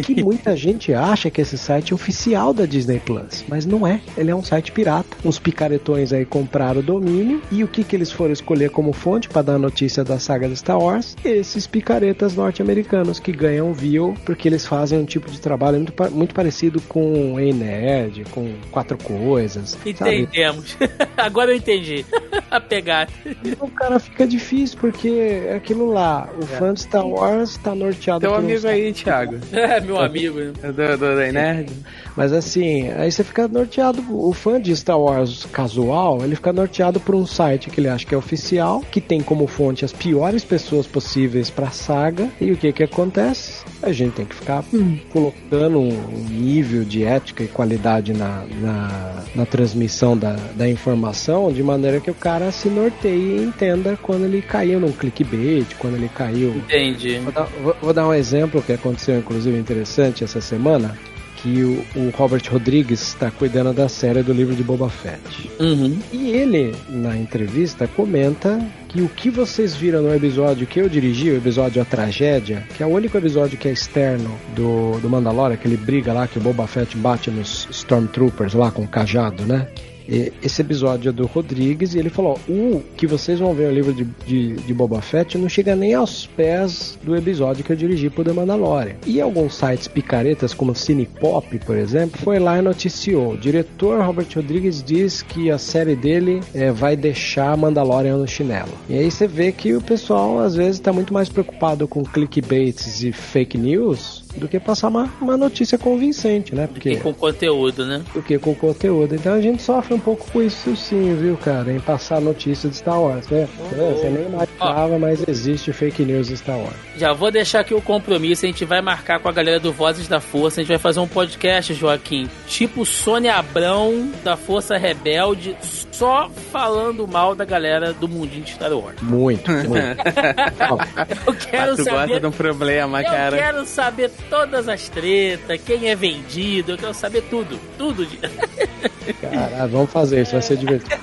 que muita gente acha que esse site é oficial da Disney Plus, mas não é, ele é um site pirata. Uns picaretões aí compraram o domínio, e o que que eles foram escolher como fonte para dar notícia da saga de Star Wars? Esses picaretas norte-americanos que ganham view porque eles fazem um tipo de trabalho muito, muito parecido com Ei Nerd, com Quatro Coisas. Entendemos. Agora eu entendi a pegada. O cara fica difícil porque é aquilo lá, o é. fã de Star Wars tá norteado. Teu amigo Star... aí, Thiago. É, meu amigo. É do, do Ei Nerd. Mas assim, aí você fica norteado, o fã de Star Wars casual, ele fica norteado por um site que ele acha que é oficial, que tem como fonte as piores pessoas possíveis pra saga, e o que que acontece? A gente tem que ficar hum, colocando um nível de ética e qualidade na, na, na transmissão da, da informação, de maneira que o cara se norteie e entenda quando ele caiu num clickbait, quando ele caiu... Entendi. Vou dar, vou, vou dar um exemplo que aconteceu, inclusive, interessante essa semana. Que o, o Robert Rodrigues está cuidando da série do livro de Boba Fett. Uhum. E ele, na entrevista, comenta que o que vocês viram no episódio que eu dirigi, o episódio A Tragédia, que é o único episódio que é externo do, do Mandalorian, que ele briga lá, que o Boba Fett bate nos Stormtroopers lá com o cajado, né? Esse episódio é do Rodrigues e ele falou, o uh, que vocês vão ver no livro de, de, de Boba Fett não chega nem aos pés do episódio que eu dirigi pro The Mandalorian. E alguns sites picaretas como Cinepop, por exemplo, foi lá e noticiou, o diretor Robert Rodrigues diz que a série dele é, vai deixar Mandalorian no chinelo. E aí você vê que o pessoal às vezes tá muito mais preocupado com clickbaits e fake news do que passar uma, uma notícia convincente, né? Porque, do que com conteúdo, né? Do que com conteúdo. Então a gente sofre um pouco com isso sim, viu, cara? Em passar notícia de Star Wars, né? Oh, você nem imaginava, oh. mas existe fake news de Star Wars. Já vou deixar aqui o compromisso, a gente vai marcar com a galera do Vozes da Força, a gente vai fazer um podcast, Joaquim, tipo Sônia Abrão, da Força Rebelde, só falando mal da galera do mundinho de Star Wars. Muito, muito. Eu quero ah, tu saber... gosta de um problema, eu cara. Eu quero saber todas as tretas, quem é vendido, eu quero saber tudo, tudo. De... Caralho, vamos fazer isso, vai ser divertido.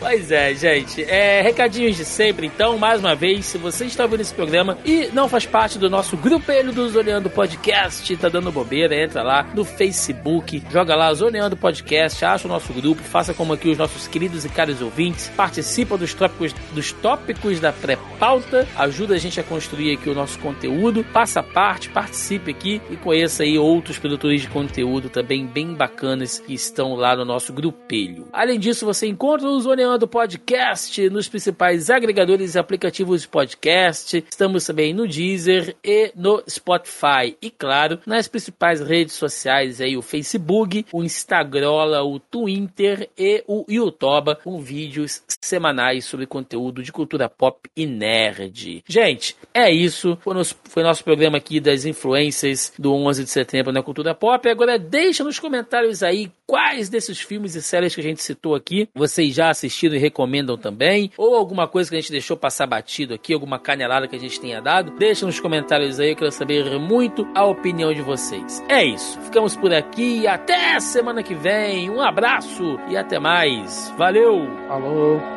Pois é, gente. É, recadinhos de sempre, então, mais uma vez, se você está ouvindo esse programa e não faz parte do nosso grupelho do Zoneando Podcast, tá dando bobeira, entra lá no Facebook, joga lá Zoneando Podcast, acha o nosso grupo, faça como aqui os nossos queridos e caros ouvintes, participa dos tópicos, dos tópicos da pré-pauta, ajuda a gente a construir aqui o nosso conteúdo, passa a parte, participe aqui e conheça aí outros produtores de conteúdo também bem bacanas que estão lá no nosso grupelho. Além disso, você encontra o Zoneando Podcast nos principais agregadores e aplicativos de podcast. Estamos também no Deezer e no Spotify. E claro, nas principais redes sociais aí, o Facebook, o Instagram, o Twitter e o YouTube, com vídeos semanais sobre conteúdo de cultura pop e nerd. Gente, é isso. Foi nosso, foi nosso programa aqui das influências do onze de setembro na cultura pop. Agora deixa nos comentários aí quais desses filmes e séries que a gente citou aqui vocês já assistiram e recomendam também, ou alguma coisa que a gente deixou passar batido aqui, alguma canelada que a gente tenha dado. Deixa nos comentários aí, eu quero saber muito a opinião de vocês. É isso, ficamos por aqui, até semana que vem, um abraço e até mais, valeu! Falou!